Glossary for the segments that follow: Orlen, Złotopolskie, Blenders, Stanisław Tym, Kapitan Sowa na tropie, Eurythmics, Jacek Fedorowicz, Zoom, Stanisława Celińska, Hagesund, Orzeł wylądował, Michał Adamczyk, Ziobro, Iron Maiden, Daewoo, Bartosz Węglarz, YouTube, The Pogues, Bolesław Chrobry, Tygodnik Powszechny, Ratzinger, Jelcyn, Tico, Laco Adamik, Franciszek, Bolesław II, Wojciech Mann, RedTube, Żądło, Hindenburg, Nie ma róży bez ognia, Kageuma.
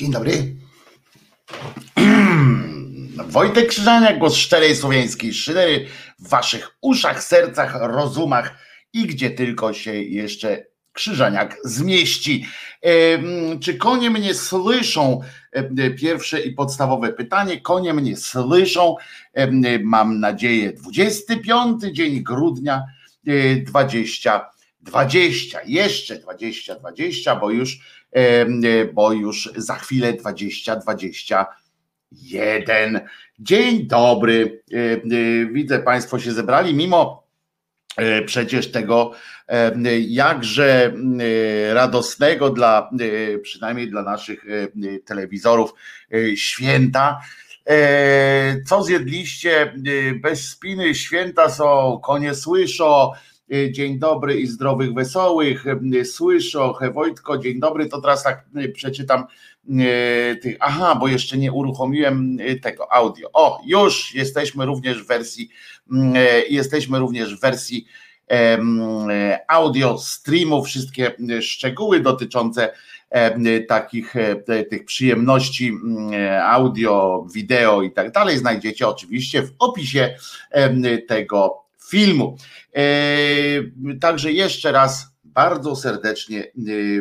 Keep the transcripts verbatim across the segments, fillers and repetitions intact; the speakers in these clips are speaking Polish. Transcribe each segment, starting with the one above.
Dzień dobry. Wojtek Krzyżaniak, głos szczerej słowiańskiej szydery w waszych uszach, sercach, rozumach i gdzie tylko się jeszcze Krzyżaniak zmieści. Czy konie mnie słyszą? Pierwsze i podstawowe pytanie. Konie mnie słyszą. Mam nadzieję, dwudziesty piąty dzień grudnia dwudziestego dwudziestego. Jeszcze dwudziestego dwudziestego, bo już, bo już za chwilę dwudziestego dwudziestego pierwszego. Dzień dobry. Widzę, państwo się zebrali, mimo przecież tego jakże radosnego dla, przynajmniej dla naszych telewizorów, święta. Co zjedliście? Bez spiny, święta są, konie słyszą. Dzień dobry i zdrowych, wesołych. Słyszą, Wojtko, dzień dobry. To teraz tak przeczytam. Aha, bo jeszcze nie uruchomiłem tego audio. O, już jesteśmy również w wersji, jesteśmy również w wersji audio streamu. Wszystkie szczegóły dotyczące takich tych przyjemności audio, wideo i tak dalej znajdziecie oczywiście w opisie tego filmu. Także jeszcze raz bardzo serdecznie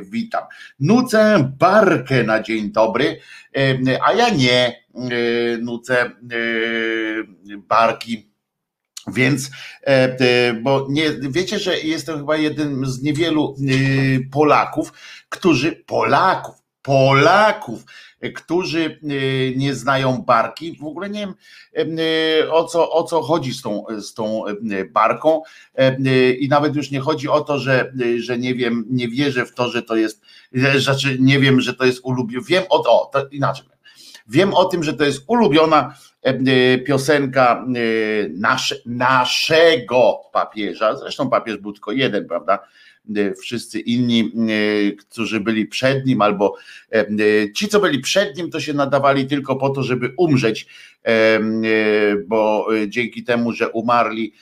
witam. Nucę barkę na dzień dobry, a ja nie nucę barki, więc, bo nie, wiecie, że jestem chyba jednym z niewielu Polaków, którzy, Polaków, Polaków, którzy nie znają barki. W ogóle nie wiem, o co, o co chodzi z tą, z tą barką i nawet już nie chodzi o to, że, że nie wiem, nie wierzę w to, że to jest, znaczy nie wiem, że to jest ulubiona, wiem o, o to inaczej, wiem o tym, że to jest ulubiona piosenka nasze, naszego papieża, zresztą papież był tylko jeden, prawda? Wszyscy inni, którzy byli przed nim, albo ci, co byli przed nim, to się nadawali tylko po to, żeby umrzeć, bo dzięki temu, że umarli,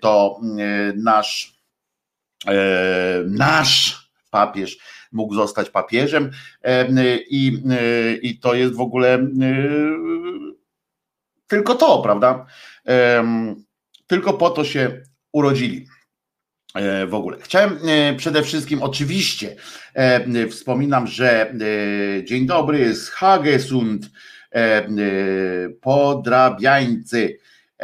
to nasz nasz papież mógł zostać papieżem i, i to jest w ogóle tylko to, prawda? Tylko po to się urodzili. W ogóle. Chciałem przede wszystkim oczywiście, e, wspominam, że e, dzień dobry z Hagesund, e, e, podrabiańcy, e,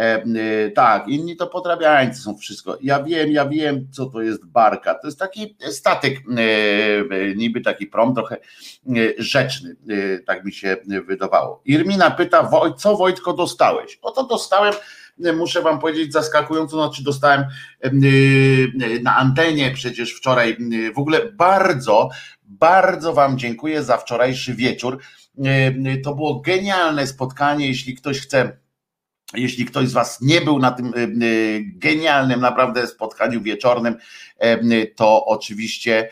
e, tak, inni to podrabiańcy są wszystko, ja wiem, ja wiem co to jest barka, to jest taki statek, e, niby taki prom trochę e, rzeczny, e, tak mi się wydawało. Irmina pyta, Woj, co Wojtko dostałeś? O to dostałem, muszę wam powiedzieć, zaskakująco, znaczy dostałem na antenie przecież wczoraj, w ogóle bardzo, bardzo wam dziękuję za wczorajszy wieczór, to było genialne spotkanie, jeśli ktoś chce, jeśli ktoś z was nie był na tym genialnym naprawdę spotkaniu wieczornym, to oczywiście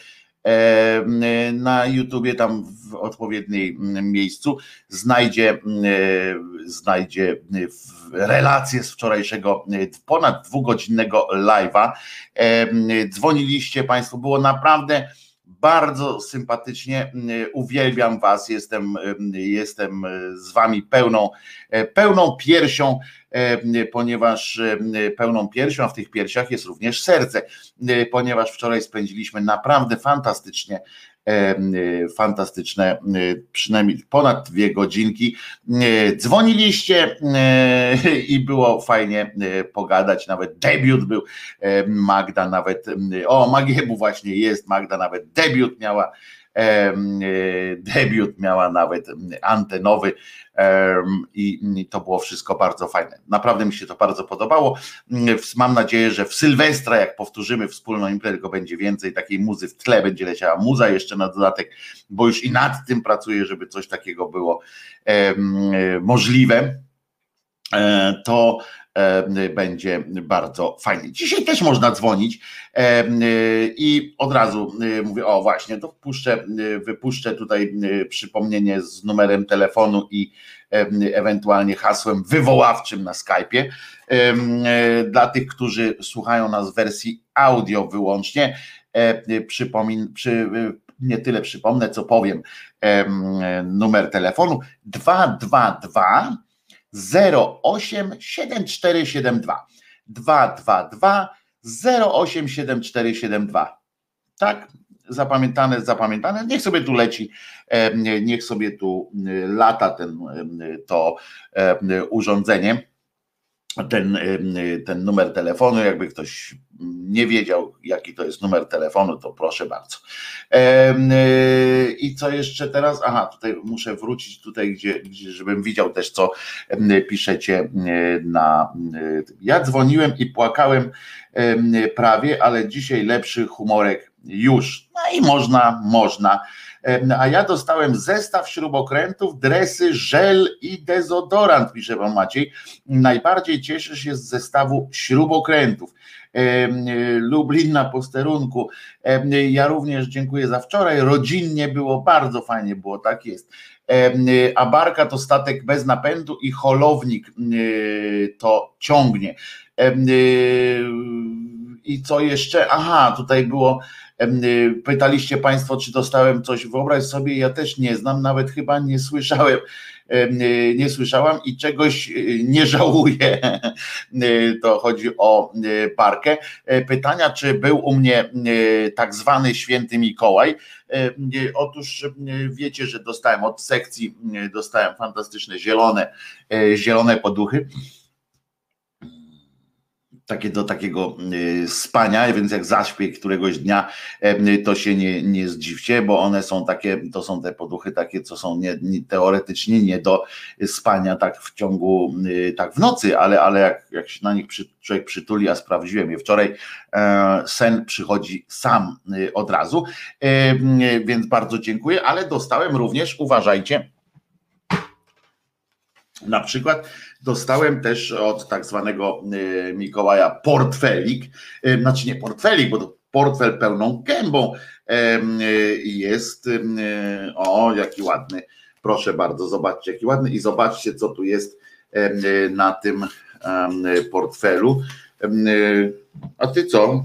na YouTubie tam w odpowiednim miejscu znajdzie, znajdzie relację z wczorajszego ponad dwugodzinnego live'a. Dzwoniliście państwo, było naprawdę bardzo sympatycznie, uwielbiam was, jestem, jestem z wami pełną, pełną piersią, ponieważ pełną piersią, a w tych piersiach jest również serce, ponieważ wczoraj spędziliśmy naprawdę fantastycznie, fantastyczne, przynajmniej ponad dwie godzinki. Dzwoniliście i było fajnie pogadać, nawet debiut był, Magda nawet, o Magiebu właśnie jest, Magda nawet debiut miała, debiut miała nawet antenowy i to było wszystko bardzo fajne. Naprawdę mi się to bardzo podobało. Mam nadzieję, że w Sylwestra, jak powtórzymy wspólną imprezę, tylko będzie więcej takiej muzy w tle, będzie leciała muza jeszcze na dodatek, bo już i nad tym pracuję, żeby coś takiego było możliwe. To będzie bardzo fajnie. Dzisiaj też można dzwonić i od razu mówię, o właśnie, to wpuszczę, wypuszczę tutaj przypomnienie z numerem telefonu i ewentualnie hasłem wywoławczym na Skype'ie. Dla tych, którzy słuchają nas w wersji audio wyłącznie, przypomin, przy, nie tyle przypomnę, co powiem, numer telefonu dwa dwa dwa zero osiem siedem cztery siedem dwa dwa dwa dwa zero osiem siedem cztery siedem dwa. Tak, zapamiętane, zapamiętane. Niech sobie tu leci, niech sobie tu lata ten, to urządzenie, ten, ten numer telefonu. Jakby ktoś nie wiedział, jaki to jest numer telefonu, to proszę bardzo. I co jeszcze teraz? Aha, tutaj muszę wrócić tutaj, gdzie, żebym widział też, co piszecie na... Ja dzwoniłem i płakałem prawie, ale dzisiaj lepszy humorek już. No i można, można. A ja dostałem zestaw śrubokrętów, dresy, żel i dezodorant, pisze pan Maciej. Najbardziej cieszę się z zestawu śrubokrętów. Lublin na posterunku. Ja również dziękuję za wczoraj. Rodzinnie było, bardzo fajnie było, tak jest. A barka to statek bez napędu i holownik to ciągnie. I co jeszcze? Aha, tutaj było, pytaliście państwo, czy dostałem coś. Wyobraź sobie, ja też nie znam, nawet chyba nie słyszałem, nie słyszałam i czegoś nie żałuję. To chodzi o barkę. Pytania, czy był u mnie tak zwany święty Mikołaj. Otóż wiecie, że dostałem od sekcji, dostałem fantastyczne zielone, zielone poduchy. Takie do takiego spania, więc jak zaśpię któregoś dnia, to się nie, nie zdziwcie, bo one są takie, to są te poduchy takie, co są nie, nie, teoretycznie nie do spania tak w ciągu, tak w nocy, ale, ale jak, jak się na nich przy, człowiek przytuli, a sprawdziłem je wczoraj, e, sen przychodzi sam od razu, e, więc bardzo dziękuję, ale dostałem również, uważajcie, na przykład dostałem też od tak zwanego Mikołaja portfelik, znaczy nie portfelik, bo to portfel pełną gębą jest, o jaki ładny, proszę bardzo, zobaczcie jaki ładny i zobaczcie co tu jest na tym portfelu. A ty co?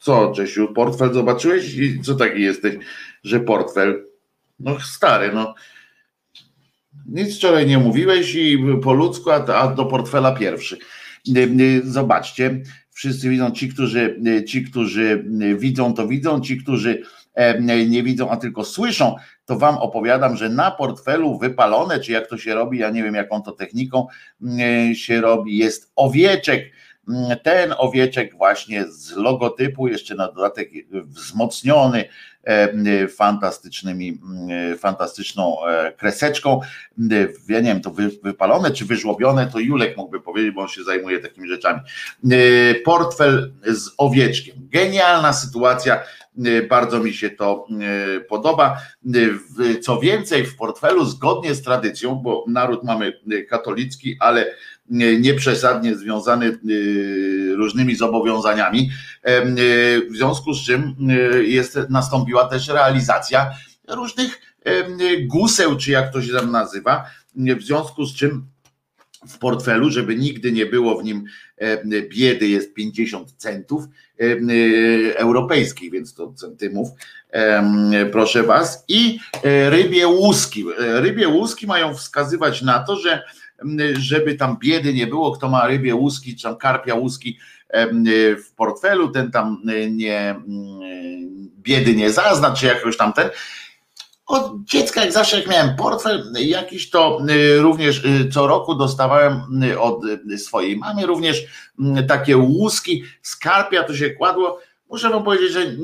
Co Czesiu, portfel zobaczyłeś i co taki jesteś, że portfel, no stary, no. Nic wczoraj nie mówiłeś i po ludzku, a, a do portfela pierwszy. Zobaczcie, wszyscy widzą, ci, którzy, ci, którzy widzą, to widzą, ci, którzy nie widzą, a tylko słyszą, to wam opowiadam, że na portfelu wypalone, czy jak to się robi, ja nie wiem jaką to techniką się robi, jest owieczek. Ten owieczek właśnie z logotypu, jeszcze na dodatek wzmocniony fantastycznymi, fantastyczną kreseczką. Ja nie wiem, to wypalone czy wyżłobione, to Julek mógłby powiedzieć, bo on się zajmuje takimi rzeczami. Portfel z owieczkiem. Genialna sytuacja, bardzo mi się to podoba. Co więcej, w portfelu zgodnie z tradycją, bo naród mamy katolicki, ale nieprzesadnie związany różnymi zobowiązaniami, w związku z czym jest, nastąpiła też realizacja różnych guseł, czy jak to się tam nazywa, w związku z czym w portfelu, żeby nigdy nie było w nim biedy, jest pięćdziesiąt centów europejskich, więc to centymów, proszę was, i rybie łuski. Rybie łuski mają wskazywać na to, że żeby tam biedy nie było, kto ma rybie łuski, czy tam karpia łuski w portfelu, ten tam nie, biedy nie zazna, czy jakoś tam ten. Od dziecka, jak zawsze, jak miałem portfel jakiś, to również co roku dostawałem od swojej mamy również takie łuski z karpia, to się kładło. Muszę wam powiedzieć, że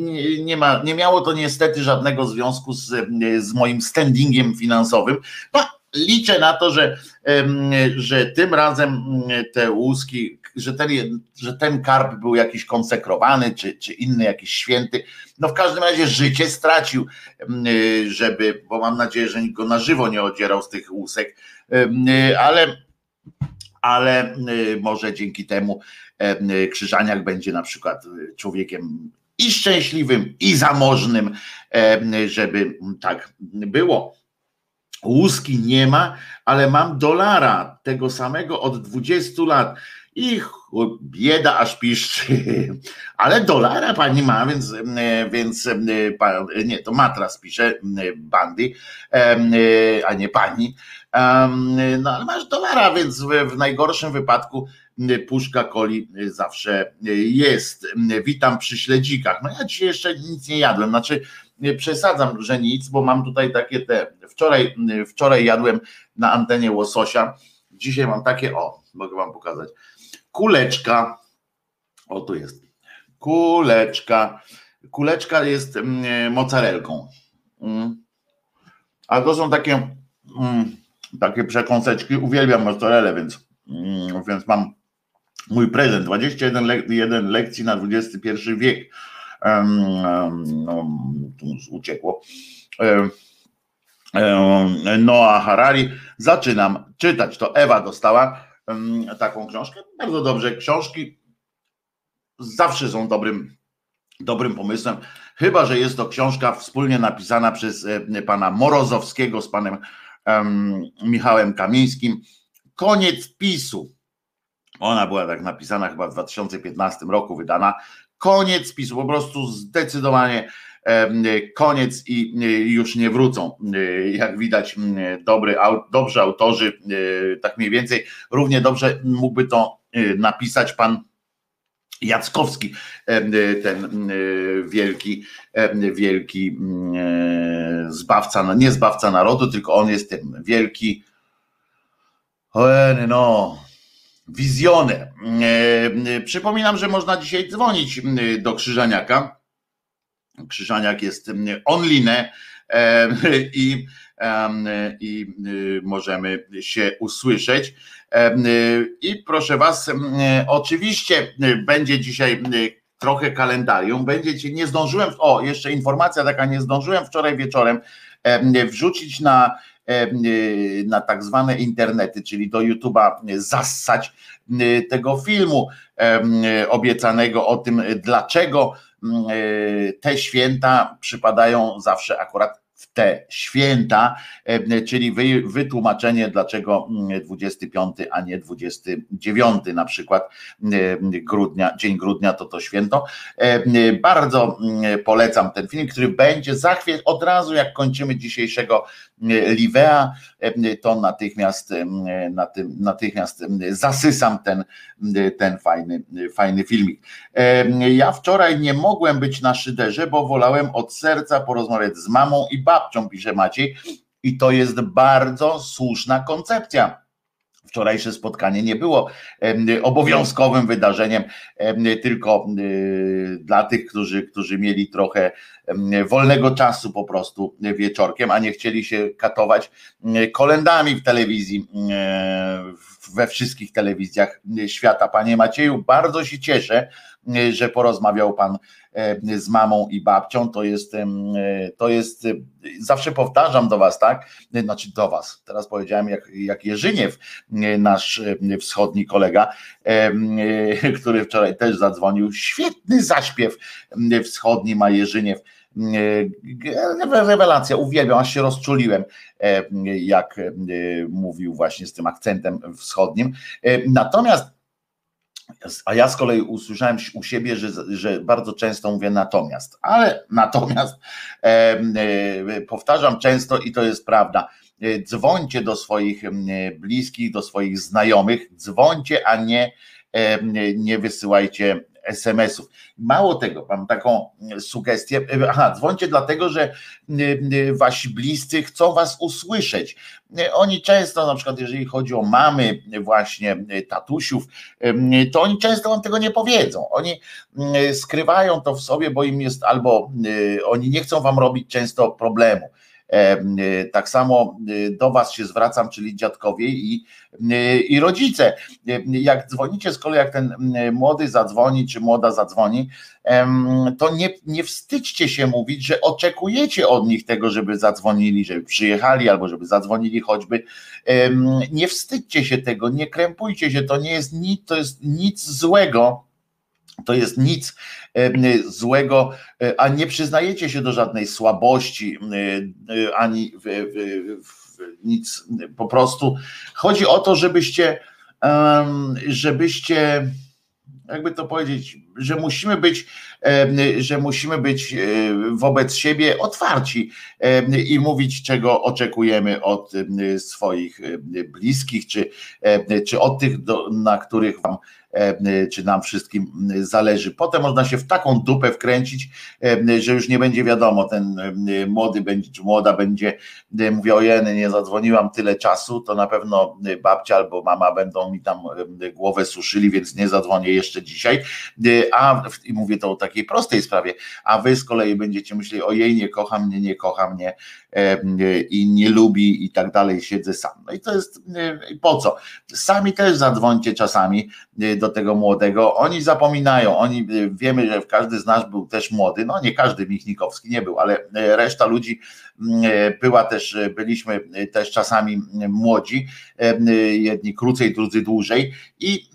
nie, ma, nie miało to niestety żadnego związku z, z moim standingiem finansowym. No, liczę na to, że, że tym razem te łuski, że ten, że ten karp był jakiś konsekrowany, czy, czy inny jakiś święty. No w każdym razie życie stracił, żeby, bo mam nadzieję, że nikt go na żywo nie odzierał z tych łusek, ale, ale może dzięki temu Krzyżaniak będzie na przykład człowiekiem i szczęśliwym, i zamożnym, żeby tak było. Łuski nie ma, ale mam dolara, tego samego od dwudziestu lat i bieda aż piszczy, ale dolara pani ma, więc, więc nie, to matras pisze, bandy, a nie pani, no ale masz dolara, więc w najgorszym wypadku puszka coli zawsze jest. Witam przy śledzikach, no ja dzisiaj jeszcze nic nie jadłem, znaczy przesadzam, że nic, bo mam tutaj takie te, wczoraj, wczoraj jadłem na antenie łososia, dzisiaj mam takie, o, mogę wam pokazać, kuleczka, o tu jest, kuleczka, kuleczka jest mm, mozzarellką, mm. a to są takie, mm, takie przekąseczki, uwielbiam mozzarellę, więc, mm, więc mam mój prezent, dwadzieścia jeden le- lekcji na dwudziesty pierwszy wiek, um, um, tu uciekło, um, Noah Harari, zaczynam czytać, to Ewa dostała taką książkę, bardzo dobrze, książki zawsze są dobrym, dobrym pomysłem, chyba że jest to książka wspólnie napisana przez pana Morozowskiego z panem um, Michałem Kamińskim, Koniec PiSu, ona była tak napisana chyba w dwa tysiące piętnastym roku wydana, Koniec PiSu, po prostu zdecydowanie koniec i już nie wrócą. Jak widać, dobry, dobrzy autorzy, tak mniej więcej, równie dobrze mógłby to napisać pan Jackowski, ten wielki, wielki zbawca, nie zbawca narodu, tylko on jest ten wielki, no... wizjoner. Przypominam, że można dzisiaj dzwonić do Krzyżaniaka. Krzyżaniak jest online i, i możemy się usłyszeć. I proszę was, oczywiście będzie dzisiaj trochę kalendarium. Będziecie, nie zdążyłem, o jeszcze informacja taka, nie zdążyłem wczoraj wieczorem wrzucić na na tak zwane internety, czyli do YouTube'a zassać tego filmu obiecanego o tym, dlaczego te święta przypadają zawsze akurat w te święta, czyli wytłumaczenie, dlaczego dwudziesty piąty, a nie dwudziesty dziewiąty na przykład grudnia, dzień grudnia to to święto. Bardzo polecam ten film, który będzie za chwilę, od razu jak kończymy dzisiejszego Livea, to natychmiast, natychmiast zasysam ten, ten fajny, fajny filmik. Ja wczoraj nie mogłem być na szyderze, bo wolałem od serca porozmawiać z mamą i babcią, pisze Maciej, i to jest bardzo słuszna koncepcja. Wczorajsze spotkanie nie było obowiązkowym wydarzeniem, tylko dla tych, którzy, którzy mieli trochę wolnego czasu po prostu wieczorkiem, a nie chcieli się katować kolendami w telewizji, we wszystkich telewizjach świata. Panie Macieju, bardzo się cieszę, że porozmawiał pan z mamą i babcią, to jest, to jest, zawsze powtarzam do was, tak, znaczy do was, teraz powiedziałem jak, jak Jerzyniew, nasz wschodni kolega, który wczoraj też zadzwonił, świetny zaśpiew wschodni ma Jerzyniew, rewelacja, uwielbiam, aż się rozczuliłem, jak mówił właśnie z tym akcentem wschodnim, natomiast a ja z kolei usłyszałem u siebie, że, że bardzo często mówię natomiast, ale natomiast e, e, powtarzam często i to jest prawda, e, dzwońcie do swoich e, bliskich, do swoich znajomych, dzwońcie, a nie, e, nie wysyłajcie es em esów. Mało tego, mam taką sugestię, aha, dzwońcie dlatego, że wasi bliscy chcą was usłyszeć. Oni często, na przykład jeżeli chodzi o mamy właśnie tatusiów, to oni często wam tego nie powiedzą. Oni skrywają to w sobie, bo im jest albo, oni nie chcą wam robić często problemu. Tak samo do was się zwracam, czyli dziadkowie i, i rodzice. Jak dzwonicie z kolei, jak ten młody zadzwoni, czy młoda zadzwoni, to nie, nie wstydźcie się mówić, że oczekujecie od nich tego, żeby zadzwonili, żeby przyjechali albo żeby zadzwonili choćby. Nie wstydźcie się tego, nie krępujcie się, to nie jest nic, to jest nic złego. To jest nic złego, a nie przyznajecie się do żadnej słabości, ani w, w, w, nic po prostu. Chodzi o to, żebyście żebyście, jakby to powiedzieć, że musimy być, że musimy być wobec siebie otwarci i mówić, czego oczekujemy od swoich bliskich, czy, czy od tych, na których wam, czy nam wszystkim zależy. Potem można się w taką dupę wkręcić, że już nie będzie wiadomo, ten młody będzie, czy młoda będzie mówiła, ojeny, nie zadzwoniłam tyle czasu, to na pewno babcia albo mama będą mi tam głowę suszyli, więc nie zadzwonię jeszcze dzisiaj. A i mówię to o takiej prostej sprawie, a wy z kolei będziecie myśleli, ojej, nie kocha mnie, nie kocha mnie i nie lubi i tak dalej, siedzę sam. No i to jest, po co? Sami też zadzwońcie czasami do tego młodego, oni zapominają, oni, wiemy, że każdy z nas był też młody, no nie każdy, Michnikowski nie był, ale reszta ludzi była też, byliśmy też czasami młodzi, jedni krócej, drudzy dłużej i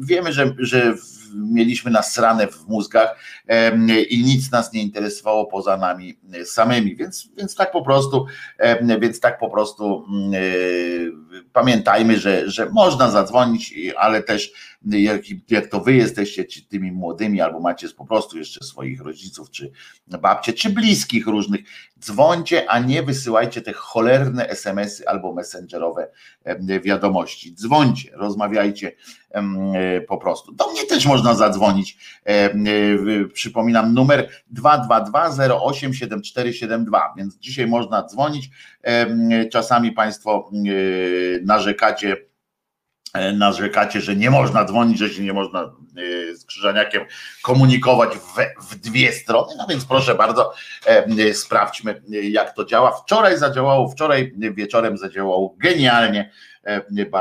wiemy, że, że mieliśmy nasrane w mózgach i nic nas nie interesowało poza nami samymi, więc, więc tak po prostu, więc tak po prostu pamiętajmy, że, że można zadzwonić, ale też jak, jak to wy jesteście czy tymi młodymi, albo macie po prostu jeszcze swoich rodziców, czy babcie, czy bliskich różnych, dzwońcie, a nie wysyłajcie te cholerne es em esy albo messengerowe wiadomości. Dzwońcie, rozmawiajcie po prostu. Do mnie też można zadzwonić. Przypominam, numer dwa dwa dwa zero osiem siedem cztery siedem dwa, więc dzisiaj można dzwonić. Czasami Państwo narzekacie, narzekacie, że nie można dzwonić, że się nie można z Krzyżaniakiem komunikować w, w dwie strony, no więc proszę bardzo, sprawdźmy, jak to działa. Wczoraj zadziałało, wczoraj wieczorem zadziałało genialnie,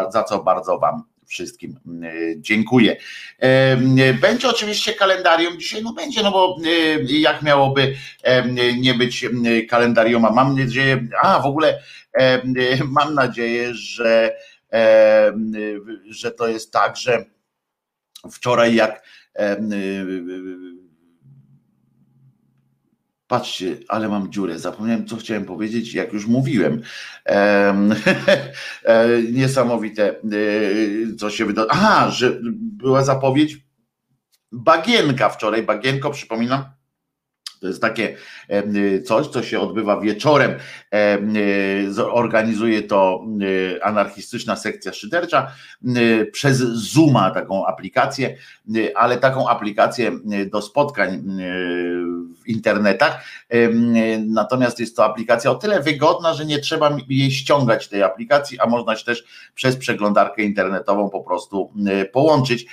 za co bardzo wam wszystkim dziękuję. Będzie oczywiście kalendarium dzisiaj, no będzie, no bo jak miałoby nie być kalendarium, a mam nadzieję, a w ogóle mam nadzieję, że że to jest tak, że wczoraj jak patrzcie, ale mam dziurę, zapomniałem, co chciałem powiedzieć, jak już mówiłem. Ehm, niesamowite, co się wydarzyło. Aha, że była zapowiedź Bagienka wczoraj. Bagienko, przypominam, to jest takie coś, co się odbywa wieczorem. Organizuje to anarchistyczna sekcja szydercza przez Zooma, taką aplikację, ale taką aplikację do spotkań w internetach. Natomiast jest to aplikacja o tyle wygodna, że nie trzeba jej ściągać, tej aplikacji, a można się też przez przeglądarkę internetową po prostu połączyć.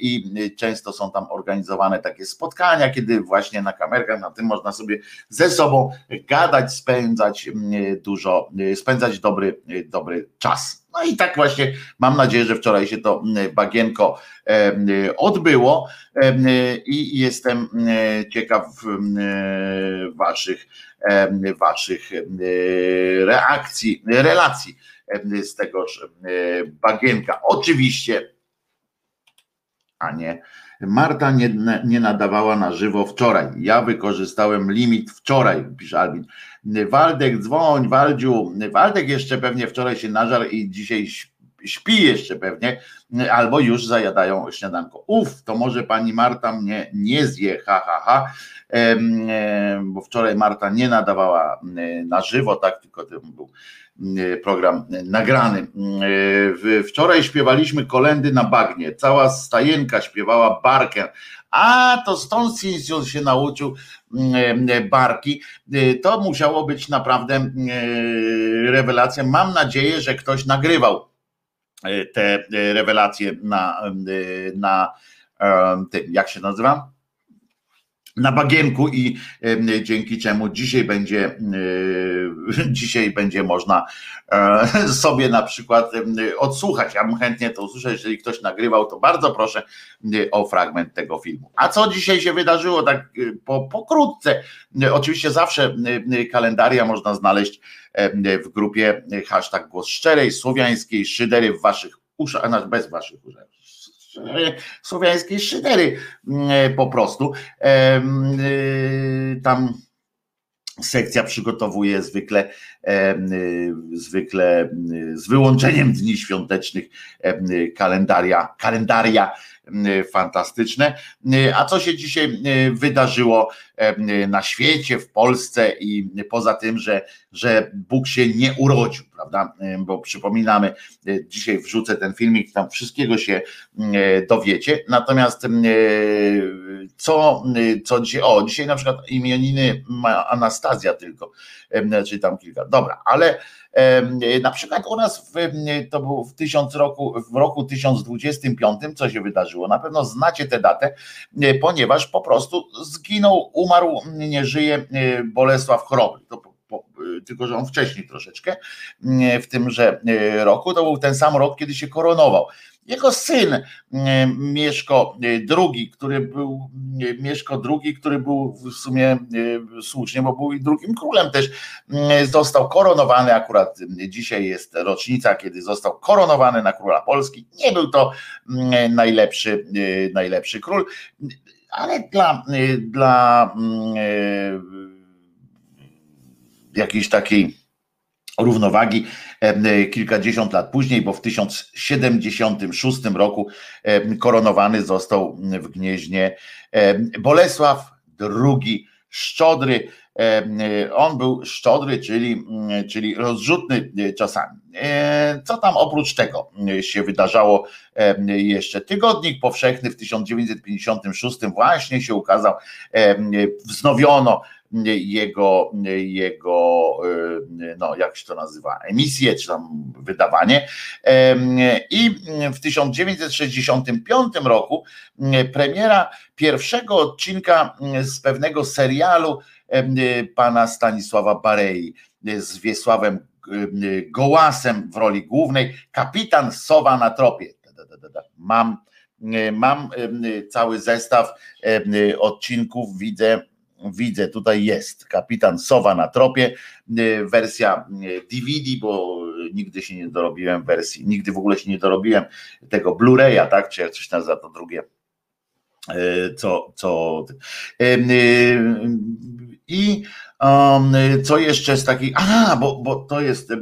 I często są tam organizowane takie spotkania, kiedy właśnie na kamerkach, na tym można sobie ze sobą gadać, spędzać dużo, spędzać dobry, dobry czas. No i tak właśnie mam nadzieję, że wczoraj się to Bagienko odbyło i jestem ciekaw waszych, waszych reakcji, relacji z tegoż Bagienka. Oczywiście, a nie Marta nie, nie nadawała na żywo wczoraj. Ja wykorzystałem limit wczoraj, pisze Albin. Waldek, dzwoń, Waldziu. Waldek jeszcze pewnie wczoraj się nażarł i dzisiaj śpi jeszcze pewnie, albo już zajadają śniadanko. Uf, to może pani Marta mnie nie zje, ha, ha, ha. Ehm, e, bo wczoraj Marta nie nadawała na żywo, tak, tylko to był program nagrany. Wczoraj śpiewaliśmy kolędy na bagnie, cała stajenka śpiewała barkę, a to stąd Sinsio się nauczył barki, to musiało być naprawdę rewelacja. Mam nadzieję, że ktoś nagrywał te rewelacje na, na tym, jak się nazywa? Na Bagienku i e, dzięki czemu dzisiaj będzie e, dzisiaj będzie można e, sobie na przykład e, odsłuchać. Ja bym chętnie to usłyszał, jeżeli ktoś nagrywał, to bardzo proszę e, o fragment tego filmu. A co dzisiaj się wydarzyło tak e, po, pokrótce? E, oczywiście zawsze e, kalendaria można znaleźć e, w grupie e, hashtag głos szczerej, słowiańskiej szydery w waszych uszach, a bez waszych uszach. Słowiańskiej szydery po prostu. Tam sekcja przygotowuje zwykle, e, zwykle z wyłączeniem dni świątecznych e, kalendaria, kalendaria e, fantastyczne. A co się dzisiaj wydarzyło e, na świecie, w Polsce i poza tym, że, że Bóg się nie urodził, prawda? Bo przypominamy, dzisiaj wrzucę ten filmik, tam wszystkiego się e, dowiecie. Natomiast e, co, co dzisiaj, o, dzisiaj na przykład imieniny ma Anastazja, tylko, czy tam kilka. Dobra, ale e, na przykład u nas w, to był w, tysiąc roku, w roku tysiąc dwudziestym piątym, co się wydarzyło? Na pewno znacie tę datę, e, ponieważ po prostu zginął, umarł, nie żyje e, Bolesław Chrobry. To po, po, tylko, że on wcześniej troszeczkę e, w tymże e, roku. To był ten sam rok, kiedy się koronował. Jego syn Mieszko drugi, który był Mieszko drugi, który był w sumie słusznie, bo był i drugim królem też, został koronowany, akurat dzisiaj jest rocznica, kiedy został koronowany na króla Polski. Nie był to najlepszy, najlepszy król, ale dla, dla jakiejś takiej równowagi kilkadziesiąt lat później, bo w tysiąc siedemdziesiątym szóstym roku koronowany został w Gnieźnie Bolesław drugi Szczodry. On był szczodry, czyli, czyli rozrzutny czasami. Co tam oprócz tego się wydarzało jeszcze? Tygodnik Powszechny w tysiąc dziewięćset pięćdziesiątym szóstym właśnie się ukazał, wznowiono jego, jego no jak się to nazywa, emisję, czy tam wydawanie. I w tysiąc dziewięćset sześćdziesiątym piątym roku premiera pierwszego odcinka z pewnego serialu pana Stanisława Barei z Wiesławem Gołasem w roli głównej, Kapitan Sowa na tropie. Mam, mam cały zestaw odcinków, widzę, Widzę, tutaj jest Kapitan Sowa na tropie, wersja D V D, bo nigdy się nie dorobiłem wersji, nigdy w ogóle się nie dorobiłem tego Blu-raya, tak? Czy jak coś nazywa to drugie, co, co... I um, co jeszcze z takich, aha, bo, bo to jest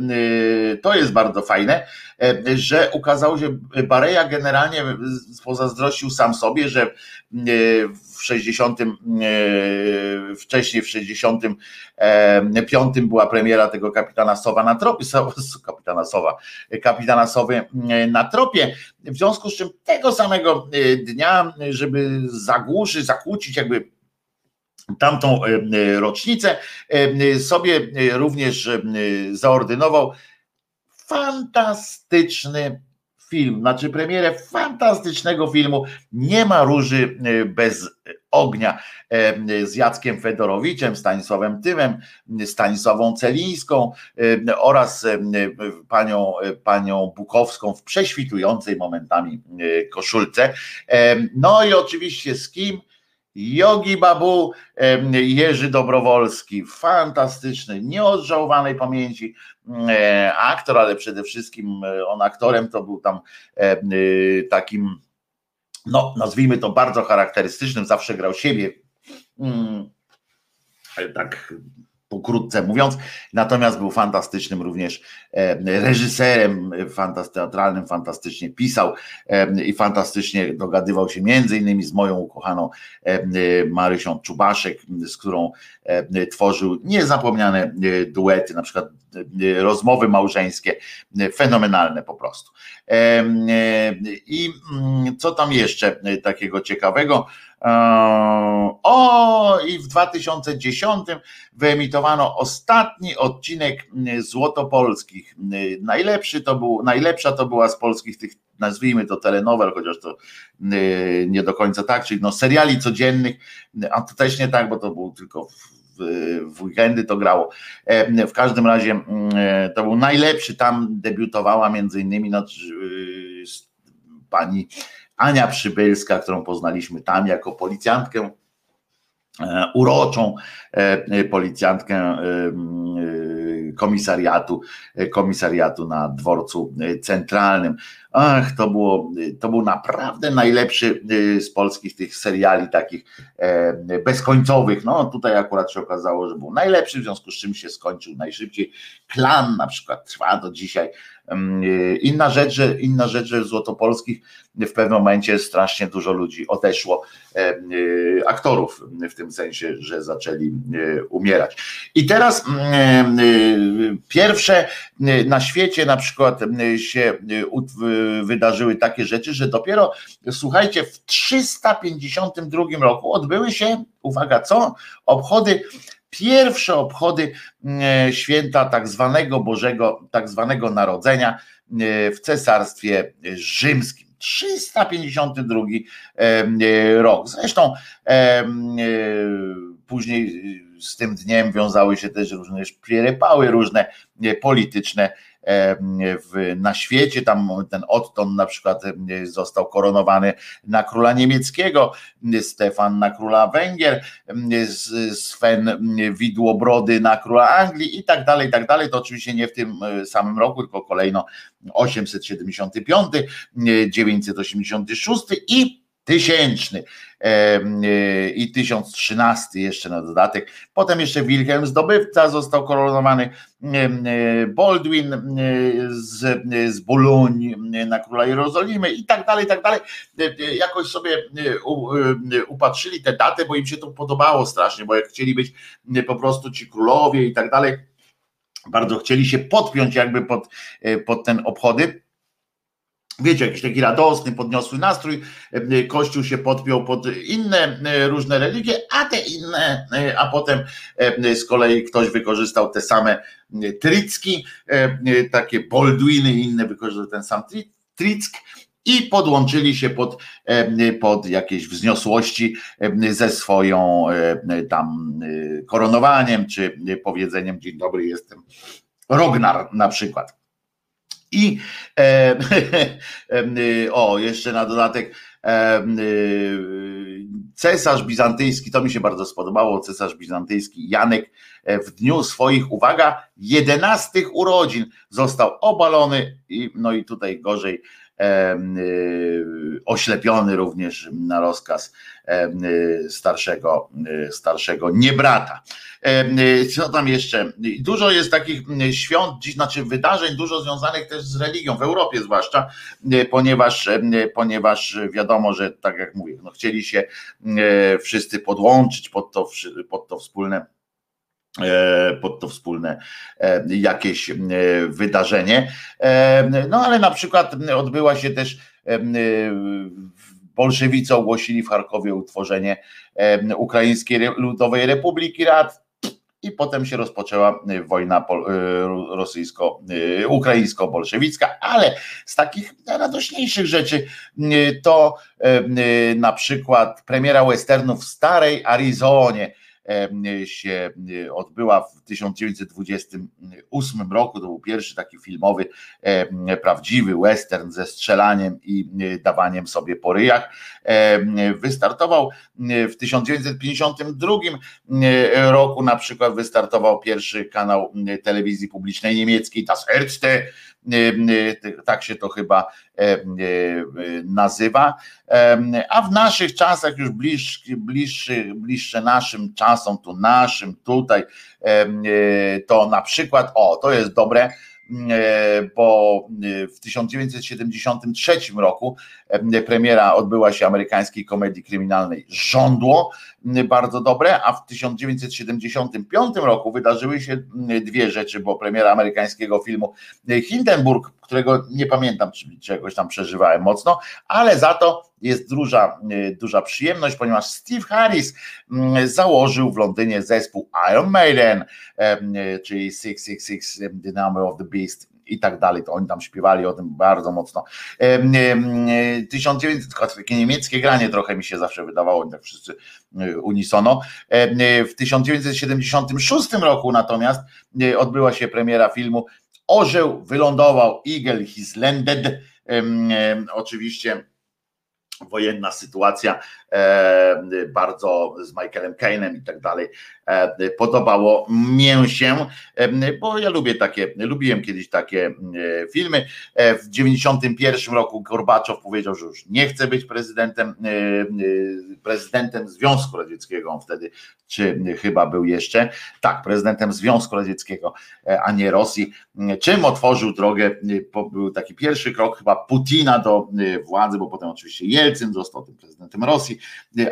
to jest bardzo fajne, że ukazało się, Bareja generalnie pozazdrościł sam sobie, że w sześćdziesiątym, wcześniej w sześćdziesiątym piątym była premiera tego Kapitana Sowa na tropie, Kapitana Sowa, Kapitana Sowy na tropie, w związku z czym tego samego dnia, żeby zagłuszyć, zakłócić jakby tamtą rocznicę, sobie również zaordynował fantastyczny film, znaczy premierę fantastycznego filmu Nie ma róży bez ognia z Jackiem Fedorowiczem, Stanisławem Tymem, Stanisławą Celińską oraz panią, panią Bukowską w prześwitującej momentami koszulce. No i oczywiście z kim? Jogi Babu, Jerzy Dobrowolski, fantastyczny, nieodżałowanej pamięci aktor, ale przede wszystkim on aktorem to był tam takim, no nazwijmy to bardzo charakterystycznym, zawsze grał siebie, tak pokrótce mówiąc, natomiast był fantastycznym również reżyserem teatralnym, fantastycznie pisał i fantastycznie dogadywał się między innymi z moją ukochaną Marysią Czubaszek, z którą tworzył niezapomniane duety, na przykład rozmowy małżeńskie, fenomenalne po prostu. I co tam jeszcze takiego ciekawego? O, i w dwa tysiące dziesiątym wyemitowano ostatni odcinek Złotopolskich. Najlepszy to był, najlepsza to była z polskich tych, nazwijmy to telenowel, chociaż to nie do końca tak, czyli no seriali codziennych, a to też nie tak, bo to był tylko w, w weekendy to grało. W każdym razie to był najlepszy, tam debiutowała między innymi no, pani Ania Przybylska, którą poznaliśmy tam jako policjantkę, uroczą policjantkę komisariatu, komisariatu na dworcu centralnym. Ach, to było, to był naprawdę najlepszy z polskich tych seriali takich bezkońcowych. No tutaj akurat się okazało, że był najlepszy, w związku z czym się skończył najszybciej. Klan na przykład trwa do dzisiaj. Inna rzecz, że, inna rzecz, że w Złotopolskich w pewnym momencie strasznie dużo ludzi odeszło, aktorów w tym sensie, że zaczęli umierać. I teraz pierwsze na świecie na przykład się wydarzyły takie rzeczy, że dopiero, słuchajcie, w trzysta pięćdziesiątym drugim roku odbyły się, uwaga, co? Obchody, pierwsze obchody święta tak zwanego Bożego, tak zwanego Narodzenia w Cesarstwie Rzymskim. trzysta pięćdziesiąty drugi rok. Zresztą później z tym dniem wiązały się też różne pierepały, różne polityczne w, na świecie. Tam ten Otton na przykład został koronowany na króla niemieckiego, Stefan na króla Węgier, Sven Widłobrody na króla Anglii i tak dalej, i tak dalej. To oczywiście nie w tym samym roku, tylko kolejno osiemset siedemdziesiąty piąty, dziewięćset osiemdziesiąty szósty i tysięczny i tysiąc trzynasty jeszcze na dodatek. Potem jeszcze Wilhelm Zdobywca został koronowany, Baldwin z, z Bolonii na króla Jerozolimy i tak dalej, i tak dalej. Jakoś sobie upatrzyli te daty, bo im się to podobało strasznie, bo jak chcieli być po prostu ci królowie i tak dalej, bardzo chcieli się podpiąć jakby pod, pod ten obchody. Wiecie, jakiś taki radosny, podniosły nastrój, Kościół się podpiął pod inne różne religie, a te inne, a potem z kolei ktoś wykorzystał te same tricki, takie Baldwiny i inne wykorzystał ten sam trick i podłączyli się pod, pod jakieś wzniosłości ze swoją tam koronowaniem, czy powiedzeniem dzień dobry, jestem Rognar na przykład. I e, o, jeszcze na dodatek e, cesarz bizantyjski, to mi się bardzo spodobało, cesarz bizantyjski Janek w dniu swoich, uwaga, jedenastych urodzin został obalony i, no i tutaj gorzej, e, oślepiony również na rozkaz e, starszego, starszego niebrata. E, co tam jeszcze? Dużo jest takich świąt, znaczy wydarzeń, dużo związanych też z religią, w Europie zwłaszcza, ponieważ, ponieważ wiadomo, że tak jak mówię, no chcieli się wszyscy podłączyć pod to, pod to wspólne pod to wspólne jakieś wydarzenie. No ale na przykład odbyła się też, bolszewicy ogłosili w Charkowie utworzenie Ukraińskiej Ludowej Republiki Rad i potem się rozpoczęła wojna rosyjsko-ukraińsko-bolszewicka, ale z takich radośniejszych rzeczy to na przykład premiera westernu w Starej Arizonie się odbyła w tysiąc dziewięćset dwudziestym ósmym roku. To był pierwszy taki filmowy, prawdziwy western ze strzelaniem i dawaniem sobie po ryjach. Wystartował w tysiąc dziewięćset pięćdziesiątym drugim roku, na przykład wystartował pierwszy kanał telewizji publicznej niemieckiej, Das Erste, tak się to chyba nazywa, a w naszych czasach już bliższy, bliższy, bliższe naszym czasom, tu naszym, tutaj to na przykład, o to jest dobre, bo w tysiąc dziewięćset siedemdziesiątym trzecim roku premiera odbyła się amerykańskiej komedii kryminalnej Żądło, bardzo dobre, a w tysiąc dziewięćset siedemdziesiątym piątym roku wydarzyły się dwie rzeczy, bo premiera amerykańskiego filmu Hindenburg, którego nie pamiętam, czy czegoś tam przeżywałem mocno, ale za to jest duża, duża przyjemność, ponieważ Steve Harris założył w Londynie zespół Iron Maiden, czyli six six six, The Number of the Beast i tak dalej, to oni tam śpiewali o tym bardzo mocno. tysiąc dziewięćset, takie niemieckie granie trochę mi się zawsze wydawało, tak wszyscy unisono. W tysiąc dziewięćset siedemdziesiątym szóstym roku natomiast odbyła się premiera filmu Orzeł wylądował, Eagle has landed, oczywiście wojenna sytuacja, e, bardzo z Michaelem Caine'em i tak dalej, podobało mię się, bo ja lubię takie, lubiłem kiedyś takie filmy. W dziewięćdziesiątym pierwszym roku Gorbaczow powiedział, że już nie chce być prezydentem prezydentem Związku Radzieckiego, on wtedy, czy chyba był jeszcze, tak, prezydentem Związku Radzieckiego, a nie Rosji, czym otworzył drogę, był taki pierwszy krok chyba Putina do władzy, bo potem oczywiście Jelcyn został tym prezydentem Rosji,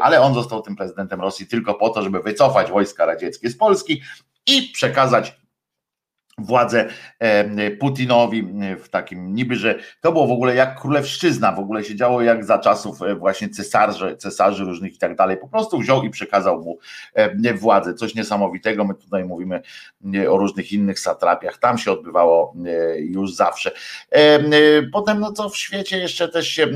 ale on został tym prezydentem Rosji tylko po to, żeby wycofać wojska radzieckie z Polski i przekazać władzę Putinowi w takim niby, że to było w ogóle jak królewszczyzna, w ogóle się działo jak za czasów właśnie cesarzy, cesarzy różnych i tak dalej, po prostu wziął i przekazał mu władzę, coś niesamowitego. My tutaj mówimy o różnych innych satrapiach, tam się odbywało już zawsze. Potem no to w świecie jeszcze też się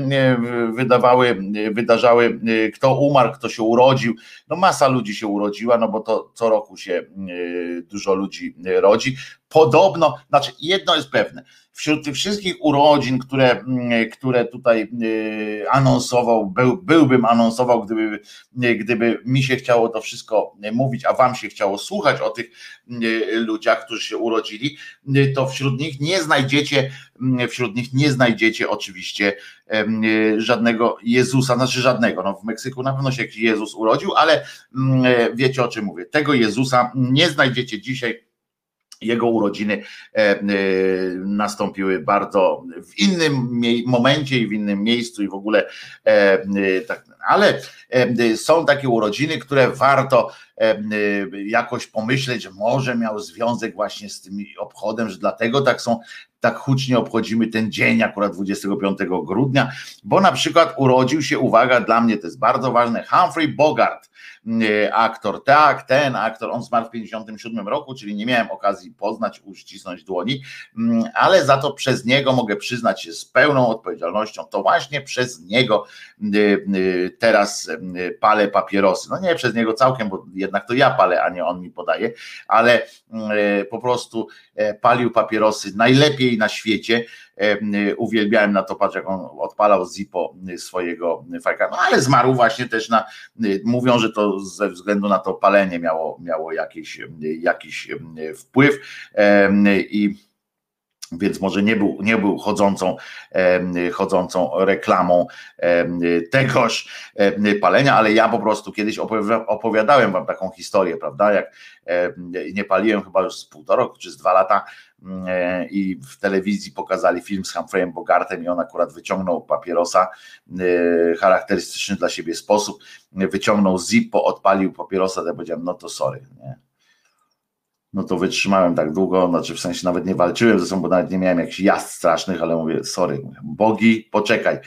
wydawały, wydarzały, kto umarł, kto się urodził, no masa ludzi się urodziła, no bo to co roku się dużo ludzi rodzi. Podobno, znaczy jedno jest pewne, wśród tych wszystkich urodzin, które, które tutaj anonsował, był, byłbym anonsował, gdyby, gdyby mi się chciało to wszystko mówić, a wam się chciało słuchać o tych ludziach, którzy się urodzili, to wśród nich nie znajdziecie, wśród nich nie znajdziecie oczywiście żadnego Jezusa, znaczy żadnego, no w Meksyku na pewno się Jezus urodził, ale wiecie o czym mówię, tego Jezusa nie znajdziecie dzisiaj. Jego urodziny nastąpiły bardzo w innym momencie i w innym miejscu i w ogóle tak, ale są takie urodziny, które warto jakoś pomyśleć, że może miał związek właśnie z tym obchodem, że dlatego tak są, tak hucznie obchodzimy ten dzień akurat dwudziestego piątego grudnia, bo na przykład urodził się, uwaga, dla mnie to jest bardzo ważne, Humphrey Bogart, aktor, tak, ten aktor, on zmarł w pięćdziesiątym siódmym roku, czyli nie miałem okazji poznać, uścisnąć dłoni, ale za to przez niego mogę przyznać się z pełną odpowiedzialnością, to właśnie przez niego teraz palę papierosy, no nie przez niego całkiem, bo jednak to ja palę, a nie on mi podaje, ale po prostu palił papierosy najlepiej na świecie. Uwielbiałem na to patrzeć, jak on odpalał Zippo swojego fajka, no ale zmarł właśnie też na, mówią, że to ze względu na to palenie miało, miało jakiś, jakiś wpływ i więc może nie był, nie był chodzącą, chodzącą reklamą tegoż palenia, ale ja po prostu kiedyś opowiadałem wam taką historię, prawda, jak nie paliłem chyba już z półtora roku czy z dwa lata i w telewizji pokazali film z Humphreyem Bogartem i on akurat wyciągnął papierosa charakterystyczny dla siebie sposób, wyciągnął Zippo, odpalił papierosa, to ja powiedziałem, no to sorry, nie? No to wytrzymałem tak długo, znaczy w sensie nawet nie walczyłem ze sobą, bo nawet nie miałem jakichś jazd strasznych, ale mówię, sorry, bogi, poczekaj.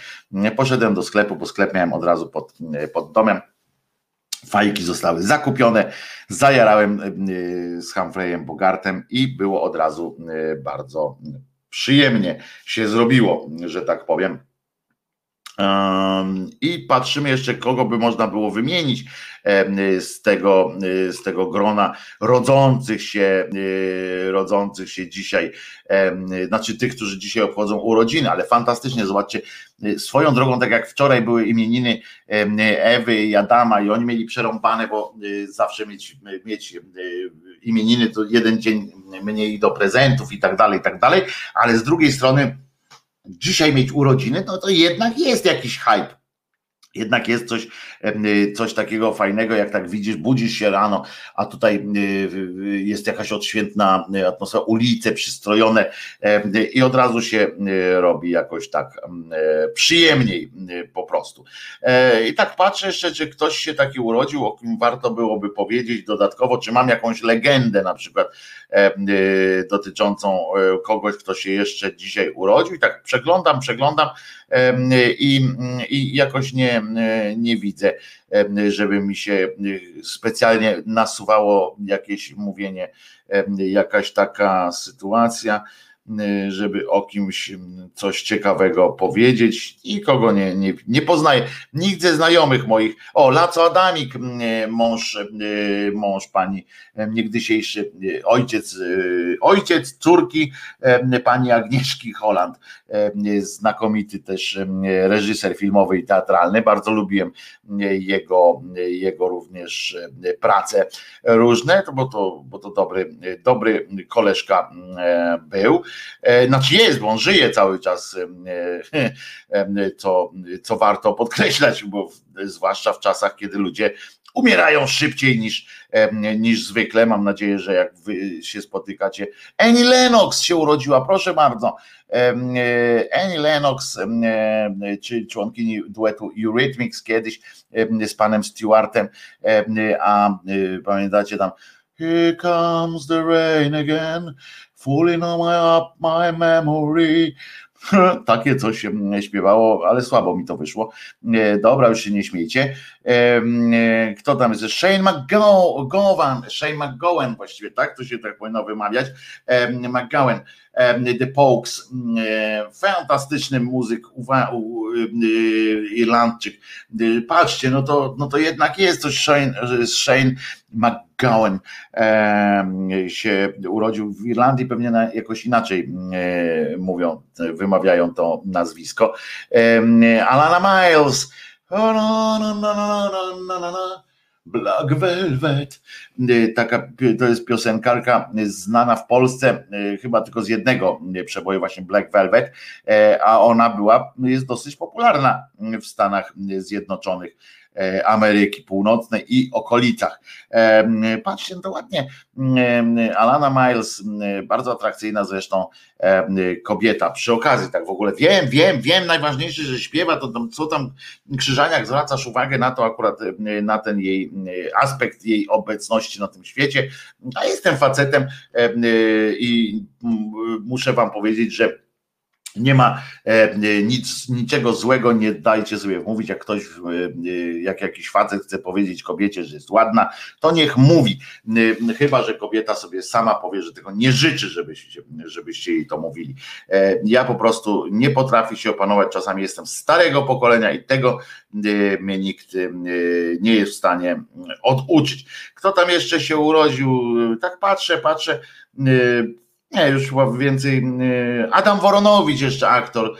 Poszedłem do sklepu, bo sklep miałem od razu pod, pod domem. Fajki zostały zakupione, zajarałem z Humphreyem Bogartem i było od razu bardzo przyjemnie się zrobiło, że tak powiem. I patrzymy jeszcze, kogo by można było wymienić z tego, z tego grona rodzących się, rodzących się dzisiaj, znaczy tych, którzy dzisiaj obchodzą urodziny, ale fantastycznie, zobaczcie, swoją drogą, tak jak wczoraj były imieniny Ewy i Adama i oni mieli przerąbane, bo zawsze mieć, mieć imieniny to jeden dzień mniej do prezentów i tak dalej, i tak dalej, ale z drugiej strony dzisiaj mieć urodziny, no to jednak jest jakiś hype, jednak jest coś, coś takiego fajnego, jak tak widzisz, budzisz się rano, a tutaj jest jakaś odświętna atmosfera, ulice przystrojone i od razu się robi jakoś tak przyjemniej po prostu. I tak patrzę jeszcze, czy ktoś się taki urodził, o kim warto byłoby powiedzieć dodatkowo, czy mam jakąś legendę na przykład dotyczącą kogoś, kto się jeszcze dzisiaj urodził. I tak przeglądam, przeglądam i, i jakoś nie nie widzę, żeby mi się specjalnie nasuwało jakieś mówienie, jakaś taka sytuacja. żeby o kimś coś ciekawego powiedzieć i kogo nie, nie, nie poznaję. Nikt ze znajomych moich, o Laco Adamik, mąż, mąż pani niegdysiejszy, ojciec, ojciec córki pani Agnieszki Holland, znakomity też reżyser filmowy i teatralny, bardzo lubiłem jego, jego również prace różne, bo to, bo to dobry, dobry koleżka był. Znaczy jest, bo on żyje cały czas, co, co warto podkreślać, bo zwłaszcza w czasach, kiedy ludzie umierają szybciej niż, niż zwykle. Mam nadzieję, że jak wy się spotykacie. Annie Lennox się urodziła, proszę bardzo. Annie Lennox, czyli członkini duetu Eurythmics kiedyś z panem Stewartem, a pamiętacie tam Here comes the rain again, fooling up my memory. Takie coś się śpiewało, ale słabo mi to wyszło. Dobra, już się nie śmiejcie. Kto tam jest? Shane MacGowan, Shane MacGowan właściwie, tak? To się tak powinno wymawiać. MacGowan, The Pokes, fantastyczny muzyk, Irlandczyk. Patrzcie, no to, no to jednak jest coś. Shane, Shane MacGowan się urodził w Irlandii, pewnie jakoś inaczej mówią, wymawiają to nazwisko. Alannah Myles, Black Velvet, taka, to jest piosenkarka znana w Polsce chyba tylko z jednego przeboju, właśnie Black Velvet, a ona była, jest dosyć popularna w Stanach Zjednoczonych Ameryki Północnej i okolicach. Patrzcie, no to ładnie. Alannah Myles, bardzo atrakcyjna zresztą kobieta. Przy okazji, tak w ogóle, wiem, wiem, wiem, najważniejsze, że śpiewa, to tam, co tam Krzyżaniak, zwracasz uwagę na to akurat, na ten jej aspekt, jej obecności na tym świecie. A jestem facetem i muszę wam powiedzieć, że nie ma e, nic, niczego złego, nie dajcie sobie mówić, jak ktoś, e, jak jakiś facet chce powiedzieć kobiecie, że jest ładna, to niech mówi, e, chyba że kobieta sobie sama powie, że tego nie życzy, żebyście, żebyście jej to mówili. E, ja po prostu nie potrafię się opanować, czasami jestem starego pokolenia i tego e, mnie nikt e, nie jest w stanie oduczyć. Kto tam jeszcze się urodził? Tak patrzę, patrzę, e, nie, już więcej. Adam Woronowicz, jeszcze aktor,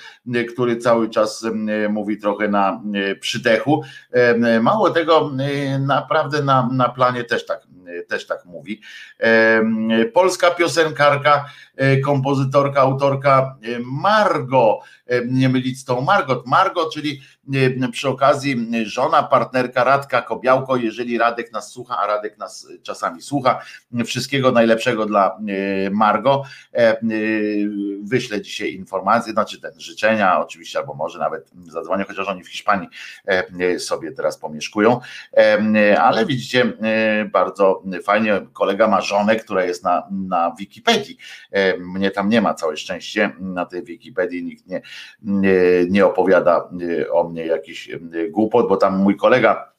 który cały czas mówi trochę na przydechu. Mało tego, naprawdę na, na planie też tak, też tak mówi. Polska piosenkarka, kompozytorka, autorka Margo, nie mylić z tą Margot. Margo, czyli przy okazji żona, partnerka Radka Kobiałko, jeżeli Radek nas słucha, a Radek nas czasami słucha. Wszystkiego najlepszego dla Margo. Wyślę dzisiaj informacje, znaczy ten, życzenia oczywiście, albo może nawet zadzwonię, chociaż oni w Hiszpanii sobie teraz pomieszkują. Ale widzicie, bardzo fajnie, kolega ma żonę, która jest na, na Wikipedii. Mnie tam nie ma, całe szczęście, na tej Wikipedii nikt nie, nie opowiada o mnie jakiś głupot, bo tam mój kolega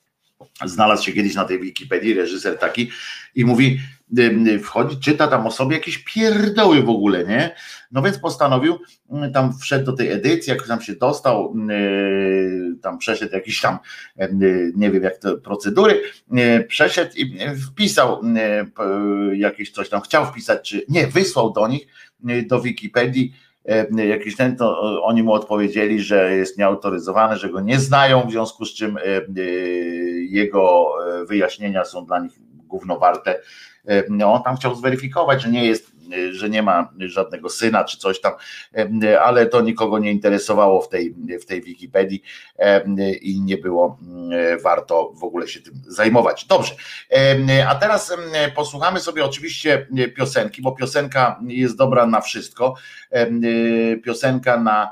znalazł się kiedyś na tej Wikipedii, reżyser taki, i mówi, wchodzi, czyta tam o sobie jakieś pierdoły w ogóle, nie? No więc postanowił, tam wszedł do tej edycji, jak tam się dostał, tam przeszedł jakiś tam, nie wiem jak to, procedury, przeszedł i wpisał jakieś coś tam, chciał wpisać, czy nie, wysłał do nich, do Wikipedii, jakiś ten, to oni mu odpowiedzieli, że jest nieautoryzowany, że go nie znają, w związku z czym jego wyjaśnienia są dla nich gównowarte. On tam chciał zweryfikować, że nie jest, że nie ma żadnego syna czy coś tam, ale to nikogo nie interesowało w tej, w tej Wikipedii i nie było warto w ogóle się tym zajmować. Dobrze, a teraz posłuchamy sobie oczywiście piosenki, bo piosenka jest dobra na wszystko. Piosenka na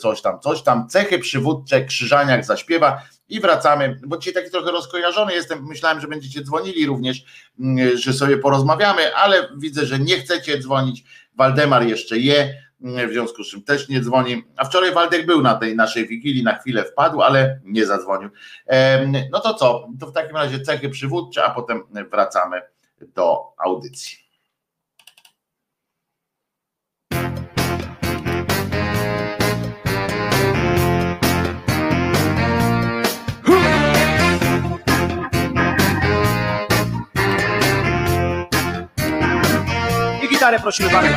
coś tam, coś tam. Cechy przywódcze Krzyżaniak zaśpiewa i wracamy, bo dzisiaj taki trochę rozkojarzony jestem, myślałem, że będziecie dzwonili również, że sobie porozmawiamy, ale widzę, że nie chcecie dzwonić, Waldemar jeszcze je, w związku z czym też nie dzwoni, a wczoraj Waldek był na tej naszej wigilii, na chwilę wpadł, ale nie zadzwonił. No to co, to w takim razie cechy przywódcze, a potem wracamy do audycji. gitarę, prosimy bardzo.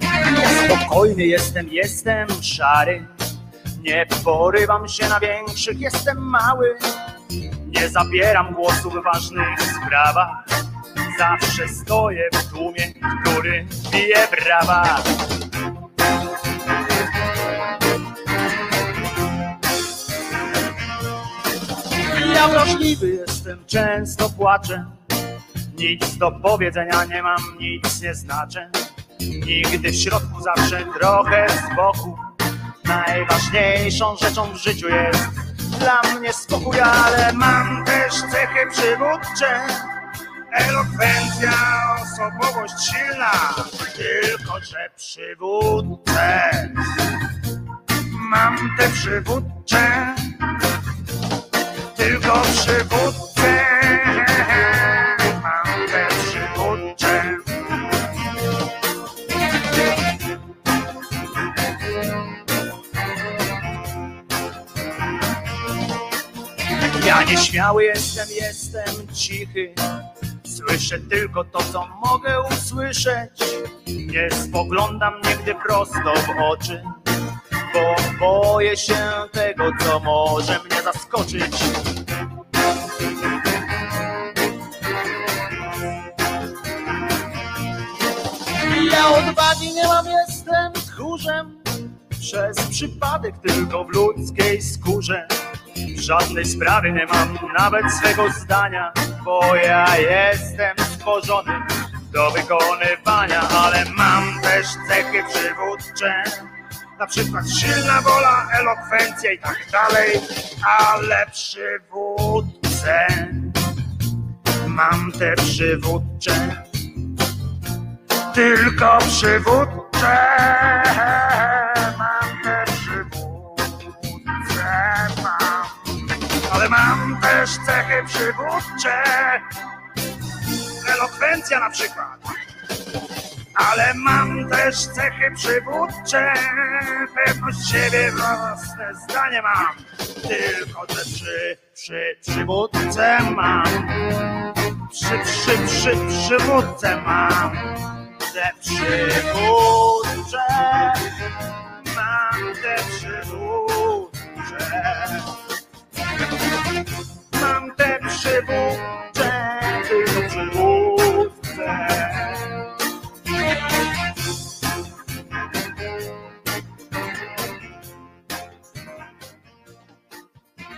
Ja spokojny jestem, jestem szary, nie porywam się na większych, jestem mały. Nie zabieram głosu w ważnych sprawach, zawsze stoję w tłumie, który bije brawa. Ja wrażliwy jestem, często płaczę, nic do powiedzenia nie mam, nic nie znaczę. Nigdy w środku, zawsze trochę z boku. Najważniejszą rzeczą w życiu jest dla mnie spokój, ale mam też cechy przywódcze. Elokwencja, osobowość silna, tylko że przywódcę. Mam te przywódcze, tylko przywódcę. Mam te przywódcze. Ja nieśmiały jestem, jestem cichy. Słyszę tylko to, co mogę usłyszeć. Nie spoglądam nigdy prosto w oczy, bo boję się tego, co może mnie zaskoczyć. Ja odwagi nie mam, jestem tchórzem, przez przypadek tylko w ludzkiej skórze. Żadnej sprawy nie mam, nawet swego zdania, bo ja jestem stworzony do wykonywania, ale mam też cechy przywódcze, na przykład silna wola, elokwencja i tak dalej, ale przywódcę, mam te przywódcze, tylko przywódcze, mam te przywódcze, mam. Ale mam też cechy przywódcze, elokwencja na przykład. Ale mam też cechy przywódcze, pewność siebie, własne zdanie mam. Tylko te przy, przy, przywódce mam. Przy, przy, przy, przywódce mam. Te przywódcze, mam te przywódcze. Mam te przywódcze, tylko przywódce.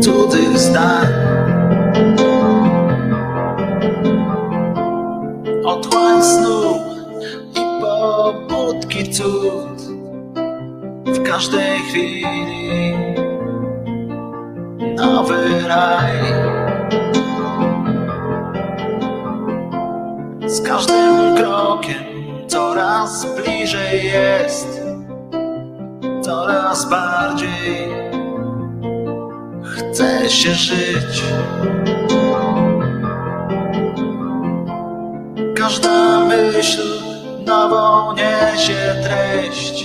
cudzych zdań. Otchłań snu i pobudki cud w każdej chwili nowy raj. Z każdym krokiem coraz bliżej jest, coraz bardziej chce się żyć. Każda myśl nową niesie treść,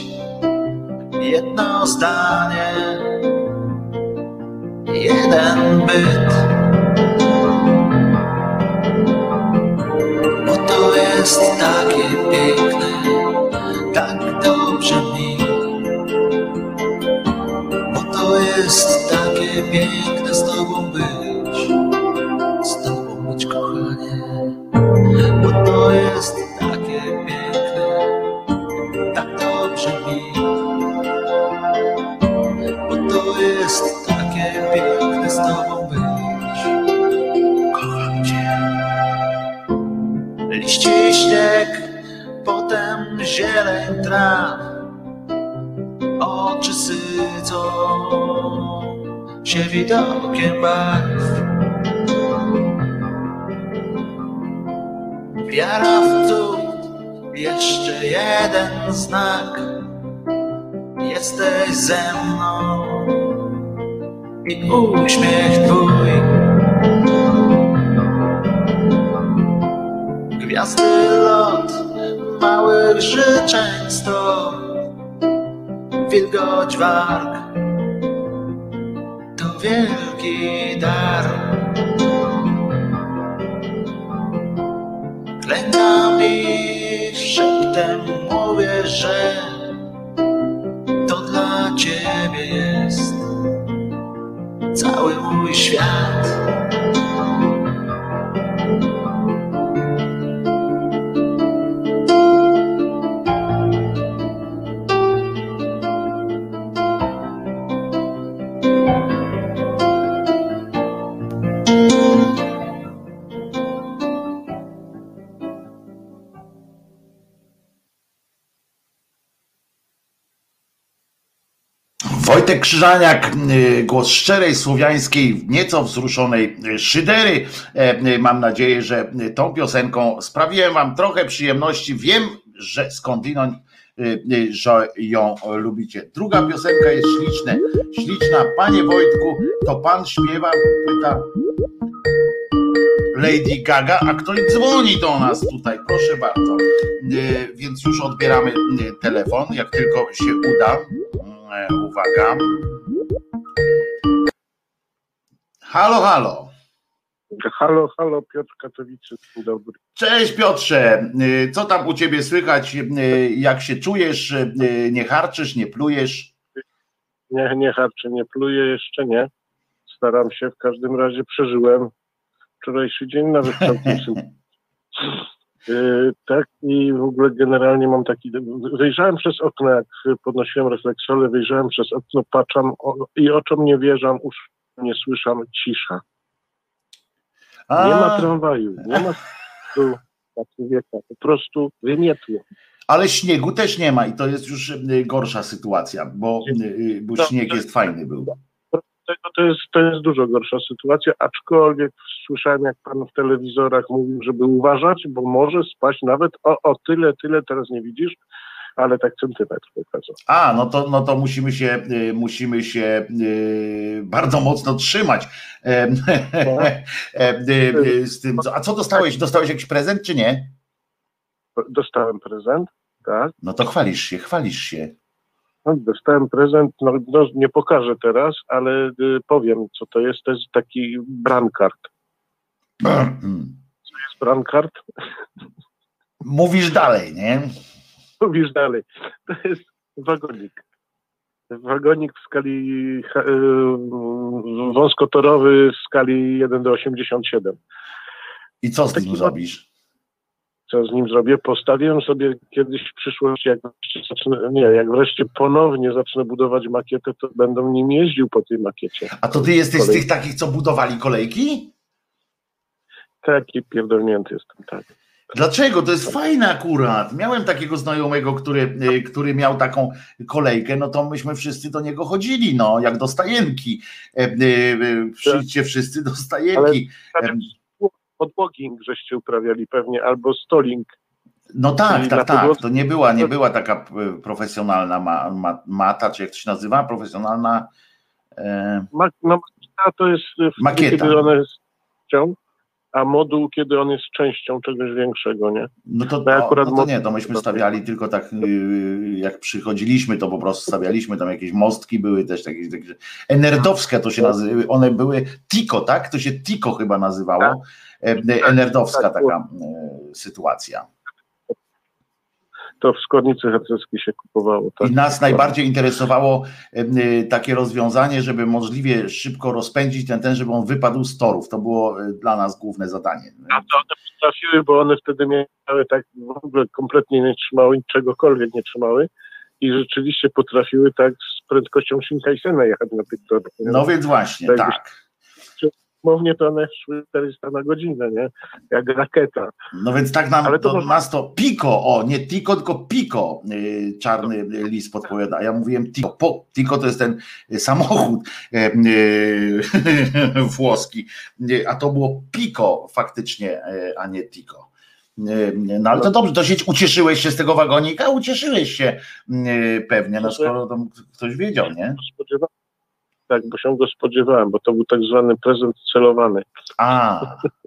jedno zdanie, jeden byt. Bo to jest takie piękne, tak dobrze mi. Bo to jest takie piękne z tobą być, z tobą być, kochanie. Bo to jest takie piękne, tak dobrze mi. Bo to jest takie piękne z tobą być, kocham cię. Liści i śnieg, potem zieleń traw, oczy sycą się widokiem barw. Wiara w cud, jeszcze jeden znak, jesteś ze mną i uśmiech twój. Gwiazdy lot małych życzeń sto, wilgoć warg to wielki dar. Klękam i szeptem mówię, że to dla ciebie jest cały mój świat. Wojtek Krzyżaniak, głos szczerej, słowiańskiej, nieco wzruszonej szydery. Mam nadzieję, że tą piosenką sprawiłem wam trochę przyjemności. Wiem, że skądinąd, że ją lubicie. Druga piosenka jest śliczna. Śliczna. Panie Wojtku, to pan śpiewa, pyta Lady Gaga, a ktoś dzwoni do nas tutaj, proszę bardzo. Więc już odbieramy telefon, jak tylko się uda. Uwaga. Halo, halo. Halo, halo, Piotr Katowiczy. Dobry. Cześć Piotrze, co tam u ciebie słychać, jak się czujesz, nie harczysz, nie plujesz? Nie, nie harczę, nie pluję, jeszcze nie. Staram się, w każdym razie przeżyłem wczorajszy dzień, nawet całkiem Yy, tak i w ogóle generalnie mam taki, wyjrzałem przez okno, jak podnosiłem refleksolę, wyjrzałem przez okno, patrzam o, i oczom nie wierzam, uszom nie słyszam, cisza. A... Nie ma tramwaju, nie ma tu człowieka, po prostu wymietło. Ale śniegu też nie ma i to jest już gorsza sytuacja, bo, bo no, śnieg jest fajny był. To jest, to jest dużo gorsza sytuacja, aczkolwiek słyszałem, jak pan w telewizorach mówił, żeby uważać, bo może spaść nawet o, o tyle, tyle, teraz nie widzisz, ale tak centymetr pokazał. A, no to, no to musimy się, musimy się bardzo mocno trzymać z tym. A co dostałeś? Dostałeś jakiś prezent, czy nie? Dostałem prezent, tak. No to chwalisz się, chwalisz się. Dostałem prezent, no, no nie pokażę teraz, ale y, powiem, co to jest. To jest taki brankart. Co jest brankart? Mówisz dalej, nie? Mówisz dalej. To jest wagonik. Wagonik w skali y, wąskotorowy w skali jeden do osiemdziesiąt siedem. I co z taki nim robisz? co z nim zrobię. Postawiłem sobie kiedyś w przyszłości, jak wreszcie, zacznę, nie, jak wreszcie ponownie zacznę budować makietę, to będę nim jeździł po tej makiecie. A to ty jesteś kolejki. Z tych takich, co budowali kolejki? Taki pierdolnięty jestem, tak. Dlaczego? To jest fajne akurat. Miałem takiego znajomego, który, który miał taką kolejkę, no to myśmy wszyscy do niego chodzili, no, jak do stajenki. Przyjdźcie wszyscy do stajenki. Ale podłogging żeście uprawiali pewnie, albo stoling. No tak, tak, tak. To nie była, nie była taka profesjonalna ma, ma, mata, czy jak to się nazywa? Profesjonalna... E... Ma, no, to jest makieta. Kiedy ona jest a moduł, kiedy on jest częścią czegoś większego, nie? No to, no, akurat no to nie, to myśmy stawiali tylko tak, yy, jak przychodziliśmy, to po prostu stawialiśmy, tam jakieś mostki były też, takie, takie enerdowskie to się nazywa, one były Tico, tak? To się Tico chyba nazywało, enerdowska taka yy, sytuacja. To w Składnicy Harcerskiej się kupowało. Tak? I nas najbardziej interesowało takie rozwiązanie, żeby możliwie szybko rozpędzić ten, ten, żeby on wypadł z torów. To było dla nas główne zadanie. A to one potrafiły, bo one wtedy miały tak w ogóle kompletnie nie trzymały, czegokolwiek nie trzymały i rzeczywiście potrafiły tak z prędkością Shinkaisena jechać na tych torach. No więc właśnie, tak. tak. Umownie to one szły czterysta na godzinę, nie? Jak rakieta. No więc tak nam Ale to do może... nas to Pico, o nie Tico, tylko Pico, yy, czarny lis podpowiada. Ja mówiłem Tico, po, Tico to jest ten samochód yy, yy, włoski, a to było Pico faktycznie, yy, a nie Tico. No ale to dobrze, dosyć ucieszyłeś się z tego wagonika? Ucieszyłeś się yy, pewnie, no skoro tam ktoś wiedział, nie? Tak, bo się go spodziewałem, bo to był tak zwany prezent celowany. A,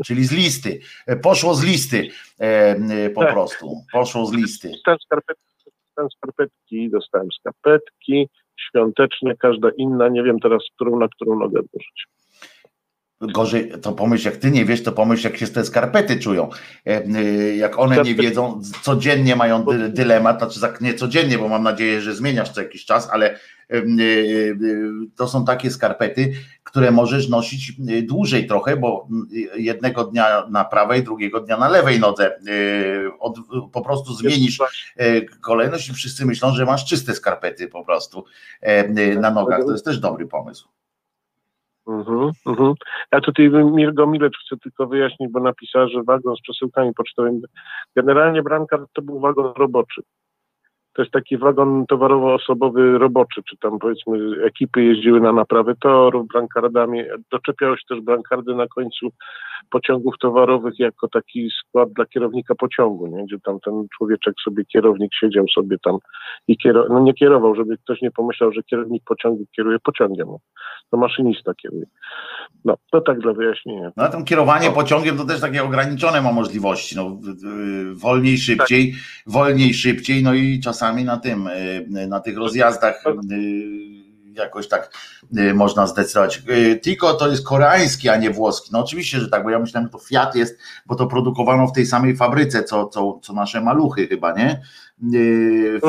czyli z listy. Poszło z listy e, po tak. prostu. Poszło z listy. Dostałem skarpetki, dostałem skarpetki, dostałem skarpetki świąteczne, każda inna, nie wiem teraz, którą na którą nogę włożyć. Gorzej, to pomyśl, jak ty nie wiesz, to pomyśl, jak się te skarpety czują. Jak one nie wiedzą, codziennie mają dy, dylemat, znaczy nie codziennie, bo mam nadzieję, że zmieniasz co jakiś czas, ale to są takie skarpety, które możesz nosić dłużej trochę, bo jednego dnia na prawej, drugiego dnia na lewej nodze. Od, po prostu zmienisz kolejność i wszyscy myślą, że masz czyste skarpety po prostu na nogach. To jest też dobry pomysł. Mhm, mhm. Ja tutaj Mirgo Milecz chcę tylko wyjaśnić, bo napisała, że wagon z przesyłkami pocztowymi. Generalnie bramkar to był wagon roboczy. To jest taki wagon towarowo-osobowy roboczy, czy tam powiedzmy ekipy jeździły na naprawy torów, brankardami. Doczepiały się też brankardy na końcu pociągów towarowych jako taki skład dla kierownika pociągu, nie? Gdzie tam ten człowieczek sobie, kierownik siedział sobie tam i kierował, no nie kierował, żeby ktoś nie pomyślał, że kierownik pociągu kieruje pociągiem. To maszynista kieruje. No, to tak dla wyjaśnienia. No a tam kierowanie pociągiem to też takie ograniczone ma możliwości. No, wolniej, szybciej, tak. wolniej, szybciej, no i czasami Czasami na tym, na tych rozjazdach jakoś tak można zdecydować. Tico to jest koreański, a nie włoski. No oczywiście, że tak, bo ja myślałem, że to Fiat jest, bo to produkowano w tej samej fabryce, co, co, co nasze maluchy chyba, nie?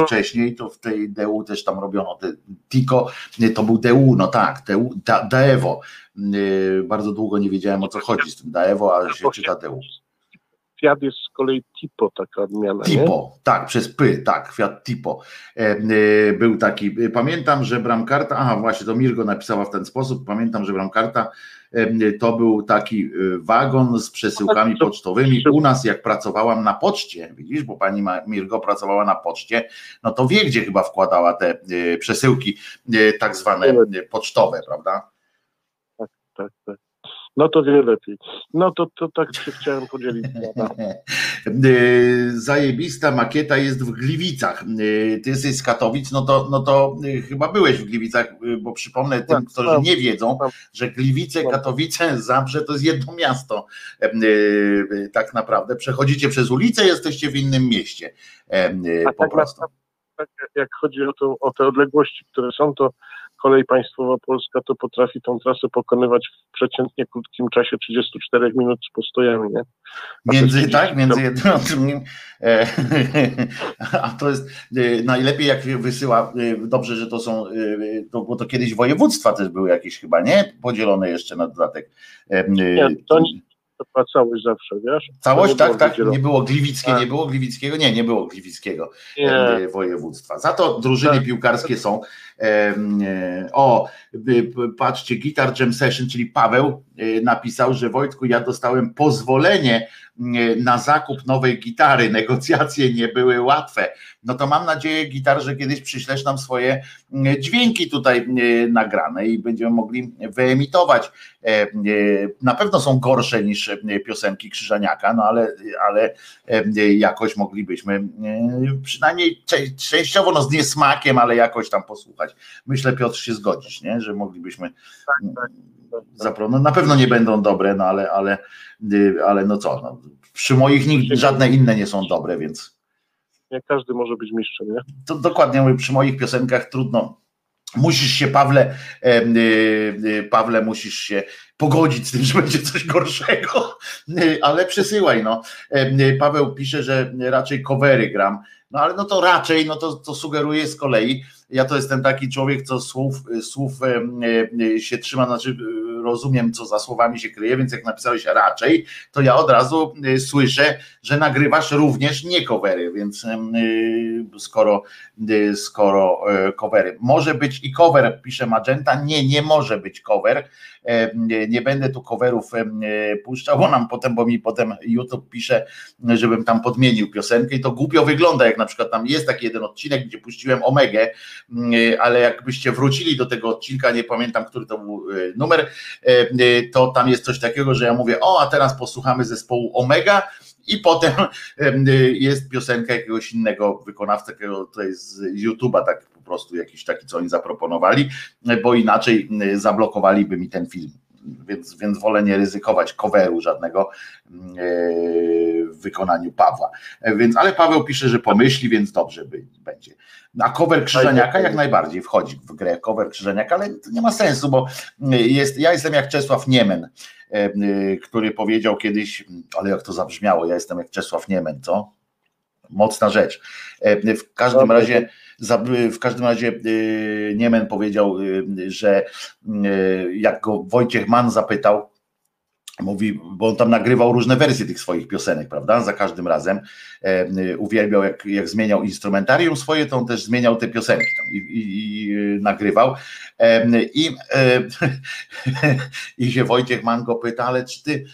Wcześniej to w tej D U też tam robiono. Tico to był D U, no tak, D U, da, Daewoo. Bardzo długo nie wiedziałem, o co chodzi z tym Daewoo, a się czyta D U. Fiat jest z kolei Tipo, taka odmiana. Tipo, nie? tak, przez P, tak, Fiat Tipo. E, e, był taki, pamiętam, że bramkarta, aha właśnie, to Mirgo napisała w ten sposób, pamiętam, że bramkarta e, to był taki e, wagon z przesyłkami pocztowymi. U nas, jak pracowałam na poczcie, widzisz, bo pani Mirgo pracowała na poczcie, no to wie, gdzie chyba wkładała te e, przesyłki e, tak zwane e, pocztowe, prawda? Tak, tak, tak. No to wiele lepiej. No to, to tak się chciałem podzielić. Zajebista makieta jest w Gliwicach. Ty jesteś z Katowic, no to, no to chyba byłeś w Gliwicach, bo przypomnę tym, którzy nie wiedzą, że Gliwice, Katowice, Zabrze to jest jedno miasto. Tak naprawdę przechodzicie przez ulicę, jesteście w innym mieście. Po prostu. Jak chodzi o, to, o te odległości, które są, to Kolej Państwowa Polska to potrafi tą trasę pokonywać w przeciętnie krótkim czasie trzydzieści cztery minut z postojami, nie? A między, tak? Między jednym a drugim. A to jest najlepiej, jak wysyła, dobrze, że to są, to, bo to kiedyś województwa też były jakieś chyba, nie? Podzielone jeszcze na dodatek. Nie, to nie. to była całość zawsze, wiesz? Całość, tak, tak, nie było Gliwickiego, nie było Gliwickiego, nie, nie było Gliwickiego nie. województwa. Za to drużyny tak. piłkarskie są, o, patrzcie, Guitar Jam Session, czyli Paweł napisał, że Wojtku, ja dostałem pozwolenie na zakup nowej gitary, negocjacje nie były łatwe. No to mam nadzieję, Gitar, że kiedyś przyślesz nam swoje dźwięki tutaj nagrane i będziemy mogli wyemitować. Na pewno są gorsze niż piosenki Krzyżaniaka, no ale, ale jakoś moglibyśmy przynajmniej częściowo, no z niesmakiem, ale jakoś tam posłuchać. Myślę, Piotr, się zgodzisz, nie? Że moglibyśmy... Tak, tak. No, na pewno nie będą dobre, no ale, ale, ale no co, no, przy moich nikt, żadne inne nie są dobre, więc... Nie każdy może być mistrzem, nie? To dokładnie, mówię, przy moich piosenkach trudno. Musisz się, Pawle, e, e, Pawle, musisz się pogodzić z tym, że będzie coś gorszego, ale przesyłaj, no. E, Paweł pisze, że raczej covery gram, no ale no to raczej, no to, to sugeruje z kolei, ja to jestem taki człowiek, co słów, słów e, się trzyma, znaczy rozumiem, co za słowami się kryje, więc jak napisałeś raczej, to ja od razu e, słyszę, że nagrywasz również nie covery, więc e, skoro, e, skoro e, covery. Może być i cover, pisze Magenta, nie, nie może być cover, e, nie, nie będę tu coverów e, puszczał, bo nam potem, bo mi potem YouTube pisze, żebym tam podmienił piosenkę i to głupio wygląda, jak na przykład tam jest taki jeden odcinek, gdzie puściłem Omegę, ale jakbyście wrócili do tego odcinka, nie pamiętam, który to był numer, to tam jest coś takiego, że ja mówię, o, a teraz posłuchamy zespołu Omega i potem jest piosenka jakiegoś innego wykonawcy, którego tutaj z YouTube'a, tak po prostu jakiś taki, co oni zaproponowali, bo inaczej zablokowaliby mi ten film. Więc, więc wolę nie ryzykować coveru żadnego w wykonaniu Pawła. Więc, ale Paweł pisze, że pomyśli, więc dobrze by, będzie. A cover Krzyżaniaka jak najbardziej wchodzi w grę, cover Krzyżaniaka, ale to nie ma sensu, bo jest, ja jestem jak Czesław Niemen, który powiedział kiedyś, ale jak to zabrzmiało, ja jestem jak Czesław Niemen, co? Mocna rzecz. W każdym razie W każdym razie Niemen powiedział, że jak go Wojciech Mann zapytał, mówi, bo on tam nagrywał różne wersje tych swoich piosenek, prawda, za każdym razem uwielbiał, jak, jak zmieniał instrumentarium swoje, to on też zmieniał te piosenki tam i, i, i nagrywał i, i się Wojciech Mann go pyta, ale czy ty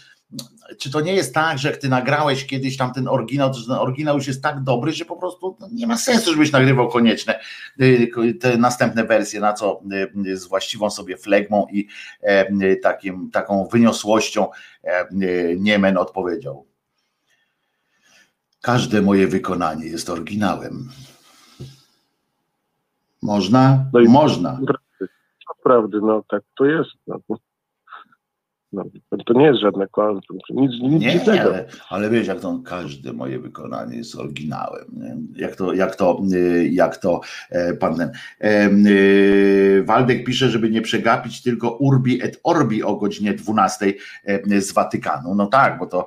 Czy to nie jest tak, że jak ty nagrałeś kiedyś tam ten oryginał, to ten oryginał już jest tak dobry, że po prostu nie ma sensu, żebyś nagrywał konieczne te następne wersje, na co z właściwą sobie flegmą i takim, taką wyniosłością Niemen odpowiedział. Każde moje wykonanie jest oryginałem. Można? No i można. Prawda, no tak to jest. No, to nie jest żadne kłamstwo, nic, nic nie, nie, ale, ale wiesz, jak to każde moje wykonanie jest oryginałem, nie? jak to, jak to, jak to pan ten Waldek pisze, żeby nie przegapić tylko Urbi et Orbi o godzinie dwunastej z Watykanu, no tak, bo to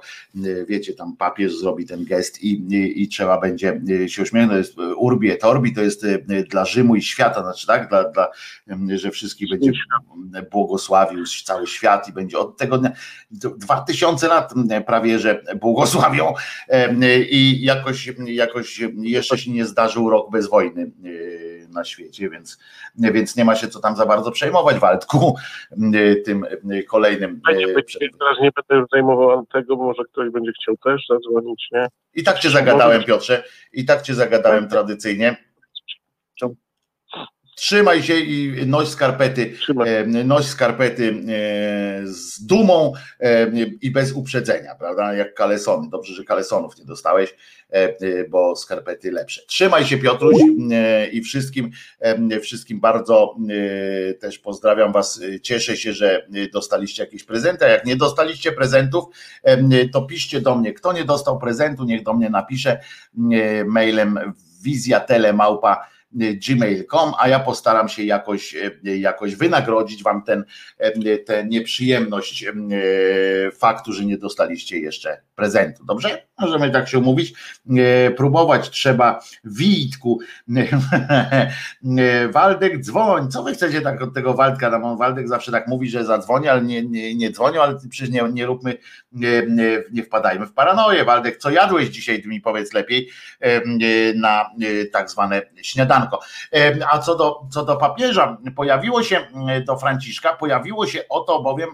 wiecie, tam papież zrobi ten gest i, i, i trzeba będzie się uśmiechnąć. Urbi et Orbi to jest dla Rzymu i świata, znaczy tak, dla, dla, że wszystkich będzie błogosławił cały świat i będzie od tego dnia, dwa tysiące lat prawie, że błogosławią i jakoś, jakoś jeszcze się nie zdarzył rok bez wojny na świecie, więc, więc nie ma się co tam za bardzo przejmować, Waldku, tym kolejnym. Ja nie, teraz nie będę zajmował tego, bo może ktoś będzie chciał też zadzwonić, nie? I tak cię zagadałem, Piotrze, i tak cię zagadałem tradycyjnie. Trzymaj się i noś skarpety, noś skarpety z dumą i bez uprzedzenia, prawda? Jak kalesony. Dobrze, że kalesonów nie dostałeś, bo skarpety lepsze. Trzymaj się, Piotruś, i wszystkim, wszystkim bardzo też pozdrawiam was. Cieszę się, że dostaliście jakieś prezenty, a jak nie dostaliście prezentów, to piszcie do mnie. Kto nie dostał prezentu, niech do mnie napisze mailem wizjatelemałpa gmail kropka com, a ja postaram się jakoś, jakoś wynagrodzić wam tę ten nieprzyjemność faktu, że nie dostaliście jeszcze prezentu. Dobrze? Możemy tak się umówić. Próbować trzeba. Witku, Waldek, dzwoń. Co wy chcecie tak od tego Waldka? No, Waldek zawsze tak mówi, że zadzwoni, ale nie, nie, nie dzwonią, ale przecież nie, nie róbmy, nie, nie wpadajmy w paranoję. Waldek, co jadłeś dzisiaj? Ty mi powiedz lepiej na tak zwane śniadanko. A co do, co do papieża, pojawiło się, do Franciszka, pojawiło się oto, bowiem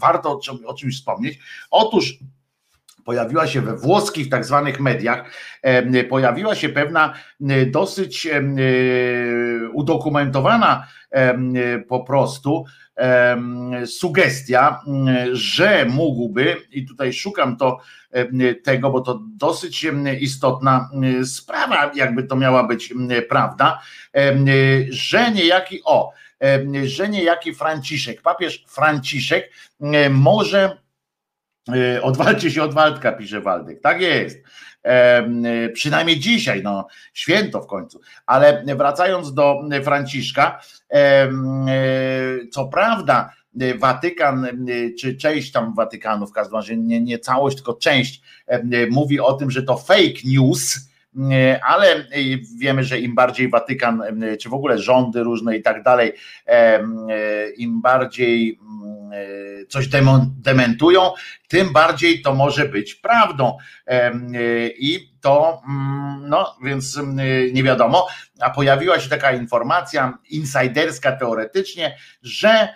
warto o czymś wspomnieć. Otóż pojawiła się we włoskich tak zwanych mediach, pojawiła się pewna dosyć udokumentowana po prostu sugestia, że mógłby, i tutaj szukam to tego, bo to dosyć istotna sprawa, jakby to miała być prawda, że niejaki o, że niejaki Franciszek, papież Franciszek może odwalcie się od Waldka, pisze Waldek. Tak jest. E, przynajmniej dzisiaj, no święto w końcu. Ale wracając do Franciszka, e, e, co prawda Watykan, czy część tam Watykanu, w każdym razie nie, nie całość, tylko część, e, mówi o tym, że to fake news, ale wiemy, że im bardziej Watykan, czy w ogóle rządy różne i tak dalej, im bardziej coś dementują, tym bardziej to może być prawdą. I to, no więc nie wiadomo, a pojawiła się taka informacja insajderska teoretycznie, że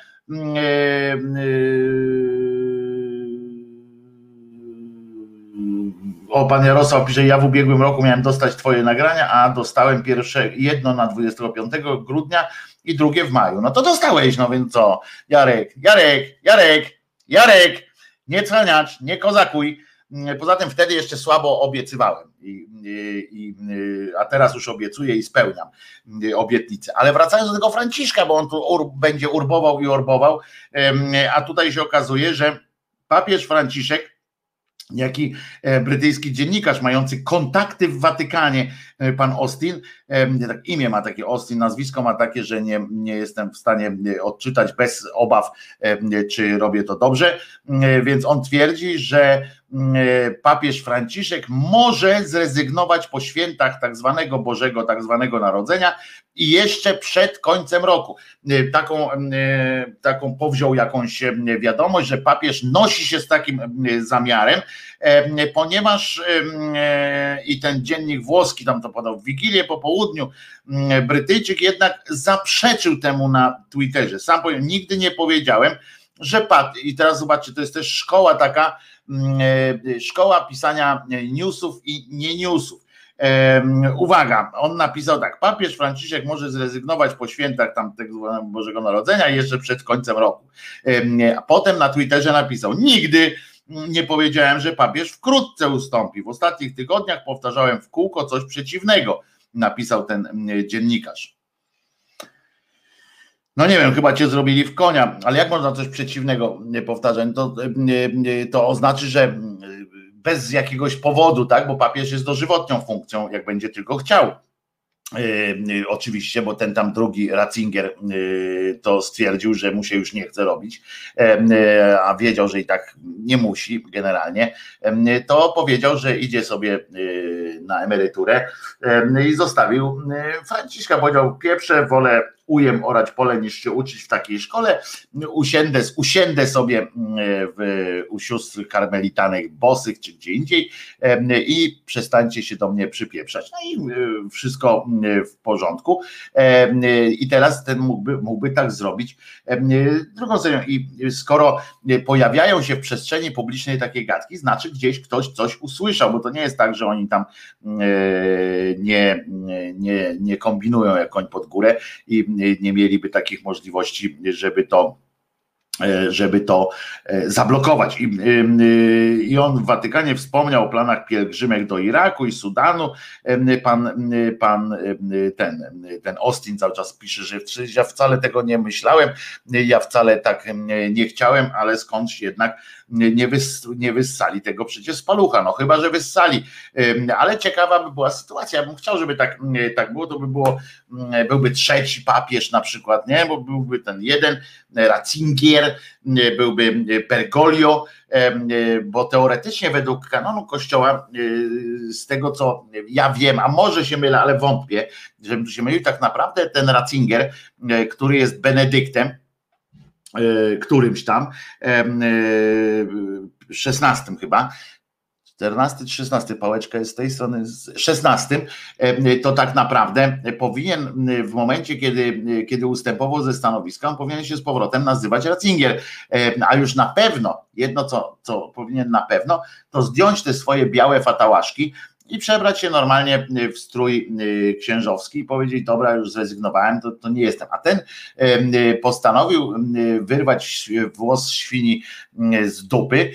o, pan Jarosław pisze, ja w ubiegłym roku miałem dostać twoje nagrania, a dostałem pierwsze jedno na dwudziestego piątego grudnia i drugie w maju. No to dostałeś, no więc co? Jarek, Jarek, Jarek, Jarek, nie cwaniacz, nie kozakuj. Poza tym wtedy jeszcze słabo obiecywałem, I, i, a teraz już obiecuję i spełniam obietnice. Ale wracając do tego Franciszka, bo on tu ur, będzie urbował i orbował, a tutaj się okazuje, że papież Franciszek, jaki brytyjski dziennikarz mający kontakty w Watykanie, pan Austin, imię ma takie Austin, nazwisko ma takie, że nie, nie jestem w stanie odczytać bez obaw, czy robię to dobrze, więc on twierdzi, że papież Franciszek może zrezygnować po świętach tak zwanego Bożego, tak zwanego Narodzenia i jeszcze przed końcem roku. Taką, taką powziął jakąś wiadomość, że papież nosi się z takim zamiarem, ponieważ i ten dziennik włoski tam to podał w Wigilię po południu, Brytyjczyk jednak zaprzeczył temu na Twitterze. Sam powiem, nigdy nie powiedziałem, że pat... I teraz zobaczcie, to jest też szkoła taka, szkoła pisania newsów i nie newsów. Uwaga, on napisał tak: papież Franciszek może zrezygnować po świętach tamtego Bożego Narodzenia jeszcze przed końcem roku. A potem na Twitterze napisał: nigdy nie powiedziałem, że papież wkrótce ustąpi. W ostatnich tygodniach powtarzałem w kółko coś przeciwnego, napisał ten dziennikarz. No nie wiem, chyba cię zrobili w konia, ale jak można coś przeciwnego powtarzać? To, to oznaczy, że bez jakiegoś powodu, tak? Bo papież jest dożywotnią funkcją, jak będzie tylko chciał. Yy, oczywiście, bo ten tam drugi Ratzinger yy, to stwierdził, że mu się już nie chce robić, yy, a wiedział, że i tak nie musi generalnie, yy, to powiedział, że idzie sobie yy, na emeryturę yy, i zostawił yy, Franciszka, powiedział: pieprze, wolę ujem orać pole niż się uczyć w takiej szkole, usiędę, usiędę sobie w, u sióstr karmelitanek bosych czy gdzie indziej i przestańcie się do mnie przypieprzać. No i wszystko w porządku. I teraz ten mógłby, mógłby tak zrobić. Drugą serią, i skoro pojawiają się w przestrzeni publicznej takie gadki, znaczy gdzieś ktoś coś usłyszał, bo to nie jest tak, że oni tam nie, nie, nie kombinują jak koń pod górę i nie mieliby takich możliwości, żeby to żeby to zablokować. I, i on w Watykanie wspomniał o planach pielgrzymek do Iraku i Sudanu. Pan, pan ten, ten Austin cały czas pisze, że ja wcale tego nie myślałem, ja wcale tak nie chciałem, ale skądś jednak nie, wys, nie wyssali tego przecież z palucha, no chyba, że wyssali. Ale ciekawa by była sytuacja, ja bym chciał, żeby tak, tak było, to by było, byłby trzeci papież na przykład, nie, bo byłby ten jeden, Ratzinger, byłby Bergoglio, bo teoretycznie według kanonu Kościoła, z tego co ja wiem, a może się mylę, ale wątpię, żebym tu się mylił, tak naprawdę ten Ratzinger, który jest Benedyktem, którymś tam, szesnastym chyba, czternasty, trzynasty, pałeczka jest z tej strony, z szesnastym, to tak naprawdę powinien w momencie, kiedy, kiedy ustępował ze stanowiska, on powinien się z powrotem nazywać Ratzinger, a już na pewno, jedno co, co powinien na pewno, to zdjąć te swoje białe fatałaszki i przebrać się normalnie w strój księżowski i powiedzieć, dobra, już zrezygnowałem, to, to nie jestem. A ten postanowił wyrwać włos świni z dupy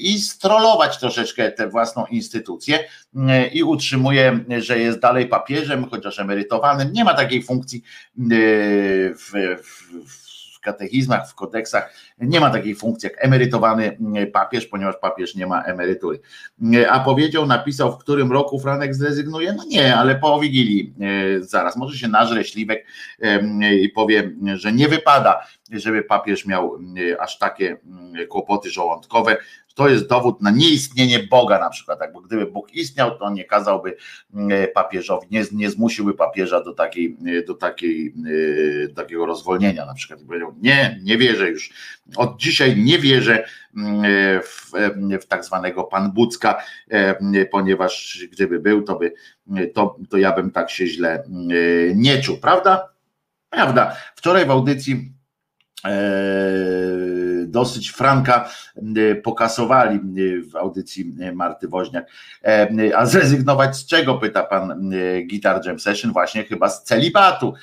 i strollować troszeczkę tę własną instytucję i utrzymuje, że jest dalej papieżem, chociaż emerytowanym. Nie ma takiej funkcji w, w w katechizmach, w kodeksach, nie ma takiej funkcji jak emerytowany papież, ponieważ papież nie ma emerytury. A powiedział, napisał, w którym roku Franek zrezygnuje? No nie, ale po Wigilii zaraz. Może się nażre śliwek i powie, że nie wypada, żeby papież miał aż takie kłopoty żołądkowe. To jest dowód na nieistnienie Boga na przykład, tak? Bo gdyby Bóg istniał, to nie kazałby papieżowi, nie, nie zmusiłby papieża do, takiej, do takiej, takiego rozwolnienia na przykład. Powiedział, nie, nie wierzę już, od dzisiaj nie wierzę w, w tak zwanego Pan Bucka, ponieważ gdyby był, to, by, to, to ja bym tak się źle nie czuł, prawda? Prawda. Wczoraj w audycji dosyć Franka pokasowali w audycji Marty Woźniak. A zrezygnować z czego, pyta pan Guitar Jam Session, właśnie chyba z celibatu,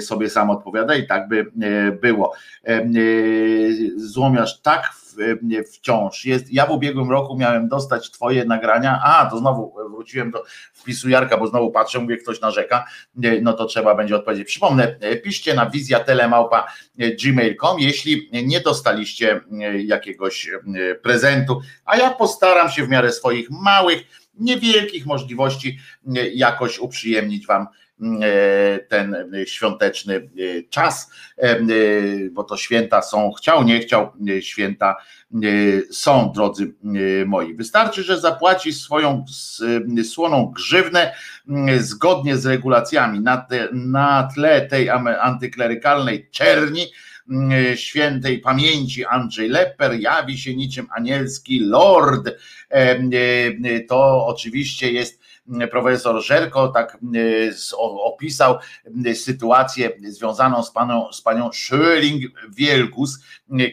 sobie sam odpowiada i tak by było. Złomiarz, tak wciąż jest, ja w ubiegłym roku miałem dostać twoje nagrania, a to znowu wróciłem do wpisu Jarka, bo znowu patrzę, mówię, ktoś narzeka, no to trzeba będzie odpowiedzieć. Przypomnę, piszcie na wizjatelemałpa kropka gmail kropka com, jeśli nie dostaliście jakiegoś prezentu, a ja postaram się w miarę swoich małych, niewielkich możliwości jakoś uprzyjemnić wam ten świąteczny czas, bo to święta są, chciał, nie chciał, święta są, drodzy moi. Wystarczy, że zapłaci swoją słoną grzywnę zgodnie z regulacjami. Na, te, na tle tej antyklerykalnej czerni świętej pamięci Andrzej Lepper jawi się niczym anielski lord. To oczywiście jest profesor Żerko, tak opisał sytuację związaną z panią, z panią Schöling-Wielgus,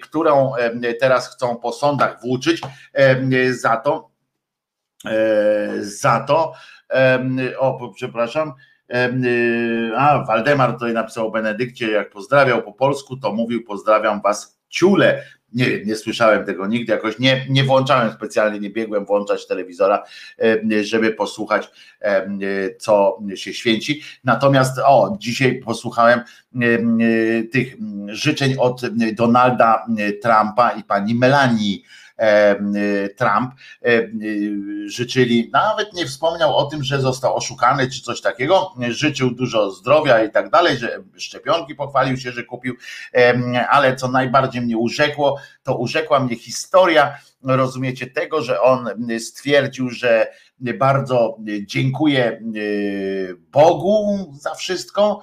którą teraz chcą po sądach włóczyć za to, za to, o przepraszam, a Waldemar tutaj napisał o Benedykcie, jak pozdrawiał po polsku, to mówił, pozdrawiam was ciule. Nie wiem, nie słyszałem tego nigdy, jakoś nie, nie włączałem specjalnie, nie biegłem włączać telewizora, żeby posłuchać, co się święci. Natomiast o, dzisiaj posłuchałem tych życzeń od Donalda Trumpa i pani Melanii Trump. Życzyli, nawet nie wspomniał o tym, że został oszukany czy coś takiego, życzył dużo zdrowia i tak dalej, że szczepionki pochwalił się, że kupił, ale co najbardziej mnie urzekło, to urzekła mnie historia, rozumiecie, tego, że on stwierdził, że bardzo dziękuję Bogu za wszystko.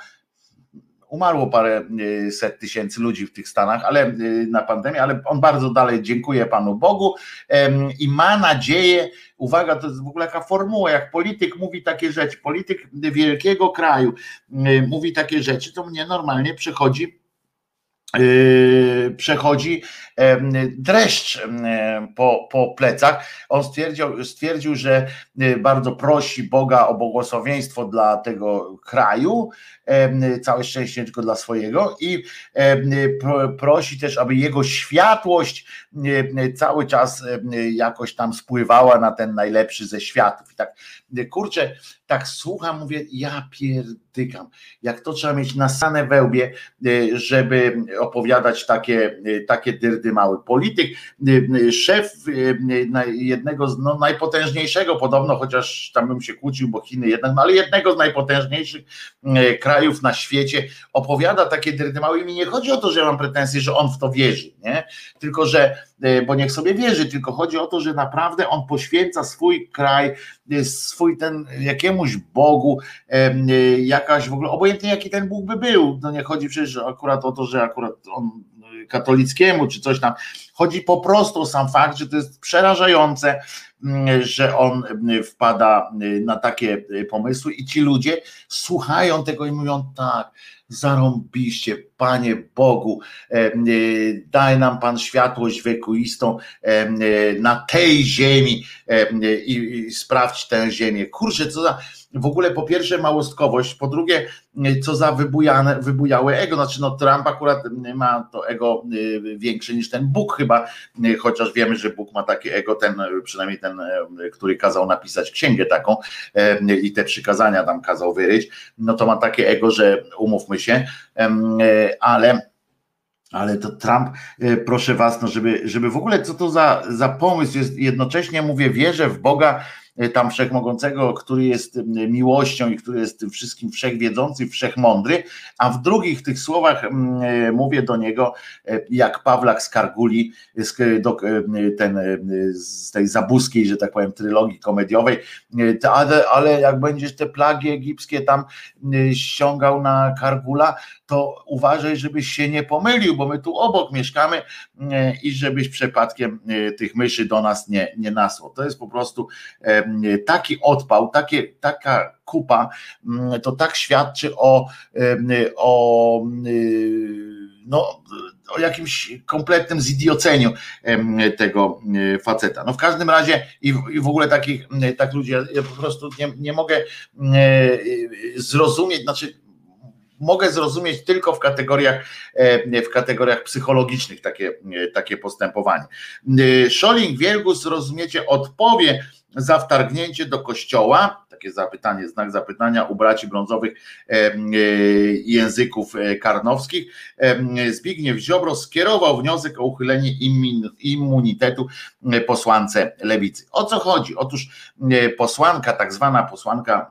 Umarło parę set tysięcy ludzi w tych Stanach, ale na pandemię, ale on bardzo dalej dziękuję Panu Bogu i ma nadzieję, uwaga, to jest w ogóle taka formuła, jak polityk mówi takie rzeczy, polityk wielkiego kraju mówi takie rzeczy, to mnie normalnie przychodzi przechodzi dreszcz po, po plecach. On stwierdził, stwierdził, że bardzo prosi Boga o błogosławieństwo dla tego kraju, całe szczęście tylko dla swojego, i prosi też, aby jego światłość cały czas jakoś tam spływała na ten najlepszy ze światów. I tak, kurczę, tak słucham, mówię, ja pierdykam, jak to trzeba mieć nasane we łbie, żeby opowiadać takie, takie dyrdy mały. Polityk, szef jednego z no, najpotężniejszego podobno, chociaż tam bym się kłócił, bo Chiny jednak, no, ale jednego z najpotężniejszych krajów na świecie opowiada takie dyrdy małe i mi nie chodzi o to, że ja mam pretensje, że on w to wierzy, nie? Tylko że, bo niech sobie wierzy, tylko chodzi o to, że naprawdę on poświęca swój kraj, swój ten jakiemuś Bogu, jakaś w ogóle, obojętnie jaki ten Bóg by był, no nie chodzi przecież akurat o to, że akurat on katolickiemu czy coś tam, chodzi po prostu o sam fakt, że to jest przerażające, że on wpada na takie pomysły i ci ludzie słuchają tego i mówią tak, zarąbiście, Panie Bogu, daj nam Pan światłość wiekuistą na tej ziemi i sprawdź tę ziemię. Kurczę, co za w ogóle po pierwsze małostkowość, po drugie co za wybujane, wybujałe ego, znaczy no Trump akurat ma to ego większe niż ten Bóg chyba, chociaż wiemy, że Bóg ma takie ego, ten przynajmniej ten, który kazał napisać księgę taką i te przykazania tam kazał wyryć, no to ma takie ego, że umówmy się, ale ale to Trump, proszę was, no żeby, żeby w ogóle co to za, za pomysł jest, jednocześnie mówię, wierzę w Boga tam wszechmogącego, który jest miłością i który jest wszystkim wszechwiedzący, wszechmądry, a w drugich tych słowach mówię do niego jak Pawlak z Karguli, ten, z tej zabuskiej, że tak powiem, trylogii komediowej, ale, ale jak będziesz te plagi egipskie tam ściągał na Kargula, to uważaj, żebyś się nie pomylił, bo my tu obok mieszkamy i żebyś przypadkiem tych myszy do nas nie, nie nasło. To jest po prostu taki odpał, takie, taka kupa, to tak świadczy o, o, no, o jakimś kompletnym zidioceniu tego faceta. No w każdym razie i w, i w ogóle takich tak ludzi, ja, ja po prostu nie, nie mogę zrozumieć, znaczy mogę zrozumieć tylko w kategoriach, w kategoriach psychologicznych takie, takie postępowanie. Schöling-Wielgus, rozumiecie, odpowie za wtargnięcie do kościoła, takie zapytanie, znak zapytania u braci brązowych języków karnowskich. Zbigniew Ziobro skierował wniosek o uchylenie immunitetu posłance lewicy. O co chodzi? Otóż posłanka, tak zwana posłanka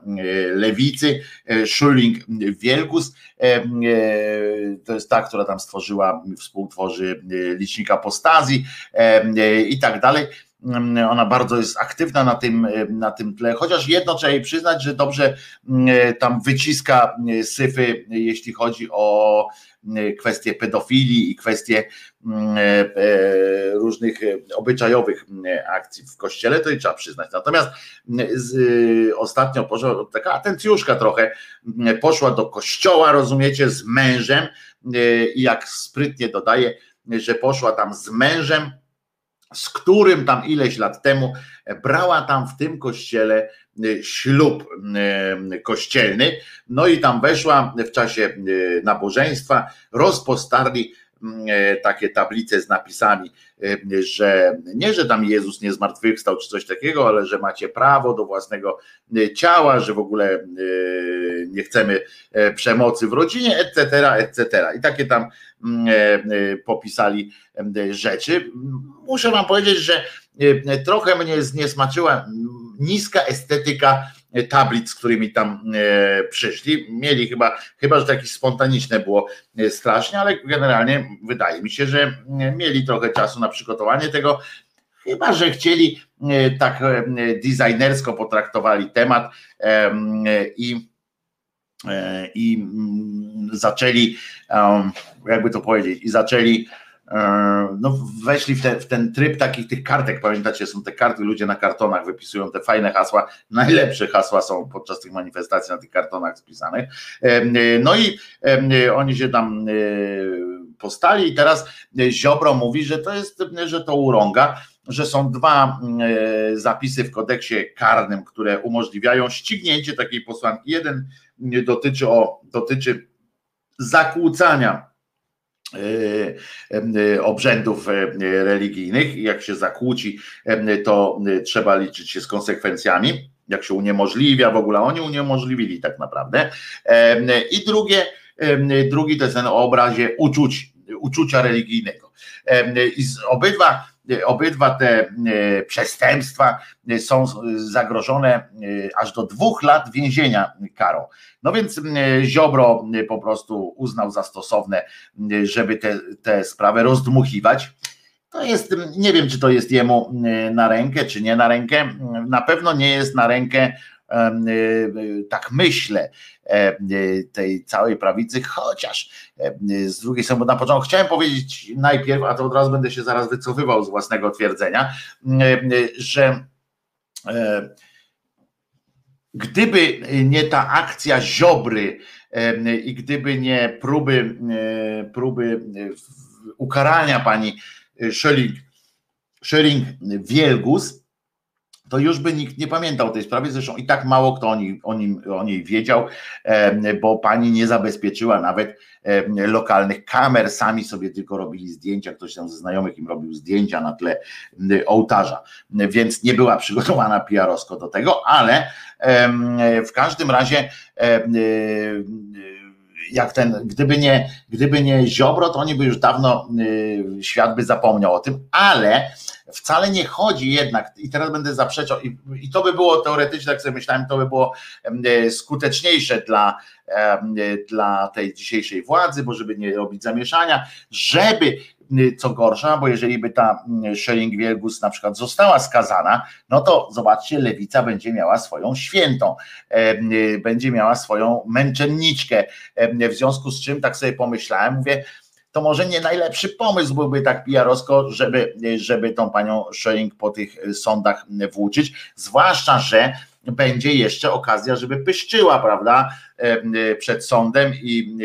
lewicy, Schöling-Wielgus, to jest ta, która tam stworzyła, współtworzy licznika apostazji i tak dalej. Ona bardzo jest aktywna na tym, na tym tle, chociaż jedno trzeba jej przyznać, że dobrze tam wyciska syfy, jeśli chodzi o kwestie pedofilii i kwestie różnych obyczajowych akcji w kościele, to i trzeba przyznać. Natomiast z, ostatnio poszła taka atencjuszka trochę, poszła do kościoła, rozumiecie, z mężem i jak sprytnie dodaje, że poszła tam z mężem, z którym tam ileś lat temu brała tam w tym kościele ślub kościelny, no i tam weszła w czasie nabożeństwa, rozpostarli takie tablice z napisami, że nie, że tam Jezus nie zmartwychwstał czy coś takiego, ale że macie prawo do własnego ciała, że w ogóle nie chcemy przemocy w rodzinie, et cetera, et cetera. I takie tam popisali rzeczy. Muszę wam powiedzieć, że trochę mnie zniesmaczyła niska estetyka tablic, z którymi tam e, przyszli. Mieli chyba, chyba że to jakieś spontaniczne było e, strasznie, ale generalnie wydaje mi się, że mieli trochę czasu na przygotowanie tego, chyba że chcieli e, tak e, designersko potraktowali temat e, i, e, i zaczęli, e, jakby to powiedzieć, i zaczęli no weszli w, te, w ten tryb takich tych kartek, pamiętacie, są te karty, ludzie na kartonach wypisują te fajne hasła, najlepsze hasła są podczas tych manifestacji na tych kartonach spisanych, no i oni się tam postali i teraz Ziobro mówi, że to jest, że to urąga, że są dwa zapisy w kodeksie karnym, które umożliwiają ścignięcie takiej posłanki. Jeden dotyczy, o, dotyczy zakłócania obrzędów religijnych. Jak się zakłóci, to trzeba liczyć się z konsekwencjami. Jak się uniemożliwia, w ogóle oni uniemożliwili tak naprawdę. I drugie, drugi to jest ten o obrazie uczuć, uczucia religijnego. I obydwa, obydwa te przestępstwa są zagrożone aż do dwóch lat więzienia karą. No więc Ziobro po prostu uznał za stosowne, żeby tę te sprawę rozdmuchiwać. To jest, nie wiem, czy to jest jemu na rękę, czy nie na rękę. Na pewno nie jest na rękę, tak myślę, tej całej prawicy, chociaż z drugiej strony, bo na początku chciałem powiedzieć najpierw, a to od razu będę się zaraz wycofywał z własnego twierdzenia, że gdyby nie ta akcja Ziobry i gdyby nie próby, próby ukarania pani Schöling-Wielgus, to już by nikt nie pamiętał o tej sprawie, zresztą i tak mało kto o niej, o nim, o niej wiedział, bo pani nie zabezpieczyła nawet lokalnych kamer, sami sobie tylko robili zdjęcia, ktoś tam ze znajomych im robił zdjęcia na tle ołtarza, więc nie była przygotowana P R-owsko do tego, ale w każdym razie jak ten, gdyby nie, gdyby nie Ziobro, to oni by już dawno, y, świat by zapomniał o tym, ale wcale nie chodzi jednak, i teraz będę zaprzeczał, i, i to by było teoretycznie, jak sobie myślałem, to by było y, skuteczniejsze dla, y, dla tej dzisiejszej władzy, bo żeby nie robić zamieszania, żeby, y, co gorsza, bo jeżeli by ta y, Schöling-Wielgus na przykład została skazana, no to zobaczcie, lewica będzie miała swoją świętą, y, y, będzie miała swoją męczenniczkę, y, w związku z czym tak sobie pomyślałem, mówię, to może nie najlepszy pomysł byłby tak P R-owsko, żeby, żeby tą panią Schöling po tych sądach włóczyć, zwłaszcza, że będzie jeszcze okazja, żeby pyszczyła, prawda, przed sądem i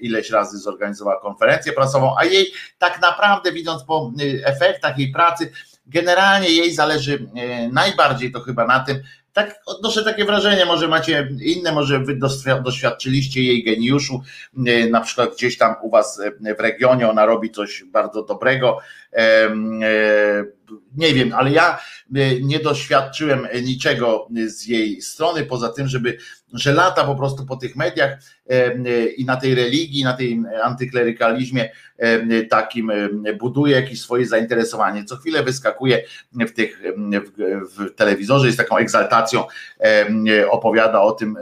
ileś razy zorganizowała konferencję prasową, a jej tak naprawdę, widząc po efektach jej pracy, generalnie jej zależy najbardziej to chyba na tym, tak odnoszę takie wrażenie, może macie inne, może wy doświadczyliście jej geniuszu, na przykład gdzieś tam u was w regionie ona robi coś bardzo dobrego, nie wiem, ale ja nie doświadczyłem niczego z jej strony, poza tym, żeby, że lata po prostu po tych mediach i na tej religii, na tej antyklerykalizmie takim buduje jakieś swoje zainteresowanie. Co chwilę wyskakuje w tych w, w telewizorze i z taką egzaltacją opowiada o tym,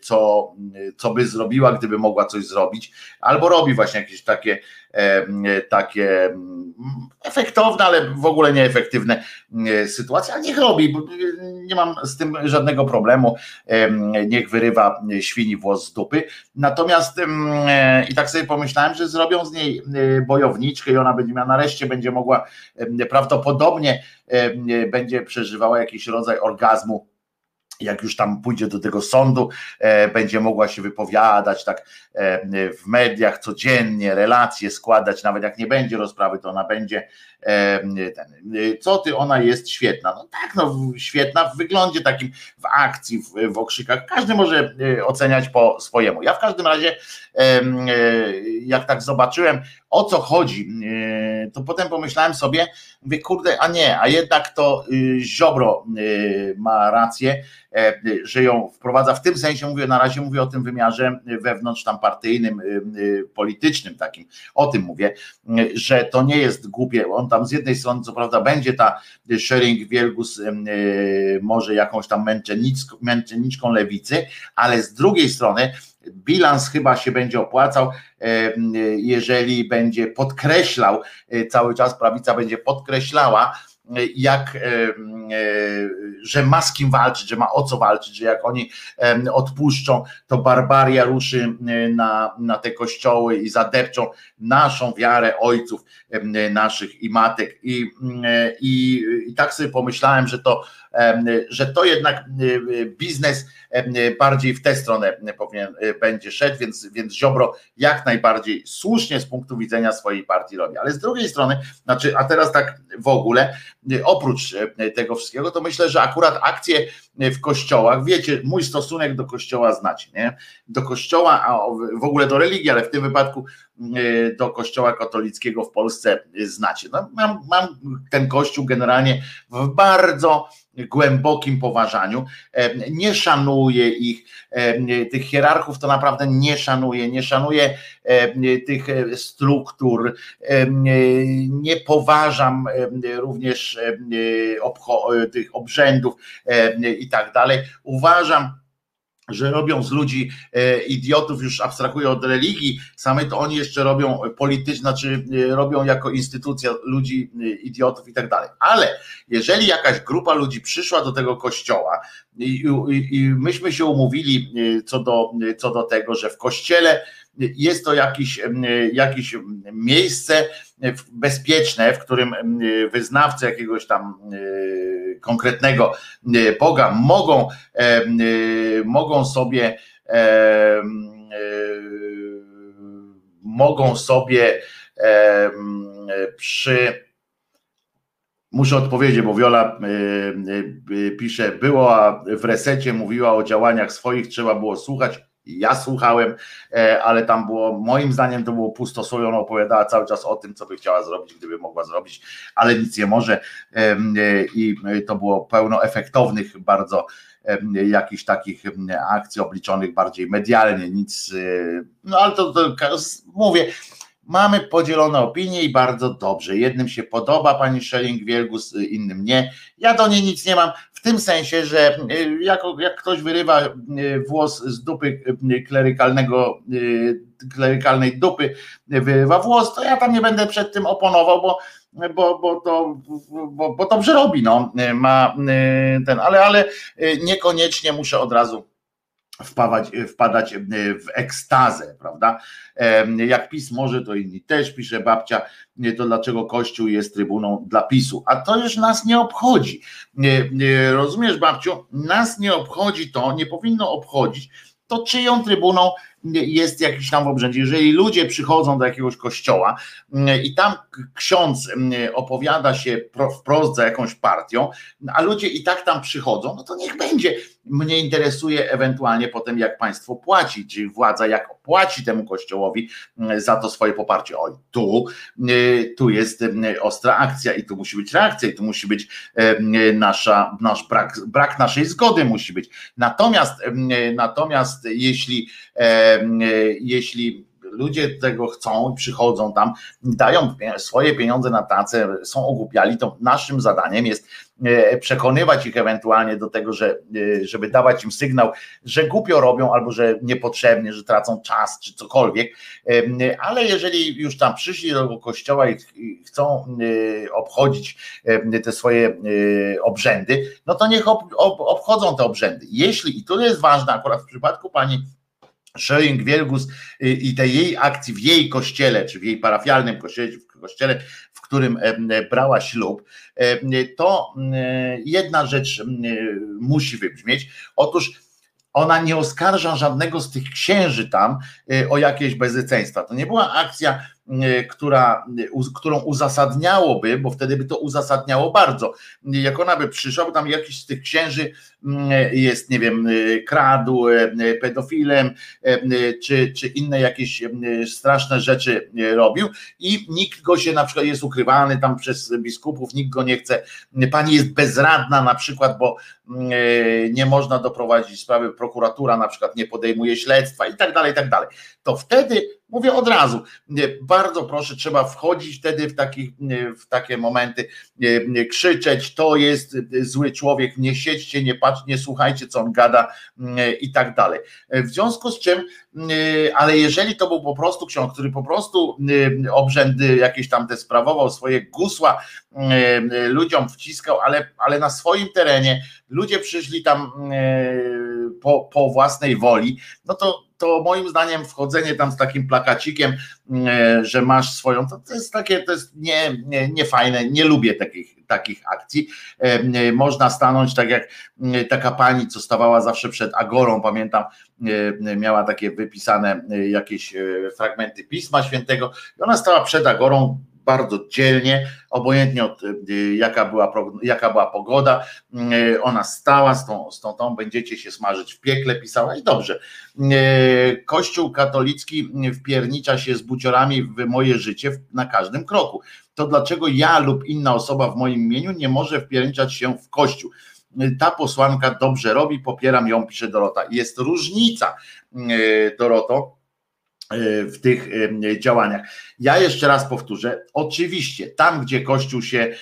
co, co by zrobiła, gdyby mogła coś zrobić, albo robi właśnie jakieś takie takie efektowne, ale w ogóle nieefektywne sytuacje, ale niech robi, nie mam z tym żadnego problemu, niech wyrywa świni włos z dupy, natomiast i tak sobie pomyślałem, że zrobią z niej bojowniczkę i ona będzie miała, nareszcie będzie mogła, prawdopodobnie będzie przeżywała jakiś rodzaj orgazmu, jak już tam pójdzie do tego sądu, e, będzie mogła się wypowiadać tak e, w mediach codziennie, relacje składać, nawet jak nie będzie rozprawy, to ona będzie e, ten, e, co ty, ona jest świetna. No tak, no świetna w wyglądzie takim, w akcji, w, w okrzykach, każdy może e, oceniać po swojemu. Ja w każdym razie, e, e, jak tak zobaczyłem, o co chodzi, e, to potem pomyślałem sobie, mówię, kurde, a nie, a jednak to y, Ziobro y, ma rację, że ją wprowadza, w tym sensie mówię, na razie mówię o tym wymiarze wewnątrz tam partyjnym, politycznym takim, o tym mówię, że to nie jest głupie, on tam z jednej strony co prawda będzie ta Schöling-Wielgus może jakąś tam męczenniczką, męczenniczką lewicy, ale z drugiej strony bilans chyba się będzie opłacał, jeżeli będzie podkreślał, cały czas prawica będzie podkreślała jak, że ma z kim walczyć, że ma o co walczyć, że jak oni odpuszczą, to barbaria ruszy na, na te kościoły i zadepczą naszą wiarę ojców naszych i matek. I, i, i tak sobie pomyślałem, że to, że to jednak biznes bardziej w tę stronę powinien będzie szedł, więc, więc Ziobro jak najbardziej słusznie z punktu widzenia swojej partii robi. Ale z drugiej strony, znaczy, a teraz tak w ogóle, oprócz tego wszystkiego, to myślę, że akurat akcje w kościołach, wiecie, mój stosunek do kościoła znacie, nie? Do kościoła, a w ogóle do religii, ale w tym wypadku do kościoła katolickiego w Polsce znacie. No, mam, mam ten kościół generalnie w bardzo głębokim poważaniu, nie szanuję ich, tych hierarchów to naprawdę nie szanuję, nie szanuję tych struktur, nie poważam również tych obrzędów i tak dalej. Uważam, że robią z ludzi idiotów, już abstrahuję od religii samej, to oni jeszcze robią polityczne, znaczy robią jako instytucja ludzi idiotów i tak dalej. Ale jeżeli jakaś grupa ludzi przyszła do tego kościoła i, i, i myśmy się umówili co do, co do tego, że w kościele jest to jakiś, jakieś miejsce bezpieczne, w którym wyznawcy jakiegoś tam konkretnego Boga mogą, mogą sobie mogą sobie przy muszę odpowiedzieć, bo Wiola pisze, była w resecie, mówiła o działaniach swoich, trzeba było słuchać. Ja słuchałem, ale tam było, moim zdaniem to było pustosłowie, ona opowiadała cały czas o tym, co by chciała zrobić, gdyby mogła zrobić, ale nic nie może i to było pełno efektownych bardzo jakichś takich akcji obliczonych bardziej medialnie, nic, no ale to, to mówię, mamy podzielone opinie i bardzo dobrze, jednym się podoba pani Schöling-Wielgus, innym nie, ja do niej nic nie mam, w tym sensie, że jak, jak ktoś wyrywa włos z dupy klerykalnego, klerykalnej dupy, wyrywa włos, to ja tam nie będę przed tym oponował, bo, bo, bo, to, bo, bo dobrze robi, no, ma ten, ale, ale niekoniecznie muszę od razu Wpawać, wpadać w ekstazę, prawda? Jak PiS może, to inni też, pisze babcia, to dlaczego Kościół jest trybuną dla PiSu? A to już nas nie obchodzi. Rozumiesz, babciu? Nas nie obchodzi to, nie powinno obchodzić, to czyją trybuną jest jakiś tam w obrzędzie. Jeżeli ludzie przychodzą do jakiegoś kościoła i tam ksiądz opowiada się wprost za jakąś partią, a ludzie i tak tam przychodzą, no to niech będzie. Mnie interesuje ewentualnie potem, jak państwo płaci, czy władza jak płaci temu kościołowi za to swoje poparcie. Oj, tu, tu jest ostra akcja i tu musi być reakcja i tu musi być nasza, nasz brak, brak naszej zgody musi być. Natomiast, natomiast jeśli jeśli ludzie tego chcą, przychodzą tam, dają swoje pieniądze na tacę, są ogłupiali, to naszym zadaniem jest przekonywać ich ewentualnie do tego, że, żeby dawać im sygnał, że głupio robią albo że niepotrzebnie, że tracą czas czy cokolwiek, ale jeżeli już tam przyszli do kościoła i chcą obchodzić te swoje obrzędy, no to niech ob, ob, obchodzą te obrzędy. Jeśli, i to jest ważne akurat w przypadku pani Schöling-Wielgus i tej jej akcji w jej kościele, czy w jej parafialnym kościele, w kościele, w którym brała ślub, to jedna rzecz musi wybrzmieć. Otóż ona nie oskarża żadnego z tych księży tam o jakieś bezeceństwa. To nie była akcja, która, którą uzasadniałoby, bo wtedy by to uzasadniało bardzo. Jak ona by przyszła, bo tam jakiś z tych księży jest, nie wiem, kradł, pedofilem, czy, czy inne jakieś straszne rzeczy robił i nikt go się, na przykład jest ukrywany tam przez biskupów, nikt go nie chce, pani jest bezradna na przykład, bo nie można doprowadzić sprawy, prokuratura na przykład nie podejmuje śledztwa i tak dalej, i tak dalej. To wtedy Mówię od razu, bardzo proszę, trzeba wchodzić wtedy w, taki, w takie momenty, krzyczeć, to jest zły człowiek, nie siedźcie, nie patrzcie, nie słuchajcie, co on gada i tak dalej. W związku z czym, ale jeżeli to był po prostu ksiądz, który po prostu obrzędy jakieś tam te sprawował, swoje gusła ludziom wciskał, ale, ale na swoim terenie ludzie przyszli tam po, po własnej woli, no to to moim zdaniem wchodzenie tam z takim plakacikiem, że masz swoją, to, to jest takie, to jest nie, nie, nie fajne, nie lubię takich, takich akcji. Można stanąć tak jak taka pani, co stawała zawsze przed Agorą, pamiętam, miała takie wypisane jakieś fragmenty Pisma Świętego i ona stała przed Agorą bardzo dzielnie, obojętnie od jaka była, jaka była pogoda, ona stała z tą, z tą, tą, będziecie się smażyć w piekle, pisała i dobrze. Kościół katolicki wpiernicza się z buciorami w moje życie na każdym kroku. To dlaczego ja lub inna osoba w moim imieniu nie może wpierniczać się w Kościół? Ta posłanka dobrze robi, popieram ją, pisze Dorota. Jest różnica, Doroto, w tych działaniach. Ja jeszcze raz powtórzę, oczywiście tam, gdzie Kościół się,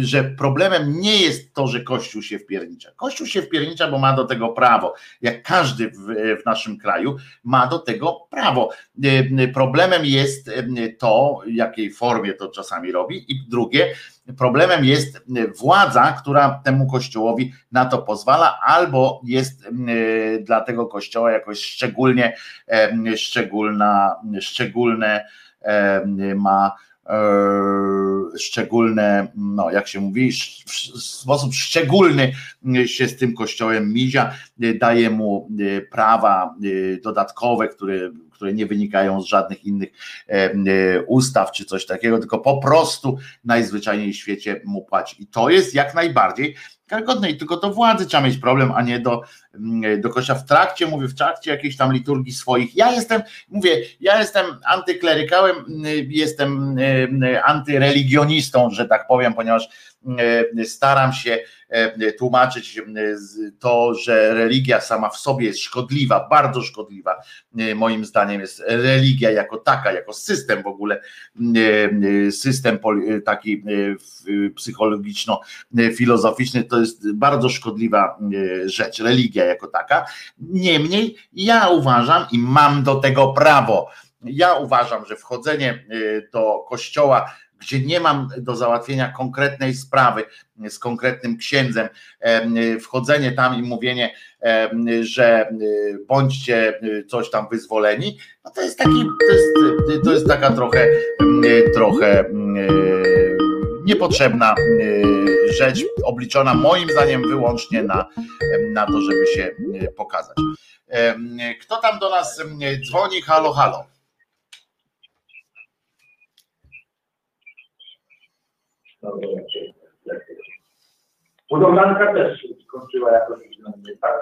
że problemem nie jest to, że Kościół się wpiernicza. Kościół się wpiernicza, bo ma do tego prawo. Jak każdy w, w naszym kraju ma do tego prawo. Problemem jest to, w jakiej formie to czasami robi i drugie, problemem jest władza, która temu kościołowi na to pozwala, albo jest dla tego kościoła jakoś szczególnie szczególna, szczególne ma szczególne, no jak się mówi, w sposób szczególny się z tym kościołem mizia, daje mu prawa dodatkowe, które które nie wynikają z żadnych innych ustaw czy coś takiego, tylko po prostu najzwyczajniej w świecie mu płaci. I to jest jak najbardziej karygodne. I tylko do władzy trzeba mieć problem, a nie do, do kościoła. W trakcie, mówię, w trakcie jakiejś tam liturgii swoich. Ja jestem, mówię, ja jestem antyklerykałem, jestem antyreligionistą, że tak powiem, ponieważ staram się tłumaczyć to, że religia sama w sobie jest szkodliwa, bardzo szkodliwa. Moim zdaniem jest religia jako taka, jako system w ogóle, system taki psychologiczno-filozoficzny, to jest bardzo szkodliwa rzecz, religia jako taka. Niemniej ja uważam i mam do tego prawo. Ja uważam, że wchodzenie do kościoła, gdzie nie mam do załatwienia konkretnej sprawy z konkretnym księdzem, wchodzenie tam i mówienie, że bądźcie coś tam wyzwoleni, no to jest taki, to jest, to jest taka trochę, trochę niepotrzebna rzecz, obliczona moim zdaniem wyłącznie na, na to, żeby się pokazać. Kto tam do nas dzwoni? Halo, halo. Budowlanka też się skończyła jakoś na mnie, tak?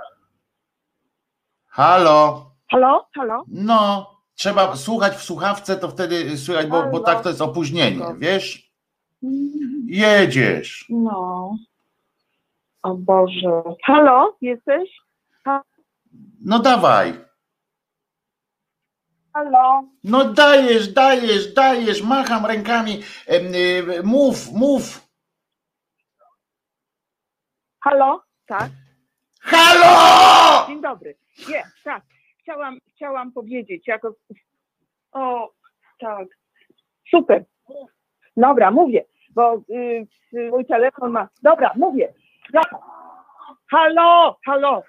Halo. Halo, halo. No, trzeba słuchać w słuchawce, to wtedy słychać, bo, bo tak to jest opóźnienie, wiesz? Jedziesz. No. O Boże. Halo, jesteś? Halo. No dawaj. Halo. No dajesz, dajesz, dajesz, macham rękami. Mów, mów. Halo, tak. Halo! Dzień dobry. Nie, tak. Chciałam, chciałam powiedzieć jako... O, tak. Super. Dobra, mówię, bo yy, mój telefon ma... Dobra, mówię. Dobra. Halo, halo.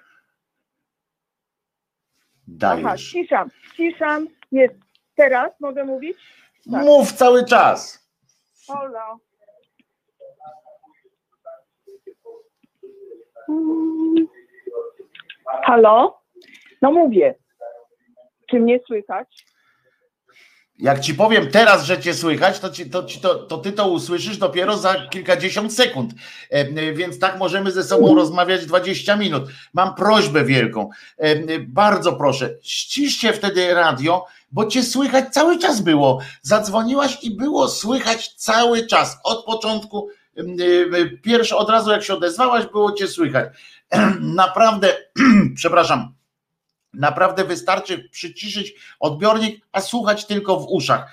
Dajesz. Aha, ciszam, ciszam. Jest. Teraz mogę mówić? Tak. Mów cały czas. Halo. Hmm. Halo? No mówię. Czy mnie słychać? Jak ci powiem teraz, że cię słychać, to, ci, to, to, to ty to usłyszysz dopiero za kilkadziesiąt sekund. E, więc tak możemy ze sobą rozmawiać dwadzieścia minut. Mam prośbę wielką. E, bardzo proszę, ściszcie wtedy radio, bo cię słychać cały czas było. Zadzwoniłaś i było słychać cały czas. Od początku, e, pierwszy od razu jak się odezwałaś, było cię słychać. E, naprawdę, przepraszam. Naprawdę wystarczy przyciszyć odbiornik, a słuchać tylko w uszach.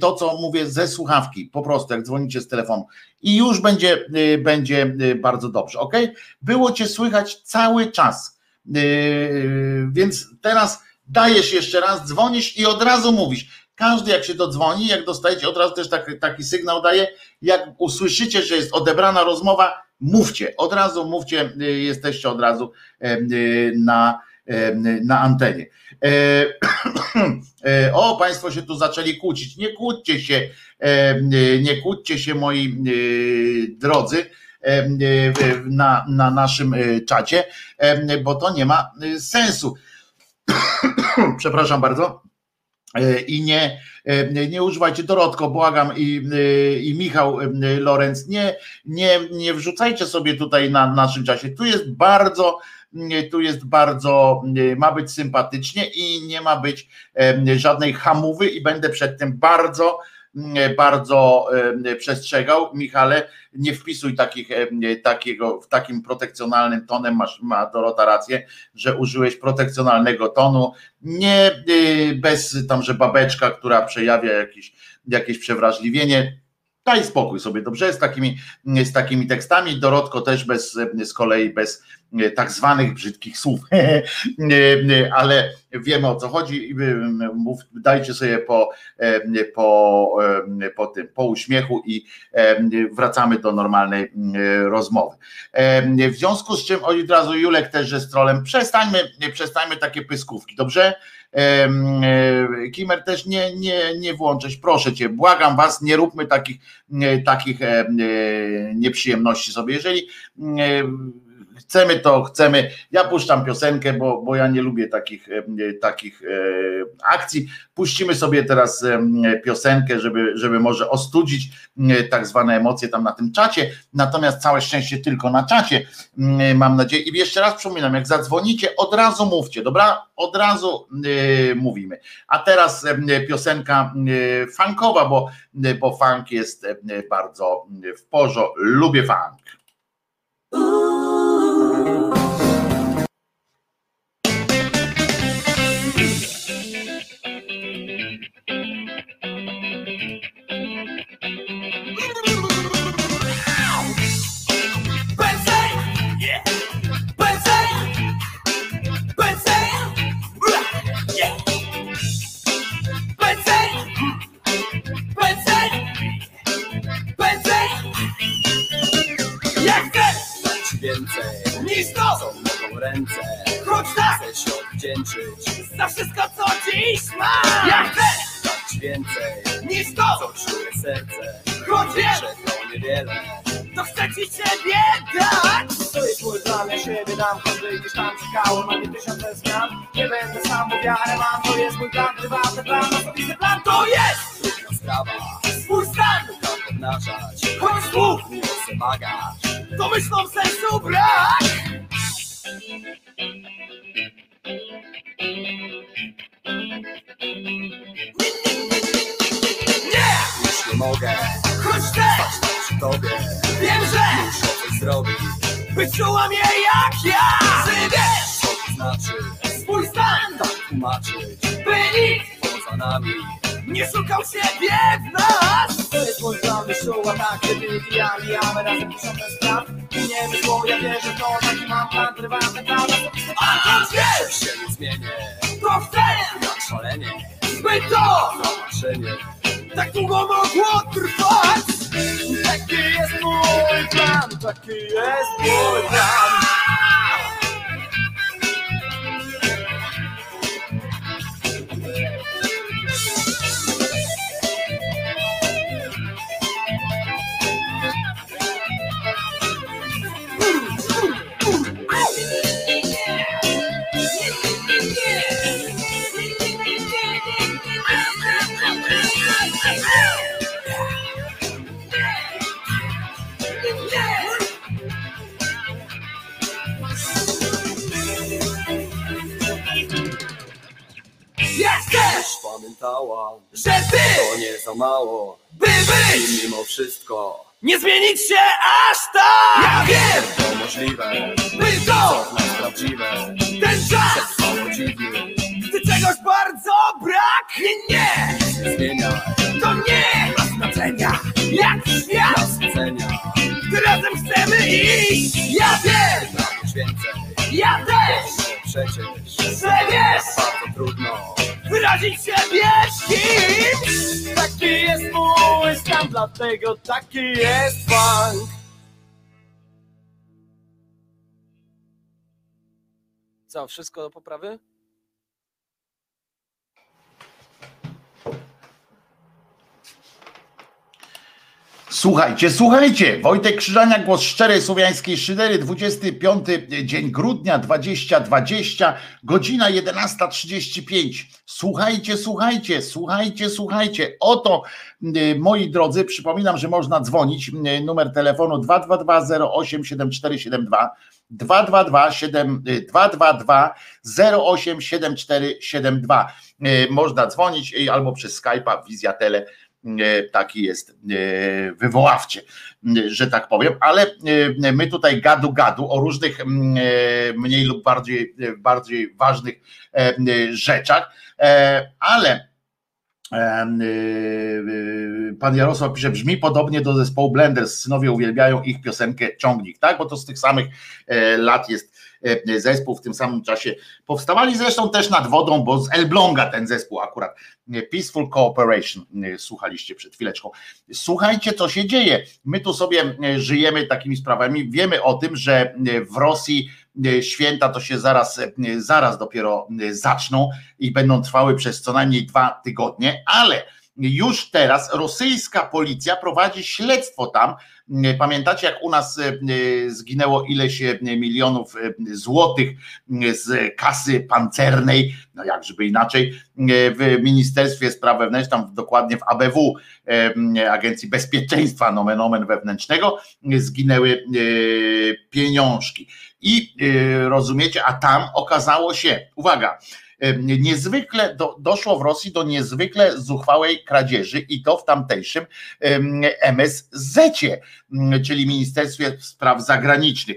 To, co mówię, ze słuchawki, po prostu jak dzwonicie z telefonu. I już będzie, będzie bardzo dobrze, ok? Było cię słychać cały czas. Więc teraz dajesz jeszcze raz, dzwonisz i od razu mówisz. Każdy jak się dodzwoni, jak dostajecie, od razu też taki, taki sygnał daje. Jak usłyszycie, że jest odebrana rozmowa, mówcie. Od razu mówcie, jesteście od razu na... na antenie. E, o, państwo się tu zaczęli kłócić. Nie kłóćcie się, nie kłóćcie się, moi drodzy, na, na naszym czacie, bo to nie ma sensu. Przepraszam bardzo. I nie, nie używajcie, Dorotko, błagam, i, i Michał Lorenz, nie, nie, nie wrzucajcie sobie tutaj na naszym czasie. Tu jest bardzo, tu jest bardzo, ma być sympatycznie i nie ma być żadnej hamowy i będę przed tym bardzo, bardzo przestrzegał. Michale, nie wpisuj takich, takiego, w takim protekcjonalnym tonem, masz, ma Dorota rację, że użyłeś protekcjonalnego tonu, nie bez tam, że babeczka, która przejawia jakieś, jakieś przewrażliwienie. Daj spokój sobie, dobrze? Z takimi, z takimi tekstami. Dorotko też bez, z kolei bez tak zwanych brzydkich słów, ale wiemy o co chodzi. Mów, dajcie sobie po, po, po, tym, po uśmiechu i wracamy do normalnej rozmowy. W związku z czym od razu Julek też ze strolem, przestańmy, przestańmy takie pyskówki, dobrze? Kimer też nie, nie, nie włączyć, proszę cię, błagam was, nie róbmy takich, takich nieprzyjemności sobie, jeżeli chcemy, to chcemy, ja puszczam piosenkę, bo, bo ja nie lubię takich, takich akcji, puścimy sobie teraz piosenkę, żeby, żeby może ostudzić tak zwane emocje tam na tym czacie, natomiast całe szczęście tylko na czacie, mam nadzieję, i jeszcze raz przypominam, jak zadzwonicie, od razu mówcie, dobra, od razu mówimy, a teraz piosenka funkowa, bo, bo funk jest bardzo w porządku, lubię funk. Ręce, choć tak chcę się odwdzięczyć za wszystko, co dziś mam. Ja chcę dać więcej niż to, co czuje serce, choć wiem, że to niewiele, to chcę ci ciebie dać. To jest mój plan, ja siebie dam, choć gdzieś tam czekało na mnie tysiące zmian. Nie będę sam, bo wiarę mam, to jest mój plan, prywatny plan, osobisty plan. To jest trudna sprawa, swój stan muszę podnażać, choć słów nie przemaga, to myślą sensu brak. Mogę, choć też przy tobie wiem, że muszę coś zrobić, by czuła mnie jak ja. Ty wiesz, co to znaczy swój stan tak tłumaczyć, by nikt poza nami nie szukał siebie w nas. To jest mój plan, wyszuła tak, gdy ty i ja mijamy razem tysiące spraw. I nie wyszło, ja wierzę w to, taki mam plan, prywatny plan. A choć wiesz, się nie zmienię, to chcę jak szalenie, by to zobaczenie tak długo mogło trwać. Taki jest mój plan, taki jest mój plan. Że ty to nie za mało, by być i mimo wszystko nie zmienić się aż tak. Ja wiem, to możliwe, by to co jest prawdziwe, ten czas Gdy czegoś bardzo brak, nie zmienia. To nie ma znaczenia, jak świat ocenia. Gdy razem chcemy iść, ja wiem. Ja też. Przecież, że wiesz, bardzo trudno wyrazić siebie kimś. Taki jest mój stan, dlatego taki jest funk. Co, wszystko do poprawy? Słuchajcie, słuchajcie! Wojtek Krzyżaniak, głos szczerej słowiańskiej szydery, dwudziesty piąty dzień grudnia, dwudziesty dwudziesty, godzina jedenasta trzydzieści pięć. Słuchajcie, słuchajcie, słuchajcie, słuchajcie. Oto, moi drodzy, przypominam, że można dzwonić. Numer telefonu dwa dwa dwa zero osiem siedem cztery siedem dwa. dwa dwa dwa zero osiem siedem cztery siedem dwa. Można dzwonić albo przez Skype'a, Wizja Tele. Taki jest wywoławczy, że tak powiem, ale my tutaj gadu gadu o różnych mniej lub bardziej, bardziej ważnych rzeczach, ale pan Jarosław pisze, brzmi podobnie do zespołu Blenders, synowie uwielbiają ich piosenkę Ciągnik, tak, bo to z tych samych lat jest zespół, w tym samym czasie powstawali, zresztą też nad wodą, bo z Elbląga ten zespół akurat, Peaceful Cooperation, słuchaliście przed chwileczką. Słuchajcie, co się dzieje, my tu sobie żyjemy takimi sprawami, wiemy o tym, że w Rosji święta to się zaraz, zaraz dopiero zaczną i będą trwały przez co najmniej dwa tygodnie, ale już teraz rosyjska policja prowadzi śledztwo tam. Pamiętacie, jak u nas zginęło ileś milionów złotych z kasy pancernej, no jak żeby inaczej, w Ministerstwie Spraw Wewnętrznych, tam dokładnie w A B W, Agencji Bezpieczeństwa nomen omen wewnętrznego, zginęły pieniążki. I rozumiecie, a tam okazało się, uwaga, niezwykle do, doszło w Rosji do niezwykle zuchwałej kradzieży i to w tamtejszym M S Z-cie, czyli Ministerstwie Spraw Zagranicznych,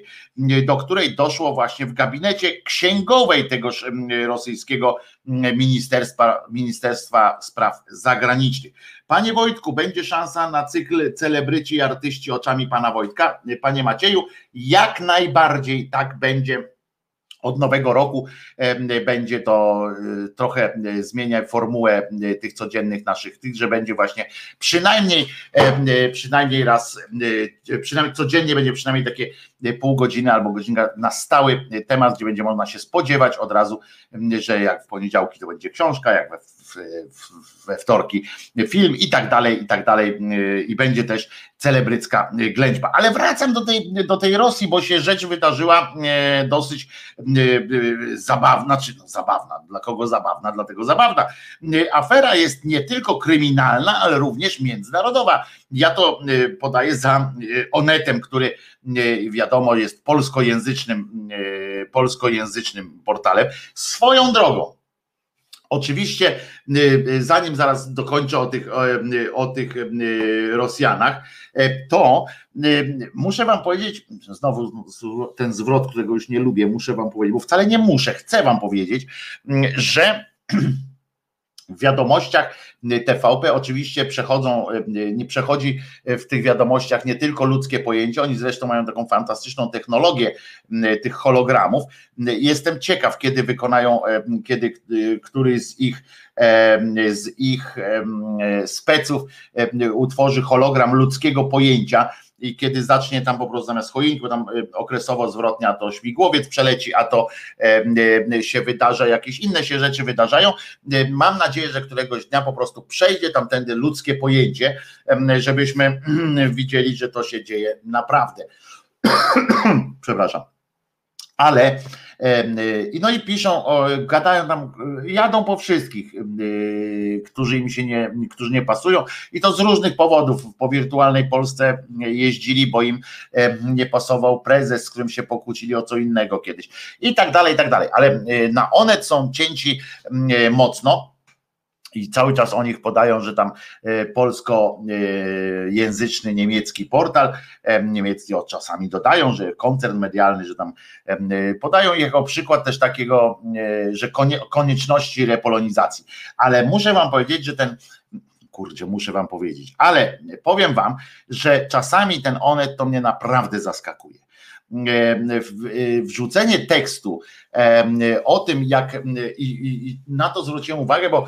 do której doszło właśnie w gabinecie księgowej tegoż rosyjskiego Ministerstwa, Ministerstwa Spraw Zagranicznych. Panie Wojtku, będzie szansa na cykl celebryci i artyści oczami pana Wojtka. Panie Macieju, jak najbardziej tak będzie. Od nowego roku będzie to trochę zmienia formułę tych codziennych naszych, tych, że będzie właśnie przynajmniej przynajmniej raz, przynajmniej codziennie będzie przynajmniej takie pół godziny albo godzinka na stały temat, gdzie będzie można się spodziewać od razu, że jak w poniedziałki to będzie książka, jak we, w, we wtorki film i tak dalej, i tak dalej, i będzie też celebrycka ględźba. Ale wracam do tej, do tej Rosji, bo się rzecz wydarzyła dosyć zabawna, czy no zabawna, dla kogo zabawna, dlatego zabawna. Afera jest nie tylko kryminalna, ale również międzynarodowa. Ja to podaję za Onetem, który wiadomo jest polskojęzycznym, polskojęzycznym portalem. Swoją drogą, oczywiście, zanim zaraz dokończę o tych, o tych Rosjanach, to muszę wam powiedzieć, znowu ten zwrot, którego już nie lubię, muszę wam powiedzieć, bo wcale nie muszę, chcę wam powiedzieć, że w wiadomościach T V P oczywiście przechodzą, nie przechodzi w tych wiadomościach nie tylko ludzkie pojęcie, oni zresztą mają taką fantastyczną technologię tych hologramów. Jestem ciekaw, kiedy wykonają, kiedy który z ich z ich speców utworzy hologram ludzkiego pojęcia i kiedy zacznie tam po prostu zamiast choinki, bo tam okresowo zwrotnie, a to śmigłowiec przeleci, a to się wydarza, jakieś inne się rzeczy wydarzają. Mam nadzieję, że któregoś dnia po prostu przejdzie tamtędy ludzkie pojęcie, żebyśmy widzieli, że to się dzieje naprawdę. Przepraszam. Ale no i piszą, gadają tam, jadą po wszystkich, którzy im się nie, którzy nie pasują i to z różnych powodów. Po wirtualnej Polsce jeździli, bo im nie pasował prezes, z którym się pokłócili o co innego kiedyś i tak dalej, i tak dalej. Ale na Onet są cięci mocno. I cały czas o nich podają, że tam polskojęzyczny niemiecki portal, niemiecki od czasami dodają, że koncern medialny, że tam podają jako przykład też takiego, że konieczności repolonizacji. Ale muszę wam powiedzieć, że ten, kurczę, muszę wam powiedzieć, ale powiem wam, że czasami ten Onet to mnie naprawdę zaskakuje. Wrzucenie tekstu o tym, jak i, i na to zwróciłem uwagę, bo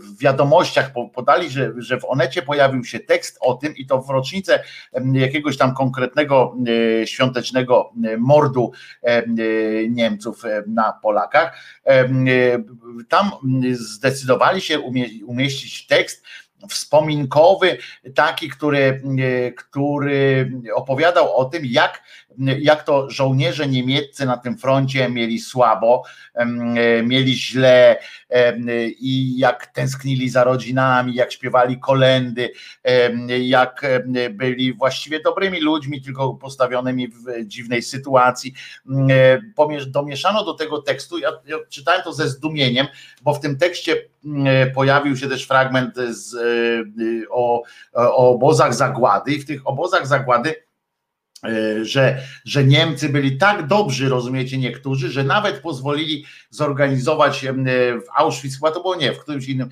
w wiadomościach podali, że, że w Onecie pojawił się tekst o tym i to w rocznicę jakiegoś tam konkretnego świątecznego mordu Niemców na Polakach. Tam zdecydowali się umieścić tekst wspominkowy, taki, który, który opowiadał o tym, jak, jak to żołnierze niemieccy na tym froncie mieli słabo, mieli źle i jak tęsknili za rodzinami, jak śpiewali kolędy, jak byli właściwie dobrymi ludźmi, tylko postawionymi w dziwnej sytuacji. Domieszano do tego tekstu, ja czytałem to ze zdumieniem, bo w tym tekście pojawił się też fragment z, o, o obozach zagłady i w tych obozach zagłady, że, że Niemcy byli tak dobrzy, rozumiecie, niektórzy, że nawet pozwolili zorganizować w Auschwitz, chyba to było nie, w którymś innym,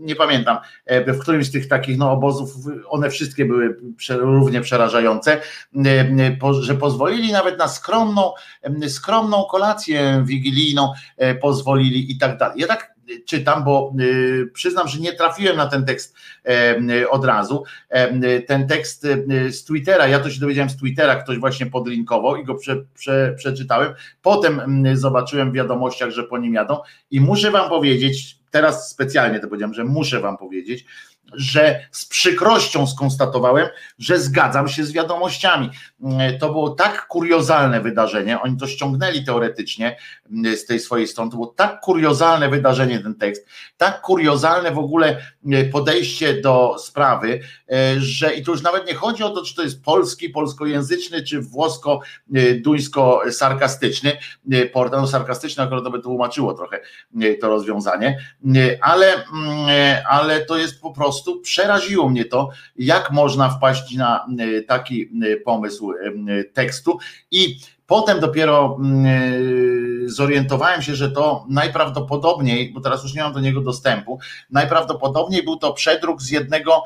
nie pamiętam, w którymś z tych takich no, obozów, one wszystkie były równie przerażające, że pozwolili nawet na skromną, skromną kolację wigilijną, pozwolili i tak dalej. Ja tak czytam, bo przyznam, że nie trafiłem na ten tekst od razu. Ten tekst z Twittera, ja to się dowiedziałem z Twittera, ktoś właśnie podlinkował i go prze, prze, przeczytałem. Potem zobaczyłem w wiadomościach, że po nim jadą i muszę wam powiedzieć, teraz specjalnie to powiedziałem, że muszę wam powiedzieć, że z przykrością skonstatowałem, że zgadzam się z wiadomościami. To było tak kuriozalne wydarzenie, oni to ściągnęli teoretycznie z tej swojej strony, to było tak kuriozalne wydarzenie ten tekst, tak kuriozalne w ogóle podejście do sprawy, że i tu już nawet nie chodzi o to, czy to jest polski, polskojęzyczny, czy włosko-duńsko-sarkastyczny portal, no sarkastyczny akurat to by tłumaczyło trochę to rozwiązanie, ale, ale to jest po prostu przeraziło mnie to, jak można wpaść na taki pomysł tekstu i potem dopiero zorientowałem się, że to najprawdopodobniej, bo teraz już nie mam do niego dostępu, najprawdopodobniej był to przedruk z jednego,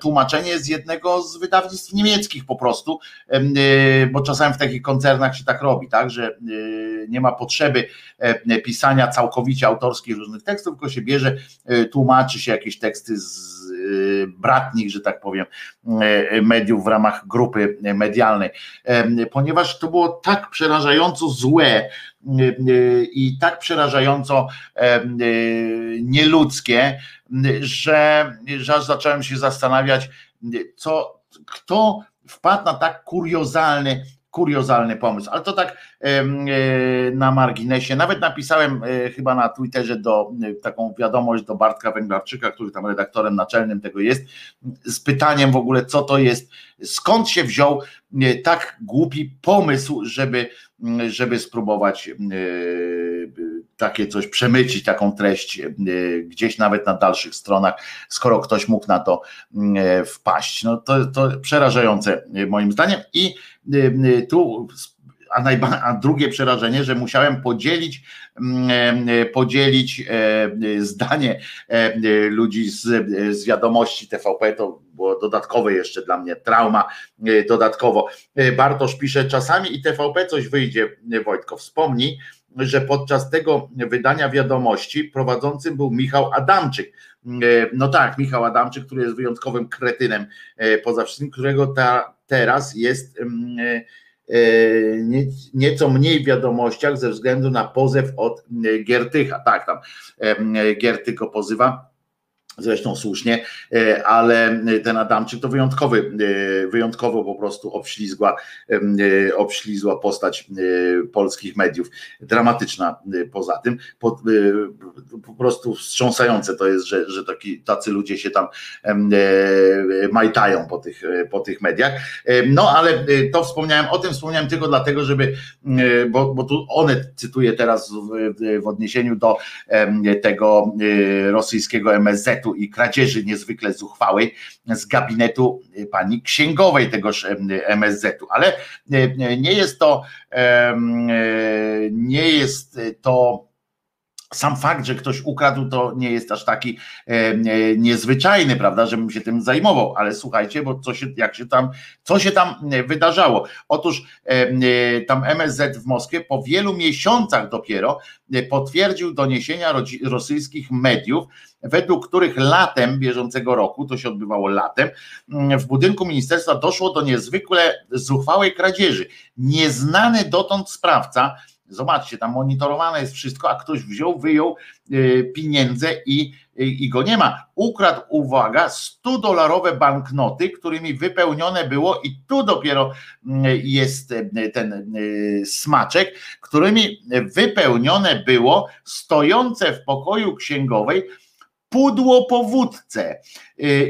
tłumaczenie z jednego z wydawnictw niemieckich po prostu, bo czasami w takich koncernach się tak robi, tak, że nie ma potrzeby pisania całkowicie autorskich różnych tekstów, tylko się bierze, tłumaczy się jakieś teksty z bratnich, że tak powiem, mediów w ramach grupy medialnej, ponieważ to było tak przerażająco złe i tak przerażająco nieludzkie, że, że aż zacząłem się zastanawiać, co, kto wpadł na tak kuriozalny, kuriozalny pomysł, ale to tak na marginesie, nawet napisałem chyba na Twitterze do, taką wiadomość do Bartka Węglarczyka, który tam redaktorem naczelnym tego jest, z pytaniem w ogóle co to jest, skąd się wziął tak głupi pomysł, żeby, żeby spróbować takie coś przemycić, taką treść gdzieś nawet na dalszych stronach, skoro ktoś mógł na to wpaść. No to, to przerażające moim zdaniem i tu A, najba, a drugie przerażenie, że musiałem podzielić, podzielić zdanie ludzi z, z wiadomości T V P, to było dodatkowe jeszcze dla mnie, trauma dodatkowo. Bartosz pisze, czasami i T V P coś wyjdzie, Wojtko, wspomnij, że podczas tego wydania wiadomości prowadzącym był Michał Adamczyk. No tak, Michał Adamczyk, który jest wyjątkowym kretynem poza wszystkim, którego ta, teraz jest... nieco mniej w wiadomościach ze względu na pozew od Giertycha, tak tam Giertyko pozywa zresztą słusznie, ale ten Adamczyk to wyjątkowy, wyjątkowo po prostu obślizgła, obślizgła postać polskich mediów. Dramatyczna poza tym, po, po prostu wstrząsające to jest, że, że taki, tacy ludzie się tam majtają po tych, po tych mediach. No ale to wspomniałem, o tym wspomniałem tylko dlatego, żeby, bo, bo tu Onet cytuję teraz w, w odniesieniu do tego rosyjskiego em es zetu i kradzieży niezwykle zuchwałej z gabinetu pani księgowej tegoż em es zetu, ale nie jest to nie jest to sam fakt, że ktoś ukradł, to nie jest aż taki niezwyczajny, prawda, żebym się tym zajmował, ale słuchajcie, bo co się, jak się tam, co się tam wydarzało. Otóż tam em es zet w Moskwie po wielu miesiącach dopiero potwierdził doniesienia rosyjskich mediów, według których latem bieżącego roku, to się odbywało latem, w budynku ministerstwa doszło do niezwykle zuchwałej kradzieży. Nieznany dotąd sprawca, zobaczcie, tam monitorowane jest wszystko, a ktoś wziął, wyjął pieniądze i, i go nie ma. Ukradł, uwaga, stodolarowe banknoty, którymi wypełnione było, i tu dopiero jest ten smaczek, którymi wypełnione było stojące w pokoju księgowej pudło po wódce,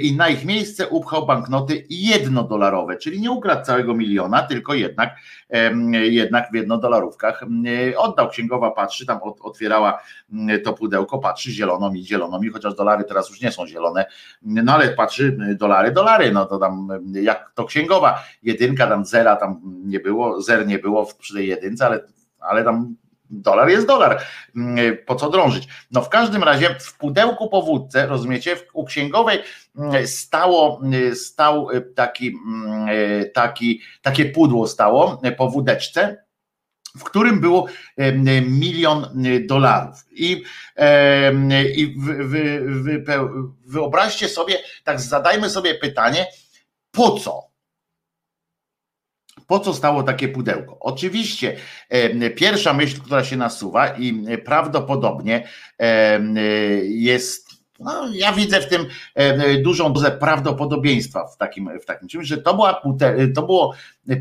i na ich miejsce upchał banknoty jednodolarowe, czyli nie ukradł całego miliona, tylko jednak, jednak w jednodolarówkach oddał. Księgowa patrzy, tam otwierała to pudełko, patrzy, zielono mi, zielono mi, chociaż dolary teraz już nie są zielone, no ale patrzy, dolary, dolary, no to tam jak to księgowa, jedynka, tam zera tam nie było, zer nie było przy tej jedynce, ale, ale tam dolar jest dolar, po co drążyć. No w każdym razie w pudełku po wódce, rozumiecie, u księgowej stało, stał taki, taki, takie pudło stało po wódeczce, w którym było milion dolarów. I, i wy, wy, wy, wyobraźcie sobie, tak zadajmy sobie pytanie, po co? Po co stało takie pudełko? Oczywiście e, pierwsza myśl, która się nasuwa i prawdopodobnie e, jest, no, ja widzę w tym e, dużą dozę prawdopodobieństwa w takim, w takim czymś, że to, była pute, to było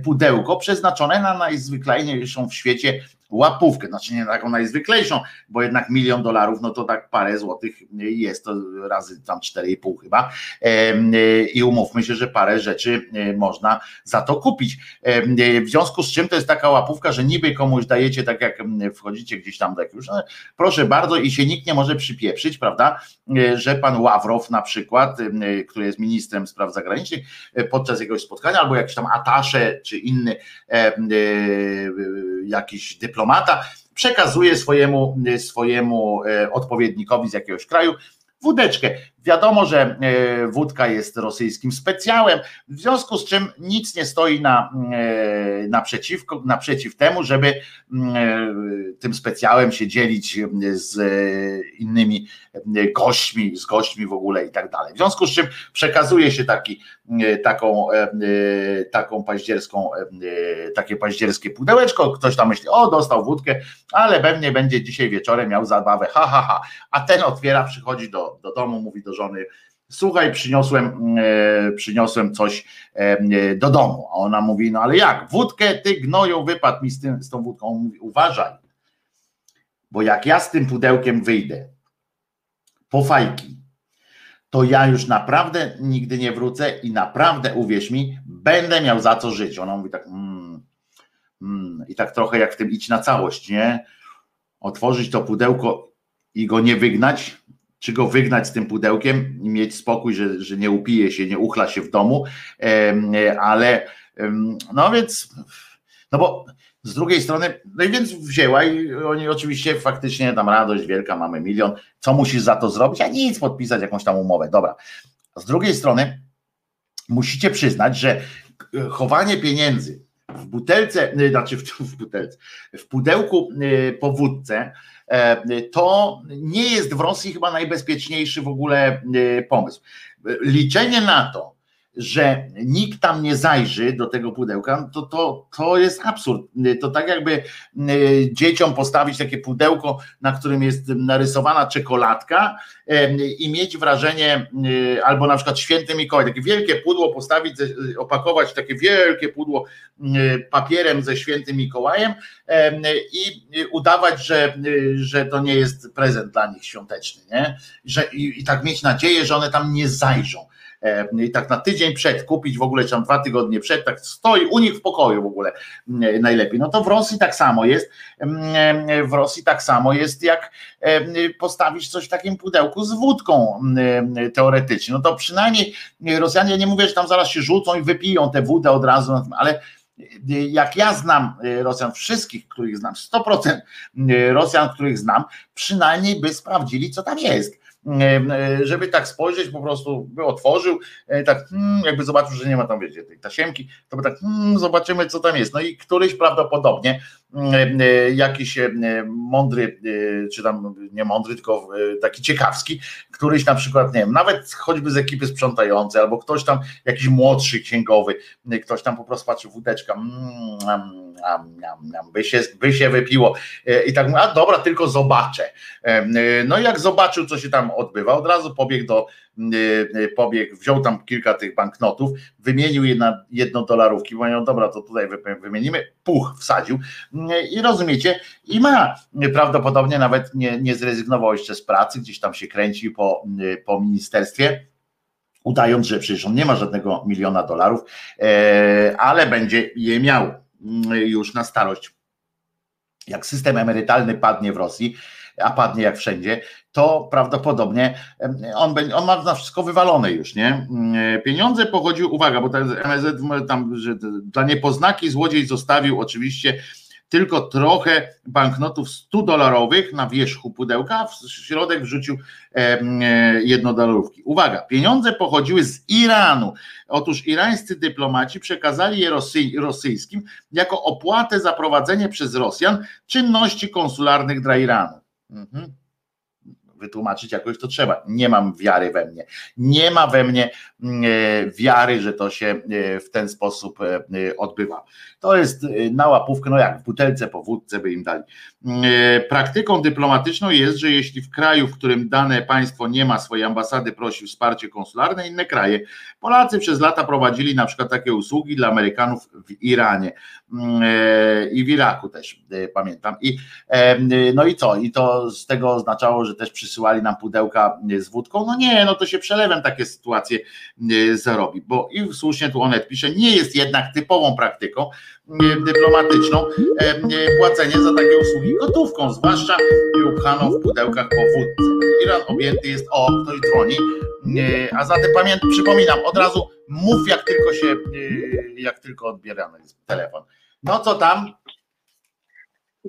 pudełko przeznaczone na najzwyklejszą w świecie łapówkę, znaczy nie taką najzwyklejszą, bo jednak milion dolarów, no to tak parę złotych jest, to razy tam cztery i pół chyba, i umówmy się, że parę rzeczy można za to kupić, w związku z czym to jest taka łapówka, że niby komuś dajecie, tak jak wchodzicie gdzieś tam, tak już, proszę bardzo, i się nikt nie może przypieprzyć, prawda, że pan Ławrow na przykład, który jest ministrem spraw zagranicznych, podczas jakiegoś spotkania, albo jakiś tam atasze, czy inny jakiś dyplomata, Dyplomata przekazuje swojemu, swojemu odpowiednikowi z jakiegoś kraju wódeczkę. Wiadomo, że wódka jest rosyjskim specjałem, w związku z czym nic nie stoi na, naprzeciw, naprzeciw temu, żeby tym specjałem się dzielić z innymi gośćmi, z gośćmi w ogóle i tak dalej. W związku z czym przekazuje się taki, taką, taką paździerską, takie paździerskie pudełeczko, ktoś tam myśli, o, dostał wódkę, ale pewnie będzie dzisiaj wieczorem miał zabawę, ha, ha, ha. A ten otwiera, przychodzi do, do domu, mówi do żony, słuchaj, przyniosłem, e, przyniosłem coś e, do domu, a ona mówi, no ale jak, wódkę, ty gnoją, wypadł mi z, tym, z tą wódką. On mówi, uważaj, bo jak ja z tym pudełkiem wyjdę po fajki, to ja już naprawdę nigdy nie wrócę i naprawdę, uwierz mi, będę miał za co żyć. Ona mówi tak, mm, mm, i tak trochę jak w tym Idź na całość, nie? Otworzyć to pudełko i go nie wygnać, czy go wygnać z tym pudełkiem i mieć spokój, że, że nie upije się, nie uchla się w domu, ale no więc, no bo z drugiej strony, no i więc wzięła i oni oczywiście faktycznie tam radość wielka, mamy milion, co musisz za to zrobić? A nic, podpisać jakąś tam umowę, dobra. Z drugiej strony musicie przyznać, że chowanie pieniędzy w butelce, znaczy w, w butelce, w pudełku po wódce, to nie jest w Rosji chyba najbezpieczniejszy w ogóle pomysł. Liczenie na to, że nikt tam nie zajrzy do tego pudełka, to, to, to jest absurd. To tak jakby dzieciom postawić takie pudełko, na którym jest narysowana czekoladka i mieć wrażenie, albo na przykład Święty Mikołaj, takie wielkie pudło postawić, opakować takie wielkie pudło papierem ze Świętym Mikołajem i udawać, że, że to nie jest prezent dla nich świąteczny, nie? Że, i, i tak mieć nadzieję, że one tam nie zajrzą. I tak na tydzień przed kupić, w ogóle czy tam dwa tygodnie przed, tak stoi u nich w pokoju w ogóle najlepiej. No to w Rosji tak samo jest, w Rosji tak samo jest, jak postawić coś w takim pudełku z wódką teoretycznie. No to przynajmniej Rosjanie, ja nie mówię, że tam zaraz się rzucą i wypiją tę wódę od razu, ale jak ja znam Rosjan, wszystkich, których znam, sto procent Rosjan, których znam, przynajmniej by sprawdzili, co tam jest. Żeby tak spojrzeć, po prostu by otworzył, tak hmm, jakby zobaczył, że nie ma tam, wiecie, tej tasiemki, to by tak hmm, zobaczymy, co tam jest. No i któryś prawdopodobnie jakiś mądry, czy tam nie mądry, tylko taki ciekawski, któryś na przykład, nie wiem, nawet choćby z ekipy sprzątającej, albo ktoś tam, jakiś młodszy księgowy, ktoś tam po prostu patrzy, wódeczka, mm, am, am, am, by, się, by się wypiło i tak, a dobra, tylko zobaczę. No i jak zobaczył, co się tam odbywa, od razu pobiegł do pobiegł, wziął tam kilka tych banknotów, wymienił je na jednodolarówki, bo no dobra, to tutaj wymienimy, puch, wsadził i rozumiecie, i ma prawdopodobnie nawet nie, nie zrezygnował jeszcze z pracy, gdzieś tam się kręci po, po ministerstwie, udając, że przecież on nie ma żadnego miliona dolarów, ale będzie je miał już na starość. Jak system emerytalny padnie w Rosji, a padnie jak wszędzie, to prawdopodobnie on, będzie, on ma na wszystko wywalone już, nie? Pieniądze pochodziły, uwaga, bo M S Z tam, że dla niepoznaki złodziej zostawił oczywiście tylko trochę banknotów stu dolarowych na wierzchu pudełka, a w środek wrzucił jednodolarówki. Uwaga, pieniądze pochodziły z Iranu. Otóż irańscy dyplomaci przekazali je Rosy, rosyjskim jako opłatę za prowadzenie przez Rosjan czynności konsularnych dla Iranu. Mhm. Wytłumaczyć jakoś to trzeba. Nie mam wiary we mnie. Nie ma we mnie wiary, że to się w ten sposób odbywa. To jest na łapówkę, no jak w butelce po wódce by im dali. Praktyką dyplomatyczną jest, że jeśli w kraju, w którym dane państwo nie ma swojej ambasady, prosi o wsparcie konsularne inne kraje. Polacy przez lata prowadzili na przykład takie usługi dla Amerykanów w Iranie i w Iraku też, pamiętam. I, no i co? I to z tego oznaczało, że też przysyłali nam pudełka z wódką. No nie, no to się przelewem takie sytuacje zarobi, bo i słusznie tu Onet pisze, nie jest jednak typową praktyką dyplomatyczną płacenie za takie usługi gotówką, zwłaszcza upchaną w pudełkach po wódce. Iran objęty jest, o, ktoś dzwoni, a zatem pamiętam, przypominam, od razu mów, jak tylko się, jak tylko odbieramy telefon. No co tam?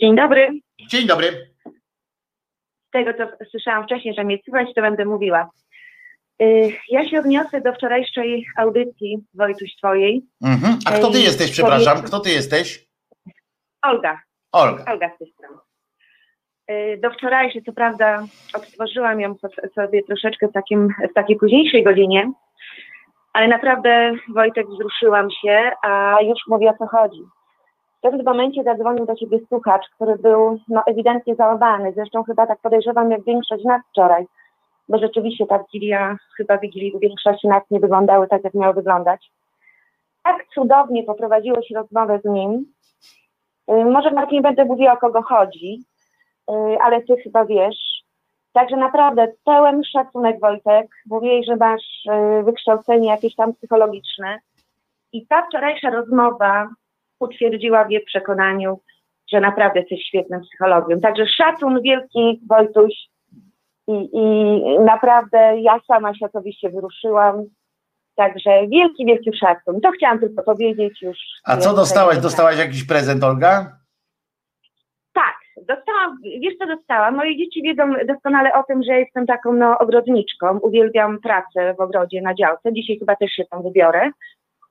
Dzień dobry. Dzień dobry. Z tego, co słyszałam wcześniej, że mnie słychać, to będę mówiła. Ja się odniosę do wczorajszej audycji, Wojtuś, twojej. Mm-hmm. A kto ty jesteś, przepraszam? Kto ty jesteś? Olga. Olga. Olga z tej strony. Do wczorajszej, co prawda, odtworzyłam ją sobie troszeczkę w, takim, w takiej późniejszej godzinie, ale naprawdę, Wojtek, wzruszyłam się, a już mówię, o co chodzi. W pewnym momencie zadzwonił do ciebie słuchacz, który był no, ewidentnie załamany, zresztą chyba tak podejrzewam, jak większość nas wczoraj, bo rzeczywiście ta wigilia, chyba wigilii u większości nas nie wyglądały tak, jak miały wyglądać. Tak cudownie poprowadziłeś rozmowę z nim. Może nawet nie będę mówiła, o kogo chodzi, ale ty chyba wiesz. Także naprawdę pełen szacunek, Wojtek. Mówiłeś, że masz wykształcenie jakieś tam psychologiczne. I ta wczorajsza rozmowa utwierdziła mnie w przekonaniu, że naprawdę jesteś świetnym psychologiem. Także szacun wielki, Wojtuś. I, i naprawdę ja sama się osobiście wyruszyłam. Także wielki, wielki szacun. To chciałam tylko powiedzieć już. A co dostałaś? Dostałaś jakiś prezent, Olga? Tak, dostałam, wiesz co dostałam? Moje dzieci wiedzą doskonale o tym, że jestem taką no, ogrodniczką. Uwielbiam pracę w ogrodzie, na działce. Dzisiaj chyba też się tam wybiorę.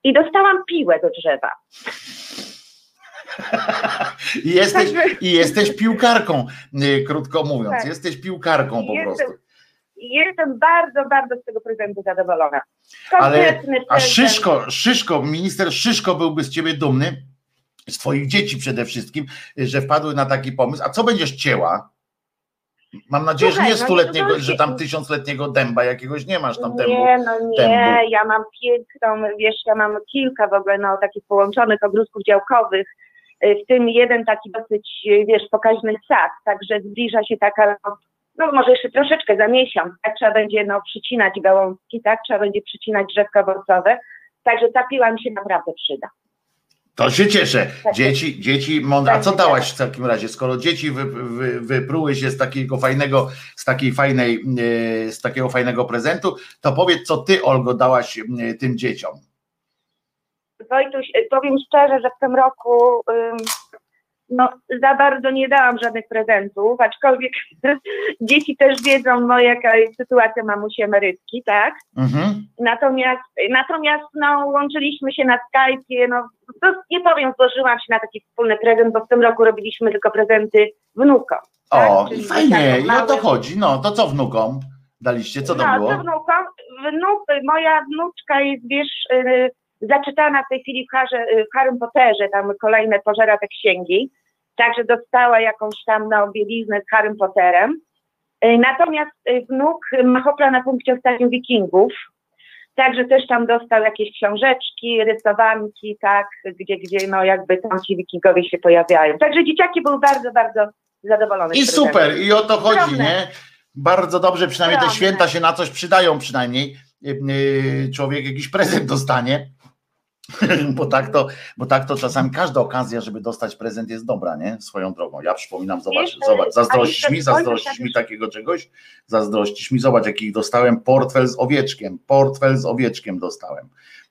I dostałam piłę do drzewa. I jesteś, tak, i jesteś piłkarką, krótko mówiąc. Tak. Jesteś piłkarką po Jestem, prostu. i jestem bardzo, bardzo z tego prezentu zadowolona. Konkretny Ale, a Szyszko, Szyszko, minister Szyszko byłby z ciebie dumny, z twoich dzieci przede wszystkim, że wpadły na taki pomysł. A co będziesz cięła? Mam nadzieję, Słuchaj, że nie stuletniego, no, że tam tysiącletniego dęba jakiegoś nie masz tam dębu. Nie, no nie, dębu. Ja mam piękną, wiesz, ja mam kilka w ogóle no, takich połączonych ogródków działkowych, w tym jeden taki dosyć, wiesz, pokaźny sad, także zbliża się taka, no, no może jeszcze troszeczkę za miesiąc, tak trzeba będzie no, przycinać gałązki, tak trzeba będzie przycinać drzewka owocowe, także ta piła mi się naprawdę przyda. To się cieszę. Dzieci, dzieci mądre. A co dałaś w takim razie? Skoro dzieci wy, wy, wypruły się z takiego fajnego, z takiej fajnej, z takiego fajnego prezentu, to powiedz, co ty, Olgo, dałaś tym dzieciom? Wojtuś, powiem szczerze, że w tym roku no, za bardzo nie dałam żadnych prezentów, aczkolwiek dzieci też wiedzą, no, jaka jest sytuacja mamusi emerytki, tak? Mhm. Natomiast, natomiast no, łączyliśmy się na Skype'ie, no, to nie powiem, złożyłam się na taki wspólny prezent, bo w tym roku robiliśmy tylko prezenty wnukom. Tak? O, czyli fajnie, i o to chodzi, no, to co wnukom daliście, co to no, było? No, to wnukom, wnuk, moja wnuczka jest, wiesz... Yy, zaczytana w tej chwili w, Harze, w Harrym Potterze, tam kolejne pożera te księgi, także dostała jakąś tam no, bieliznę z Harrym Potterem. Natomiast wnuk ma hopla na punkcie ostatnim Wikingów, także też tam dostał jakieś książeczki, rysowanki, tak, gdzie, gdzie no jakby tam ci wikingowie się pojawiają. Także dzieciaki były bardzo, bardzo zadowolone. I super, i o to chodzi, Drobne. nie? Bardzo dobrze, przynajmniej Drobne. te święta się na coś przydają przynajmniej. Człowiek jakiś prezent dostanie. Bo tak, to, bo tak to czasami każda okazja, żeby dostać prezent jest dobra, nie? Swoją drogą. Ja przypominam, zobacz, zobacz, zazdrościsz mi, zazdrościsz mi takiego czegoś, zazdrościsz mi, zobacz, jaki dostałem portfel z owieczkiem, portfel z owieczkiem dostałem.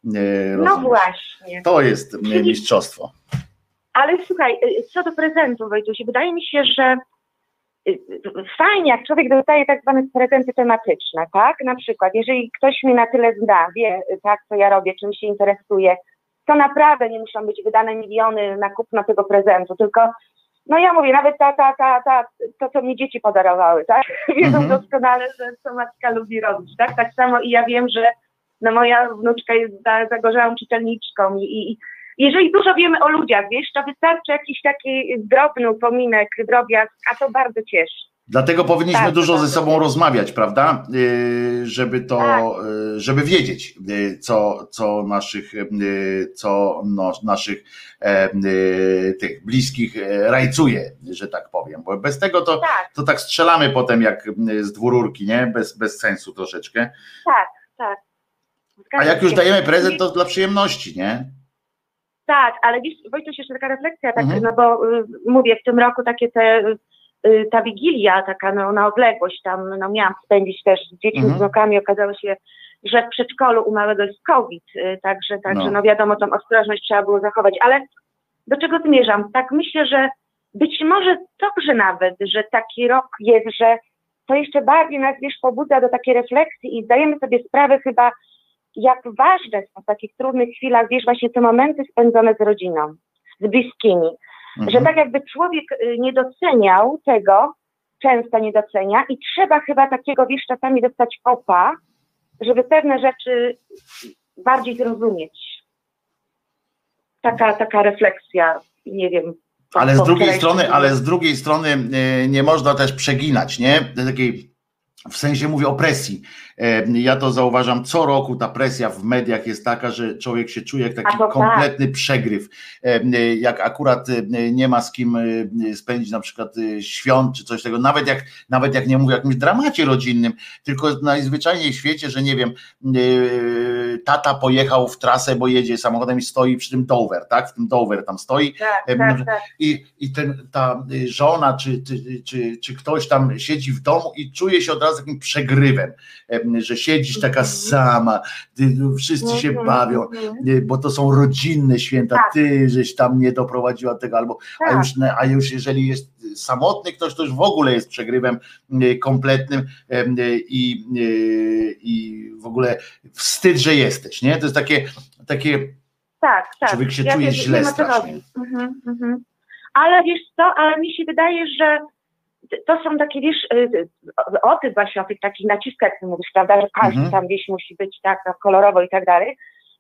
E, no właśnie. To jest mistrzostwo. Ale słuchaj, co do prezentu, Wojciech, wydaje mi się, że fajnie, jak człowiek dostaje tak zwane prezenty tematyczne, tak? Na przykład, jeżeli ktoś mnie na tyle zna, wie, tak, co ja robię, czym się interesuje, to naprawdę nie muszą być wydane miliony na kupno tego prezentu, tylko, no ja mówię, nawet ta, ta, ta, ta to, co mi dzieci podarowały, tak? Wiedzą mhm. doskonale, że co matka lubi robić, tak? Tak samo i ja wiem, że no moja wnuczka jest zagorzałą czytelniczką i, i jeżeli dużo wiemy o ludziach, wiesz, to wystarczy jakiś taki drobny upominek, drobiazg, a to bardzo cieszy. Dlatego powinniśmy tak, dużo tak. ze sobą rozmawiać, prawda? Yy, żeby to, tak. yy, żeby wiedzieć, yy, co, co naszych, yy, co no, naszych yy, tych bliskich yy, rajcuje, że tak powiem. Bo bez tego to tak, to tak strzelamy potem jak z dwururki, nie? Bez, bez sensu troszeczkę. Tak, tak. Zgadzam a jak już się. dajemy prezent, to dla przyjemności, nie? Tak, ale wiesz, Wojciech, jeszcze taka refleksja, tak, mhm. no bo y, mówię, w tym roku takie te, y, ta wigilia taka no, na odległość tam, no miałam spędzić też z dziećmi, mhm. z wnukami, okazało się, że w przedszkolu u małego jest COVID, y, także, także no. no wiadomo, tą ostrożność trzeba było zachować, ale do czego zmierzam? Tak myślę, że być może dobrze nawet, że taki rok jest, że to jeszcze bardziej nas, wiesz, pobudza do takiej refleksji i zdajemy sobie sprawę chyba, jak ważne są w takich trudnych chwilach, wiesz, właśnie te momenty spędzone z rodziną, z bliskimi. Mhm. Że tak jakby człowiek nie doceniał tego, często nie docenia i trzeba chyba takiego, wiesz, czasami dostać kopa, żeby pewne rzeczy bardziej zrozumieć. Taka, taka refleksja, nie wiem. Ale z drugiej strony, ale z drugiej strony nie można też przeginać, nie? Takiej... W sensie mówię o presji. Ja to zauważam, co roku ta presja w mediach jest taka, że człowiek się czuje jak taki kompletny przegryw. Jak akurat nie ma z kim spędzić na przykład świąt czy coś tego, nawet jak, nawet jak nie mówię o jakimś dramacie rodzinnym, tylko najzwyczajniej w świecie, że nie wiem, tata pojechał w trasę, bo jedzie samochodem i stoi przy tym Dover, tak? W tym Dover tam stoi tak, tak, tak. i, i ten, ta żona czy, czy, czy, czy ktoś tam siedzi w domu i czuje się od razu takim przegrywem, że siedzisz taka sama, wszyscy się bawią, bo to są rodzinne święta, ty żeś tam nie doprowadziła tego, albo a już, a już jeżeli jest samotny ktoś, to już w ogóle jest przegrywem kompletnym i, i w ogóle wstyd, że jesteś, nie? To jest takie, takie tak, tak. człowiek się ja czuje źle strasznie. Mhm, mhm. Ale wiesz co, ale mi się wydaje, że to są takie, wiesz, o tych właśnie, o tych takich naciskach, jak ty mówisz, prawda, że każdy mhm. tam gdzieś musi być tak kolorowo i tak dalej,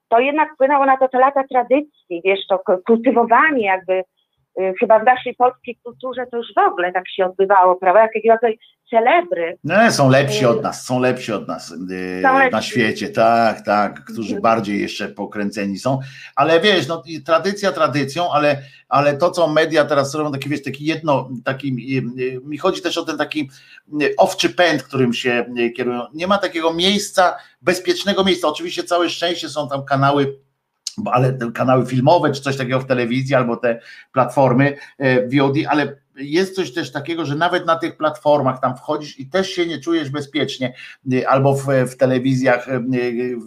to jednak wpłynęło na to te lata tradycji, wiesz, to kultywowanie jakby, chyba w naszej polskiej kulturze to już w ogóle tak się odbywało, prawda, jakiś rodzaj celebry. No, są lepsi od nas, są lepsi od nas yy, lepsi. na świecie, tak, tak, którzy bardziej jeszcze pokręceni są, ale wiesz, no tradycja tradycją, ale, ale to, co media teraz robią, taki, wiesz, taki jedno, taki, yy, mi chodzi też o ten taki owczy pęd, którym się kierują, nie ma takiego miejsca, bezpiecznego miejsca, oczywiście całe szczęście są tam kanały, ale te kanały filmowe, czy coś takiego w telewizji, albo te platformy V O D, ale jest coś też takiego, że nawet na tych platformach tam wchodzisz i też się nie czujesz bezpiecznie, albo w, w telewizjach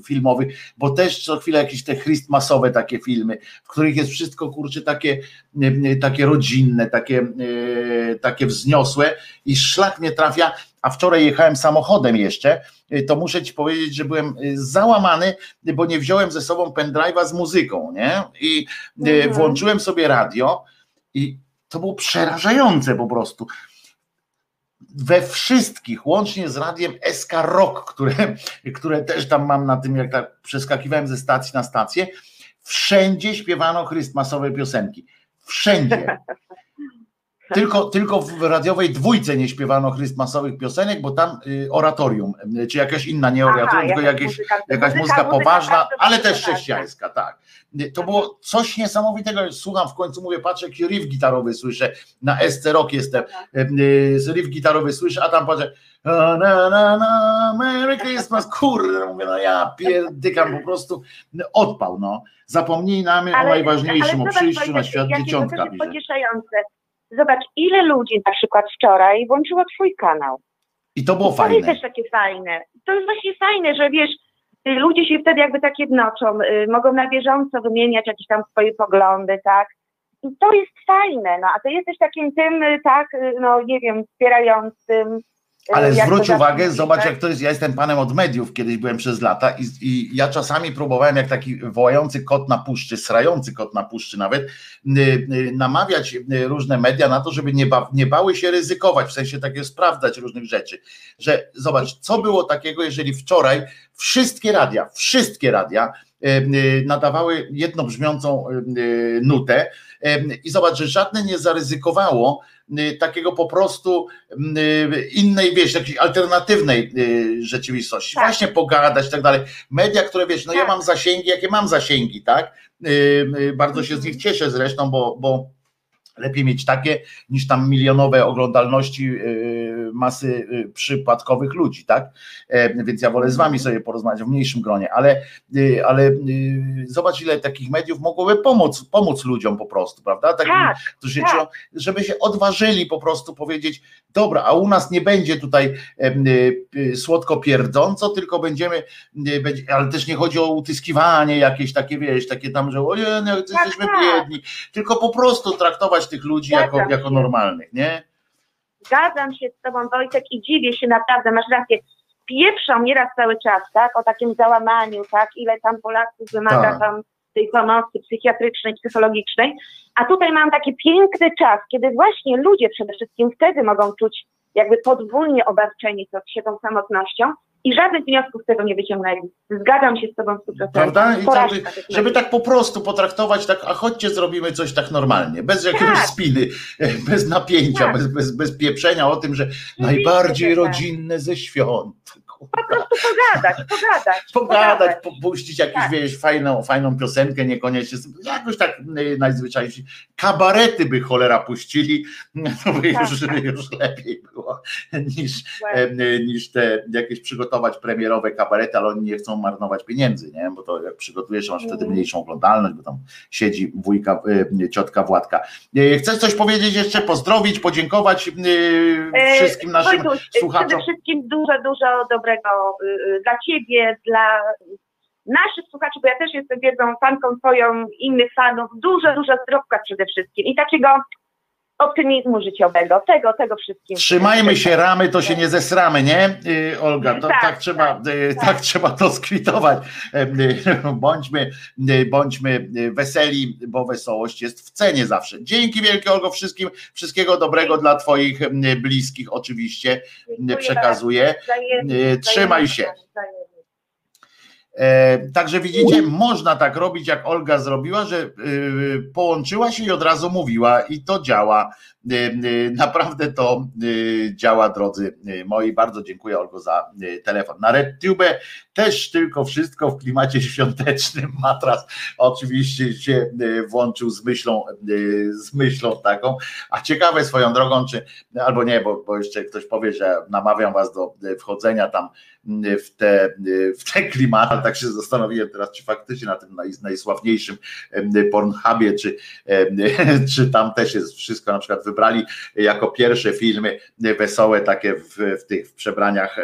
filmowych, bo też co chwilę jakieś te christmasowe takie filmy, w których jest wszystko, kurczę, takie, takie rodzinne, takie, takie wzniosłe i szlak nie trafia. A wczoraj jechałem samochodem jeszcze, to muszę ci powiedzieć, że byłem załamany, bo nie wziąłem ze sobą pendrive'a z muzyką, nie? I mhm. włączyłem sobie radio i to było przerażające po prostu. We wszystkich, łącznie z radiem S K Rock, które, które też tam mam na tym, jak tak przeskakiwałem ze stacji na stację, wszędzie śpiewano chrystmasowe piosenki. Wszędzie. Tylko, tylko w radiowej dwójce nie śpiewano chrystmasowych piosenek, bo tam y, oratorium, y, czy jakaś inna, nie oratorium, Aha, tylko jakieś, muzyka, jakaś muzyka, muzyka poważna, muzyka, ale też chrześcijańska, tak. To było coś niesamowitego, słucham w końcu, mówię, patrzę, jaki riff gitarowy słyszę, na S C Rock jestem, y, riff gitarowy słyszę, a tam patrzę, na, na, na, Merry Christmas, kurde, mówię, no ja pierdykam po prostu, odpał, no. Zapomnijmy o najważniejszym, ale o przyjściu zobacz, na świat dzieciątka. Zobacz, ile ludzi na przykład wczoraj włączyło twój kanał. I to było I to fajne. To jest też takie fajne. To jest właśnie fajne, że wiesz, ludzie się wtedy jakby tak jednoczą, y, mogą na bieżąco wymieniać jakieś tam swoje poglądy, tak? I to jest fajne, no a to jesteś takim tym, tak, no nie wiem, wspierającym. Ale zwróć uwagę, zobacz jak to jest, ja jestem panem od mediów, kiedyś byłem przez lata i, i ja czasami próbowałem jak taki wołający kot na puszczy, srający kot na puszczy nawet, y, y, namawiać y, różne media na to, żeby nie, ba, nie bały się ryzykować, w sensie takiego sprawdzać różnych rzeczy, że zobacz, co było takiego, jeżeli wczoraj wszystkie radia, wszystkie radia y, y, nadawały jednobrzmiącą y, nutę y, i zobacz, że żadne nie zaryzykowało takiego po prostu innej, wiesz, jakiejś alternatywnej rzeczywistości, tak. Właśnie pogadać i tak dalej, media, które wiesz, no tak. Ja mam zasięgi, jakie mam zasięgi, tak, bardzo się z nich cieszę zresztą, bo, bo lepiej mieć takie, niż tam milionowe oglądalności masy przypadkowych ludzi, tak, więc ja wolę z wami sobie porozmawiać w mniejszym gronie, ale, ale zobacz, ile takich mediów mogłoby pomóc, pomóc ludziom po prostu, prawda, takim, tak, którzy tak. Się czują, żeby się odważyli po prostu powiedzieć, dobra, a u nas nie będzie tutaj słodko pierdząco, tylko będziemy, ale też nie chodzi o utyskiwanie jakieś takie, wiesz, takie tam, że ojej, jesteśmy biedni, tylko po prostu traktować tych ludzi jako, jako normalnych, nie? Zgadzam się z tobą, Wojtek, i dziwię się naprawdę, masz rację, pieprzą nieraz cały czas, tak, o takim załamaniu, tak, ile tam Polaków wymaga tak. tam tej pomocy psychiatrycznej, psychologicznej, a tutaj mam taki piękny czas, kiedy właśnie ludzie przede wszystkim wtedy mogą czuć jakby podwójnie obarczeni tą samotnością, i żadnych wniosków z tego nie wyciągnęli. Zgadzam się z tobą sto procent. Prawda? I tak, żeby tak po prostu potraktować, tak, a chodźcie zrobimy coś tak normalnie, bez jakiegoś tak. spiny, bez napięcia, tak. bez, bez, bez pieprzenia o tym, że najbardziej rodzinne ze świąt. Po prostu pogadać, pogadać. Pogadać, popuścić jakąś, tak. wiesz, fajną, fajną piosenkę, niekoniecznie, jakoś tak najzwyczajniej. Kabarety by cholera puścili, to by tak, już, tak. już lepiej było, niż, e, niż te jakieś przygotować premierowe kabarety, ale oni nie chcą marnować pieniędzy, nie? Bo to jak przygotujesz, masz wtedy mniejszą oglądalność, bo tam siedzi wujka, e, ciotka Władka. E, chcesz coś powiedzieć jeszcze, pozdrowić, podziękować e, wszystkim naszym Wojtuś, słuchaczom? Przede wszystkim dużo, dużo dobrego dla ciebie, dla naszych słuchaczy, bo ja też jestem wielką fanką twoją, innych fanów, dużo, dużo zdrowka przede wszystkim i takiego optymizmu życiowego, tego, tego wszystkiego. Trzymajmy się ramy, to się nie zesramy, nie, yy, Olga? To, tak, tak, trzeba, yy, tak. tak trzeba to skwitować. Yy, bądźmy, yy, bądźmy weseli, bo wesołość jest w cenie zawsze. Dzięki wielkie, Olgo, wszystkim. Wszystkiego dobrego dla twoich yy, bliskich oczywiście. Dziękuję, przekazuję. Zajemnie, yy, trzymaj zajemnie, się. Zajemnie. E, także widzicie, można tak robić, jak Olga zrobiła, że e, połączyła się i od razu mówiła i to działa, e, e, naprawdę to e, działa, drodzy e, moi, bardzo dziękuję, Olgo, za e, telefon. Na RedTube też tylko wszystko w klimacie świątecznym, matras oczywiście się e, włączył z myślą, e, z myślą taką, a ciekawe swoją drogą, czy, albo nie, bo, bo jeszcze ktoś powie, że namawiam was do wchodzenia tam w te, w te klimaty. Tak się zastanowiłem teraz, czy faktycznie na tym naj, najsławniejszym Pornhubie, czy, czy tam też jest wszystko, na przykład wybrali jako pierwsze filmy wesołe takie w, w tych w przebraniach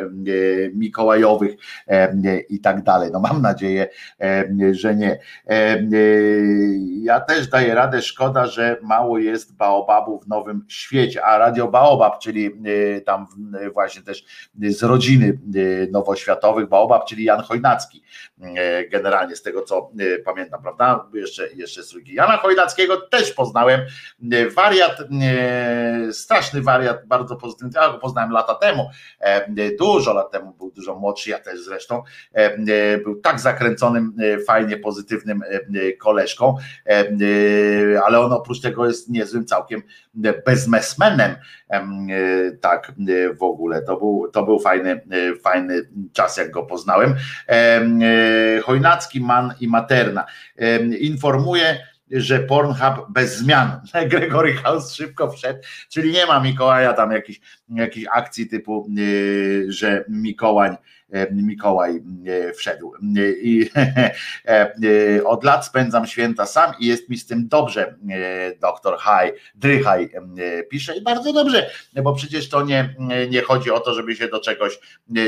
mikołajowych i tak dalej. No mam nadzieję, że nie. Ja też daję radę, szkoda, że mało jest baobabu w Nowym Świecie, a Radio Baobab, czyli tam właśnie też z rodziny nowoświatowych baobab, czyli Jan Chojnacki, generalnie z tego co pamiętam, prawda, jeszcze, jeszcze sługi. Jana Chojnackiego też poznałem, wariat, straszny wariat, bardzo pozytywny, ja go poznałem lata temu, dużo lat temu, był dużo młodszy, ja też zresztą, był tak zakręconym, fajnie pozytywnym koleżką, ale on oprócz tego jest niezłym całkiem biznesmenem, tak w ogóle, to był, to był fajny, fajny czas, jak go poznałem. Chojnacki, Mann i Materna. Informuję, że Pornhub bez zmian. Gregory House szybko wszedł, czyli nie ma Mikołaja tam jakichś jakiejś akcji typu, że Mikołaj, Mikołaj wszedł. I od lat spędzam święta sam i jest mi z tym dobrze, doktor Haj, Drychaj pisze, i bardzo dobrze, bo przecież to nie, nie chodzi o to, żeby się do czegoś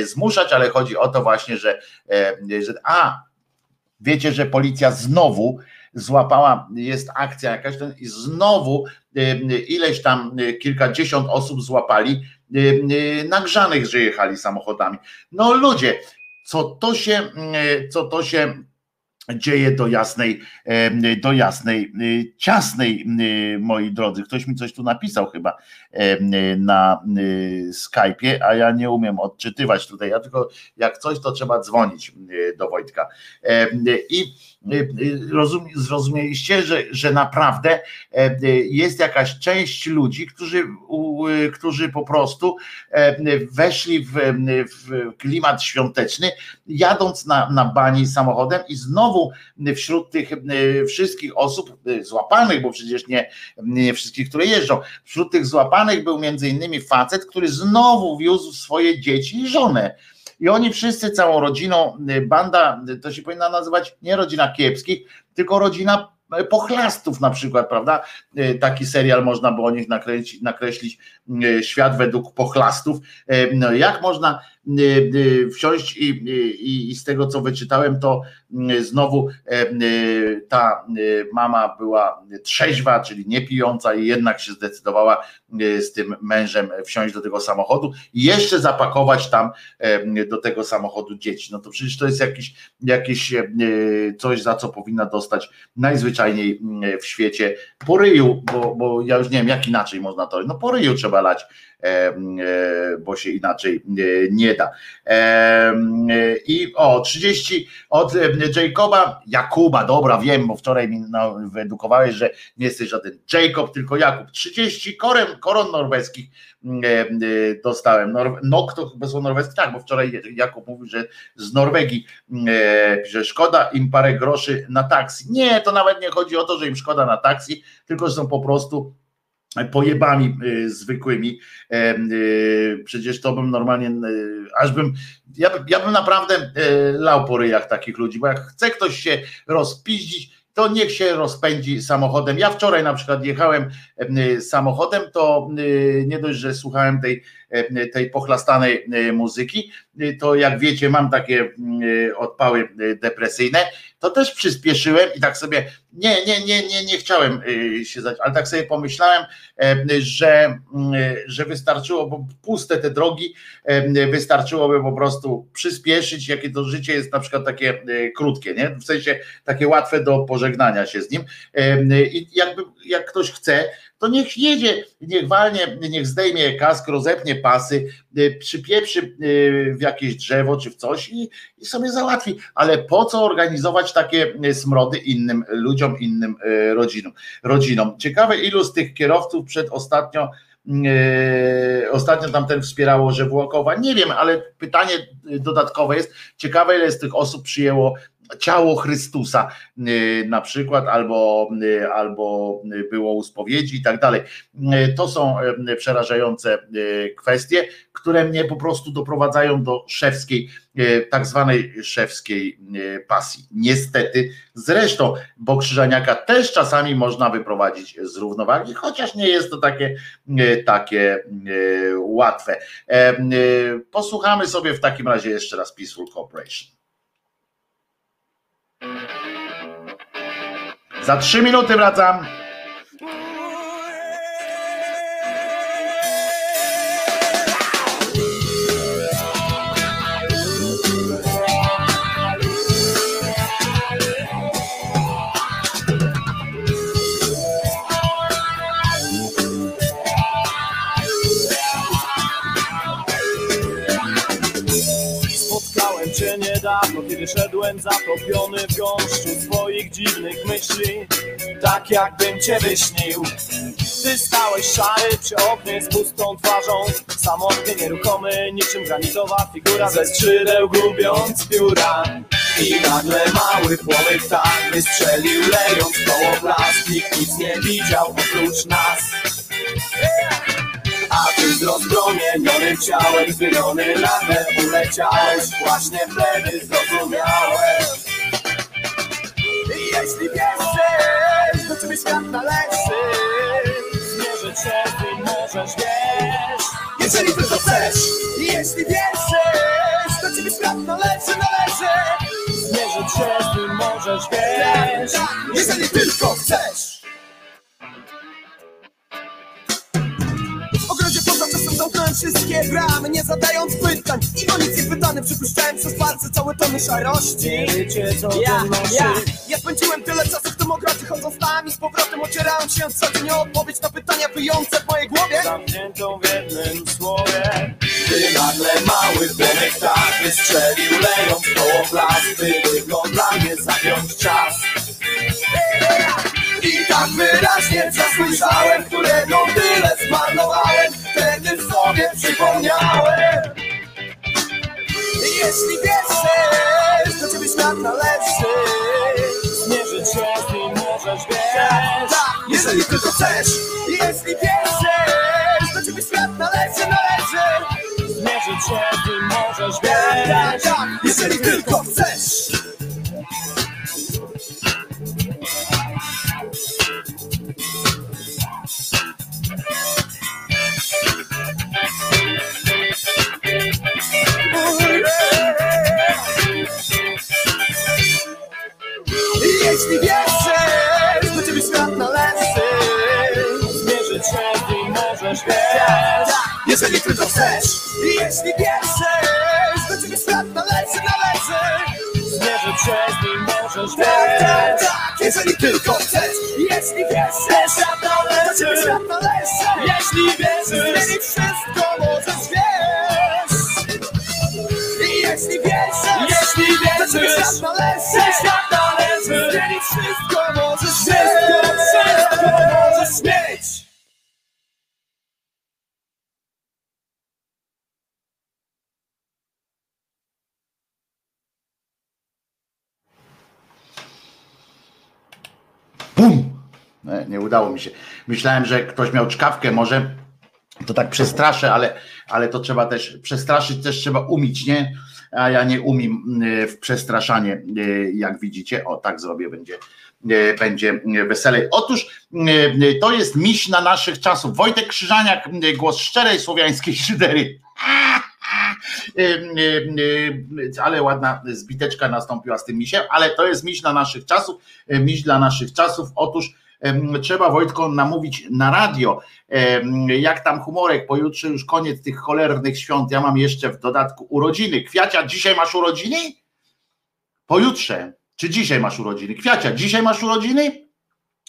zmuszać, ale chodzi o to właśnie, że, że a, wiecie, że policja znowu złapała, jest akcja jakaś i znowu ileś tam kilkadziesiąt osób złapali nagrzanych, że jechali samochodami. No ludzie, co to się, co to się dzieje do jasnej, do jasnej, ciasnej, moi drodzy. Ktoś mi coś tu napisał chyba na Skype'ie, a ja nie umiem odczytywać tutaj, ja tylko jak coś, to trzeba dzwonić do Wojtka. I Rozum, zrozumieliście, że, że naprawdę jest jakaś część ludzi, którzy, którzy po prostu weszli w, w klimat świąteczny, jadąc na, na bani samochodem, i znowu wśród tych wszystkich osób złapanych, bo przecież nie, nie wszystkich, które jeżdżą, wśród tych złapanych był między innymi facet, który znowu wiózł swoje dzieci i żonę. I oni wszyscy całą rodziną, banda, to się powinna nazywać nie rodzina kiepskich, tylko rodzina pochlastów na przykład, prawda? Taki serial można by o nich nakręcić, nakreślić, świat według pochlastów. No, jak można wsiąść i, i, i z tego co wyczytałem, to znowu ta mama była trzeźwa, czyli nie pijąca, i jednak się zdecydowała z tym mężem wsiąść do tego samochodu i jeszcze zapakować tam do tego samochodu dzieci. No to przecież to jest jakiś, jakieś coś, za co powinna dostać najzwyczajniej w świecie po ryju, bo, bo ja już nie wiem, jak inaczej można to, no po ryju trzeba lać, bo się inaczej nie da. I o trzydzieści od Jacoba, Jakuba, dobra, wiem, bo wczoraj mi wyedukowałeś, że nie jesteś żaden Jacob, tylko Jakub. trzydzieści koron, koron norweskich dostałem. Nor- no, kto chyba są norweskie? Tak, bo wczoraj Jakub mówił, że z Norwegii, że szkoda im parę groszy na taksi. Nie, to nawet nie chodzi o to, że im szkoda na taksi, tylko że są po prostu pojebami y, zwykłymi. E, e, przecież to bym normalnie, e, aż bym, ja, ja bym naprawdę e, lał po ryjach takich ludzi, bo jak chce ktoś się rozpiździć, to niech się rozpędzi samochodem. Ja wczoraj na przykład jechałem samochodem, to nie dość, że słuchałem tej tej pochlastanej muzyki, to jak wiecie, mam takie odpały depresyjne, to też przyspieszyłem i tak sobie, nie, nie, nie, nie, nie chciałem się zacząć, ale tak sobie pomyślałem, że, że wystarczyło, bo puste te drogi, wystarczyłoby po prostu przyspieszyć, jakie to życie jest na przykład takie krótkie, nie? W sensie takie łatwe do pożegnania się z nim i jakby, jak ktoś chce, to niech jedzie, niech walnie, niech zdejmie kask, rozepnie pasy, przypieprzy w jakieś drzewo czy w coś i, i sobie załatwi, ale po co organizować takie smrody innym ludziom, innym rodzinom. rodzinom. Ciekawe, ilu z tych kierowców przed ostatnio Yy, ostatnio tamten wspierało, że Włokowa, nie wiem, ale pytanie dodatkowe jest, ciekawe ile z tych osób przyjęło ciało Chrystusa yy, na przykład, albo, yy, albo było u spowiedzi i tak dalej. Yy, to są yy, przerażające yy, kwestie, które mnie po prostu doprowadzają do szewskiej, yy, tak zwanej szewskiej yy, pasji. Niestety zresztą, bo Krzyżaniaka też czasami można wyprowadzić z równowagi, chociaż nie jest to takie, yy, takie yy, łatwe. Yy, yy, posłuchamy sobie w takim razie jeszcze raz Peaceful Corporation. Za trzy minuty wracam. Dawno, kiedy szedłem zatopiony w gąszczu swoich dziwnych myśli, tak jakbym cię wyśnił. Ty stałeś szary przy oknie z pustą twarzą, samotny, nieruchomy, niczym granitowa figura, ze skrzydeł gubiąc pióra. I nagle mały płomyk tak wystrzelił, lejąc koło blask. Nikt nic nie widział oprócz nas. A ty z rozpromienionym ciałem, zmieniony na me uleciałeś. Właśnie wtedy zrozumiałem. I jeśli wiesz, do ciebie świat należy, zmierzyć się ty możesz, wiesz. Jeżeli ty to chcesz, i jeśli wiesz, do ciebie świat należy, należy, zmierzyć się ty możesz, wiesz. Jeżeli tylko chcesz. Zamknąłem wszystkie bramy, nie zadając pytań i o nic nie pytany, przypuszczałem przez palce całe tony szarości. Nie wiecie, co ja, ja, ja spędziłem tyle czasu w tym ogrodzie, chodząc tam i z powrotem ocierałem się co dzień o odpowiedź na pytania wyjące w mojej głowie, zamkniętą w jednym słowie. Ty nagle mały płonek tak wystrzelił, lejąc koło plasty, wygląda mnie zabiąć czas. I tak wyraźnie zasłyszałem, którego tyle zmarnowałem, wtedy sobie przypomniałem. I jeśli wiesz, do ciebie świat należy, zmierzyć się z nim możesz, wiesz. Jeżeli ty to chcesz, jeśli wiesz, do ciebie świat należy, należy, zmierzyć się z nim możesz, wiesz. Jeżeli tylko chcesz. Jeśli wierzysz, do ciebie świat należy, zmierzyć się z nim możesz, wiesz. Jeżeli ty to chcesz, jeśli wierzysz, do ciebie świat należy, należy, zmierzyć się z nim możesz, wiesz. Jeżeli tylko chcesz, jeśli wierzysz, do ciebie świat należy, jeśli wierzysz, zmienić wszystko możesz, wiesz. Jeśli wierzysz, jeśli wierzysz, do ciebie świat należy, zmienić wszystko możesz, wszystko, wszystko możesz zmienić. Bum! Nie, nie udało mi się. Myślałem, że ktoś miał czkawkę, może to tak przestraszę, ale, ale to trzeba też przestraszyć, też trzeba umieć, nie? A ja nie umiem w przestraszanie, jak widzicie. O, tak zrobię, będzie będzie weselej. Otóż to jest miś na naszych czasów. Wojtek Krzyżaniak, głos szczerej słowiańskiej szydery. Ale ładna zbiteczka nastąpiła z tym misiem, ale to jest miś na naszych czasów, miś dla naszych czasów. Otóż trzeba, Wojtko, namówić na radio, jak tam humorek, pojutrze już koniec tych cholernych świąt, ja mam jeszcze w dodatku urodziny. Kwiacia, dzisiaj masz urodziny? Pojutrze, czy dzisiaj masz urodziny? Kwiacia, dzisiaj masz urodziny?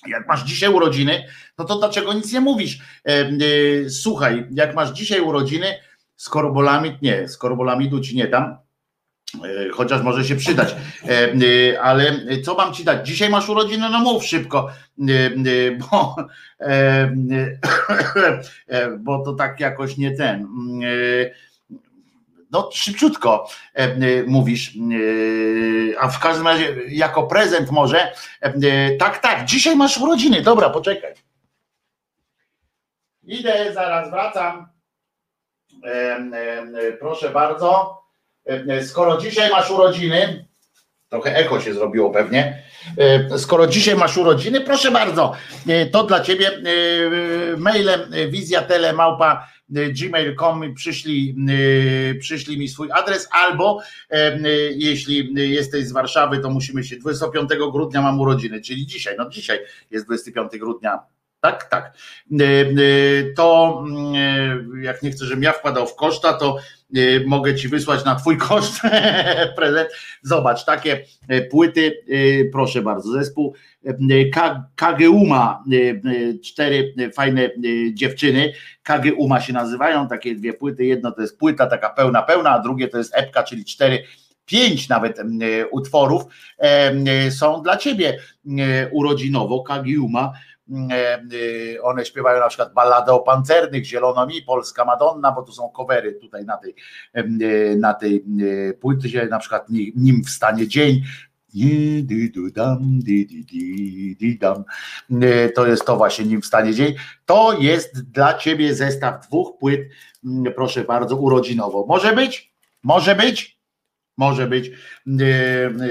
Jak masz dzisiaj urodziny, no to dlaczego nic nie mówisz? Słuchaj, jak masz dzisiaj urodziny, skorbolamid nie, skorbolamindu ci nie dam, chociaż może się przydać, ale co mam ci dać? Dzisiaj masz urodziny, no mów szybko, bo, bo to tak jakoś nie ten, no szybciutko mówisz, a w każdym razie jako prezent może, tak, tak, dzisiaj masz urodziny, dobra, poczekaj. Idę, zaraz wracam, proszę bardzo. Skoro dzisiaj masz urodziny, trochę echo się zrobiło pewnie, skoro dzisiaj masz urodziny, proszę bardzo, to dla ciebie mailem wizjatelemałpa kropka gmail kropka com przyślij, przyślij mi swój adres, albo jeśli jesteś z Warszawy, to musimy się, dwudziestego piątego grudnia mam urodziny, czyli dzisiaj, no dzisiaj jest dwudziestego piątego grudnia, tak, tak, to jak nie chcę, żebym ja wpadał w koszta, to mogę ci wysłać na twój koszt prezent. Zobacz, takie płyty, proszę bardzo, zespół Kageuma, cztery fajne dziewczyny, Kageuma się nazywają, takie dwie płyty, jedno to jest płyta taka pełna, pełna, a drugie to jest epka, czyli cztery, pięć nawet utworów są dla ciebie urodzinowo, Kageuma. One śpiewają na przykład balladę o pancernych, Zielono mi, Polska Madonna, bo tu są covery tutaj na tej, na tej płycie, na przykład Nim wstanie dzień, to jest to właśnie Nim wstanie dzień, to jest dla ciebie zestaw dwóch płyt, proszę bardzo, urodzinowo, może być, może być, może być,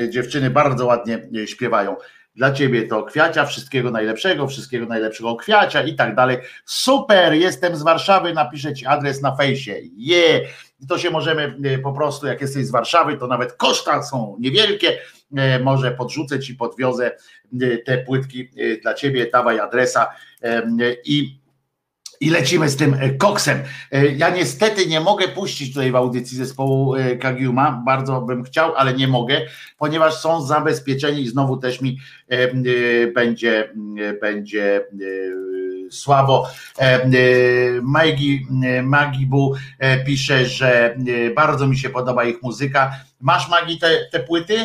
dziewczyny bardzo ładnie śpiewają. Dla ciebie to Kwiacia, wszystkiego najlepszego, wszystkiego najlepszego Kwiacia i tak dalej. Super, jestem z Warszawy, napiszę ci adres na fejsie. Je, yeah. To się możemy po prostu, jak jesteś z Warszawy, to nawet koszta są niewielkie. Może podrzucę ci, podwiozę te płytki dla ciebie, dawaj adresa i I lecimy z tym koksem. Ja niestety nie mogę puścić tutaj w audycji zespołu Kagiuma, bardzo bym chciał, ale nie mogę, ponieważ są zabezpieczeni i znowu też mi będzie, będzie słabo. Magi, Magibu pisze, że bardzo mi się podoba ich muzyka. Masz, Magi, te, te płyty?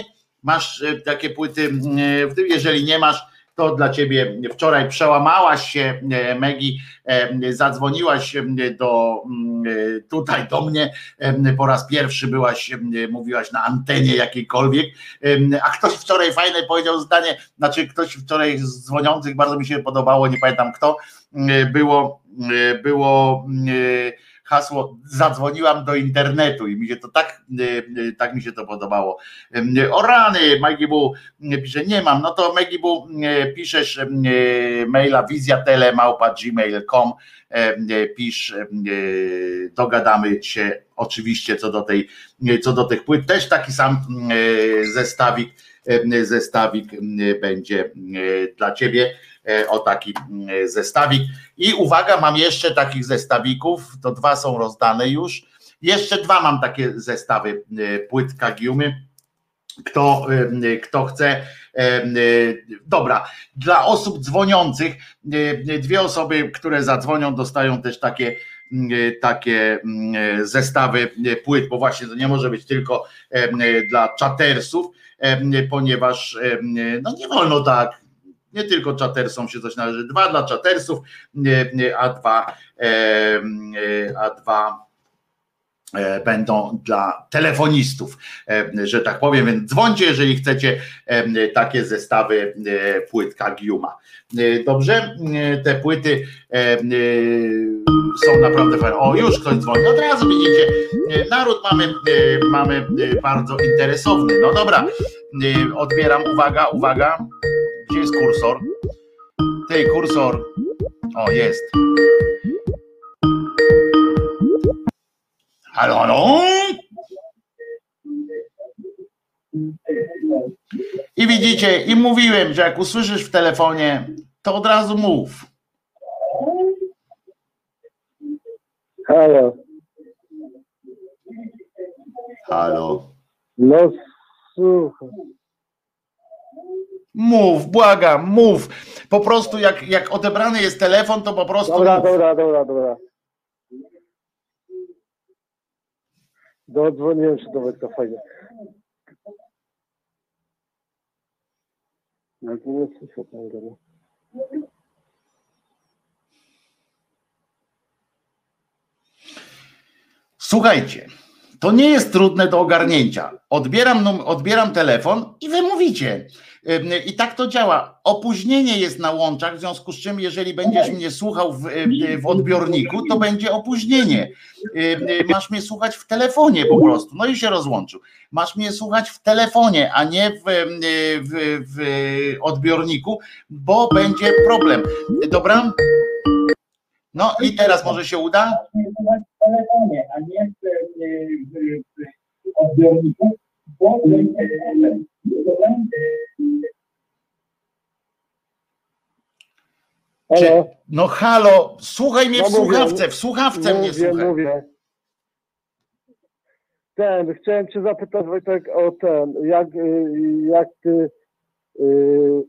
Masz takie płyty? Jeżeli nie masz, to dla ciebie wczoraj przełamałaś się, Megi, zadzwoniłaś do, tutaj do mnie, po raz pierwszy byłaś, mówiłaś na antenie jakiejkolwiek, a ktoś wczoraj fajne powiedział zdanie, znaczy ktoś wczoraj z dzwoniących, bardzo mi się podobało, nie pamiętam kto, było, było hasło, zadzwoniłam do internetu i mi się to tak, tak mi się to podobało. O rany, Magibu pisze, nie mam, no to Magibu piszesz maila wizjatelemałpa kropka gmail kropka com, pisz, dogadamy się oczywiście co do tej, co do tych płyt, też taki sam zestawik, zestawik będzie dla ciebie, o taki zestawik. I uwaga, mam jeszcze takich zestawików, to dwa są rozdane już, jeszcze dwa mam takie zestawy płyt Kagiumy, kto, kto chce, dobra, dla osób dzwoniących, dwie osoby, które zadzwonią, dostają też takie takie zestawy płyt, bo właśnie to nie może być tylko dla czatersów, ponieważ no nie wolno tak, nie tylko czatersom się coś należy, dwa dla czatersów, a dwa, a dwa będą dla telefonistów, że tak powiem, więc dzwońcie, jeżeli chcecie takie zestawy płyt Kagiuma. Dobrze? Te płyty są naprawdę fajne. O, już ktoś dzwoni, od razu widzicie, naród mamy, mamy bardzo interesowny. No dobra, odbieram, uwaga, uwaga. Gdzie jest kursor? Tej kursor. O, jest. Halo, halo. I widzicie, i mówiłem, że jak usłyszysz w telefonie, to od razu mów. Halo. Halo. No słuchaj. Mów, błagam, mów. Po prostu jak, jak odebrany jest telefon, to po prostu Dobra, mów. dobra, dobra, dobra. Dodzwoniłem się do Wojtka, fajnie. No to nie słyszę tam dalej. Słuchajcie, to nie jest trudne do ogarnięcia. Odbieram, odbieram telefon i wy mówicie. I tak to działa. Opóźnienie jest na łączach, w związku z czym jeżeli będziesz mnie słuchał w, w odbiorniku, to będzie opóźnienie. Masz mnie słuchać w telefonie po prostu. No i się rozłączył. Masz mnie słuchać w telefonie, a nie w, w, w odbiorniku, bo będzie problem. Dobra? No i teraz może się uda? W telefonie, a nie w, w, w odbiorniku, bo Czy, no halo, słuchaj mnie w no słuchawce, w słuchawce mówię, mnie słuchaj. Mówię. Ten, chciałem cię zapytać, Wojtek, o ten, jak, jak ty yy,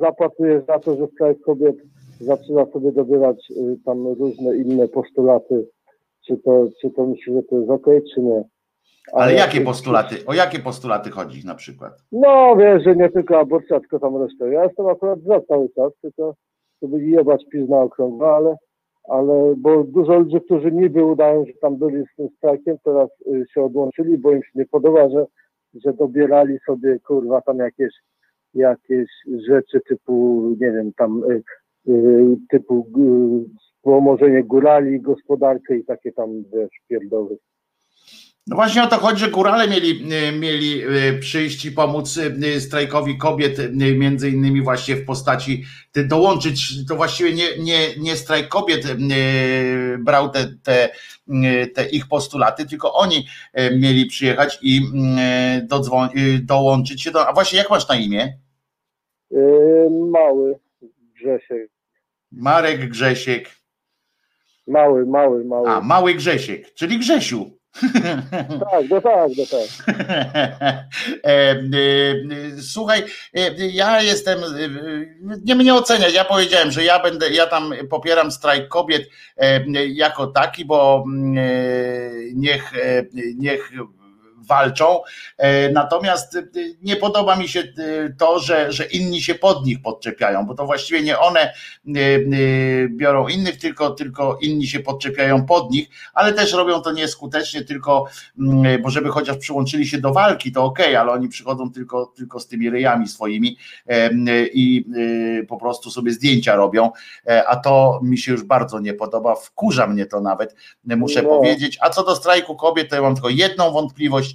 zapłacujesz za to, że Skype kobiet zaczyna sobie dobierać y, tam różne inne postulaty, czy to, czy to myślisz, że to jest okej, okay, czy nie. Ale, Ale jakie postulaty? O jakie postulaty chodzi na przykład? No wiesz, że nie tylko aborcja, tylko tam resztę. Ja jestem akurat za cały czas, tylko to by jebać pisz na okrągło, ale, ale bo dużo ludzi, którzy niby udają, że tam byli z tym strajkiem, teraz y, się odłączyli, bo im się nie podoba, że, że dobierali sobie kurwa tam jakieś, jakieś rzeczy typu, nie wiem, tam y, typu wspomożenie górali, gospodarkę i takie tam wiesz, pierdoły. No właśnie o to chodzi, że górale mieli, mieli przyjść i pomóc strajkowi kobiet, między innymi właśnie w postaci dołączyć, to właściwie nie, nie, nie strajk kobiet brał te, te, te ich postulaty, tylko oni mieli przyjechać i dodzwon- dołączyć się do... A właśnie jak masz na imię? Yy, mały. Grzesiek. Marek Grzesiek. Mały, mały, mały. A, mały Grzesiek, czyli Grzesiu. Tak, no tak, no tak. Słuchaj, ja jestem, nie mnie oceniać, ja powiedziałem, że ja będę, ja tam popieram strajk kobiet jako taki, bo niech, niech walczą, natomiast nie podoba mi się to, że, że inni się pod nich podczepiają, bo to właściwie nie one biorą innych, tylko, tylko inni się podczepiają pod nich, ale też robią to nieskutecznie, tylko, bo żeby chociaż przyłączyli się do walki, to okej, okay, ale oni przychodzą tylko, tylko z tymi ryjami swoimi i po prostu sobie zdjęcia robią, a to mi się już bardzo nie podoba, wkurza mnie to nawet, muszę no. powiedzieć, a co do strajku kobiet, to ja mam tylko jedną wątpliwość.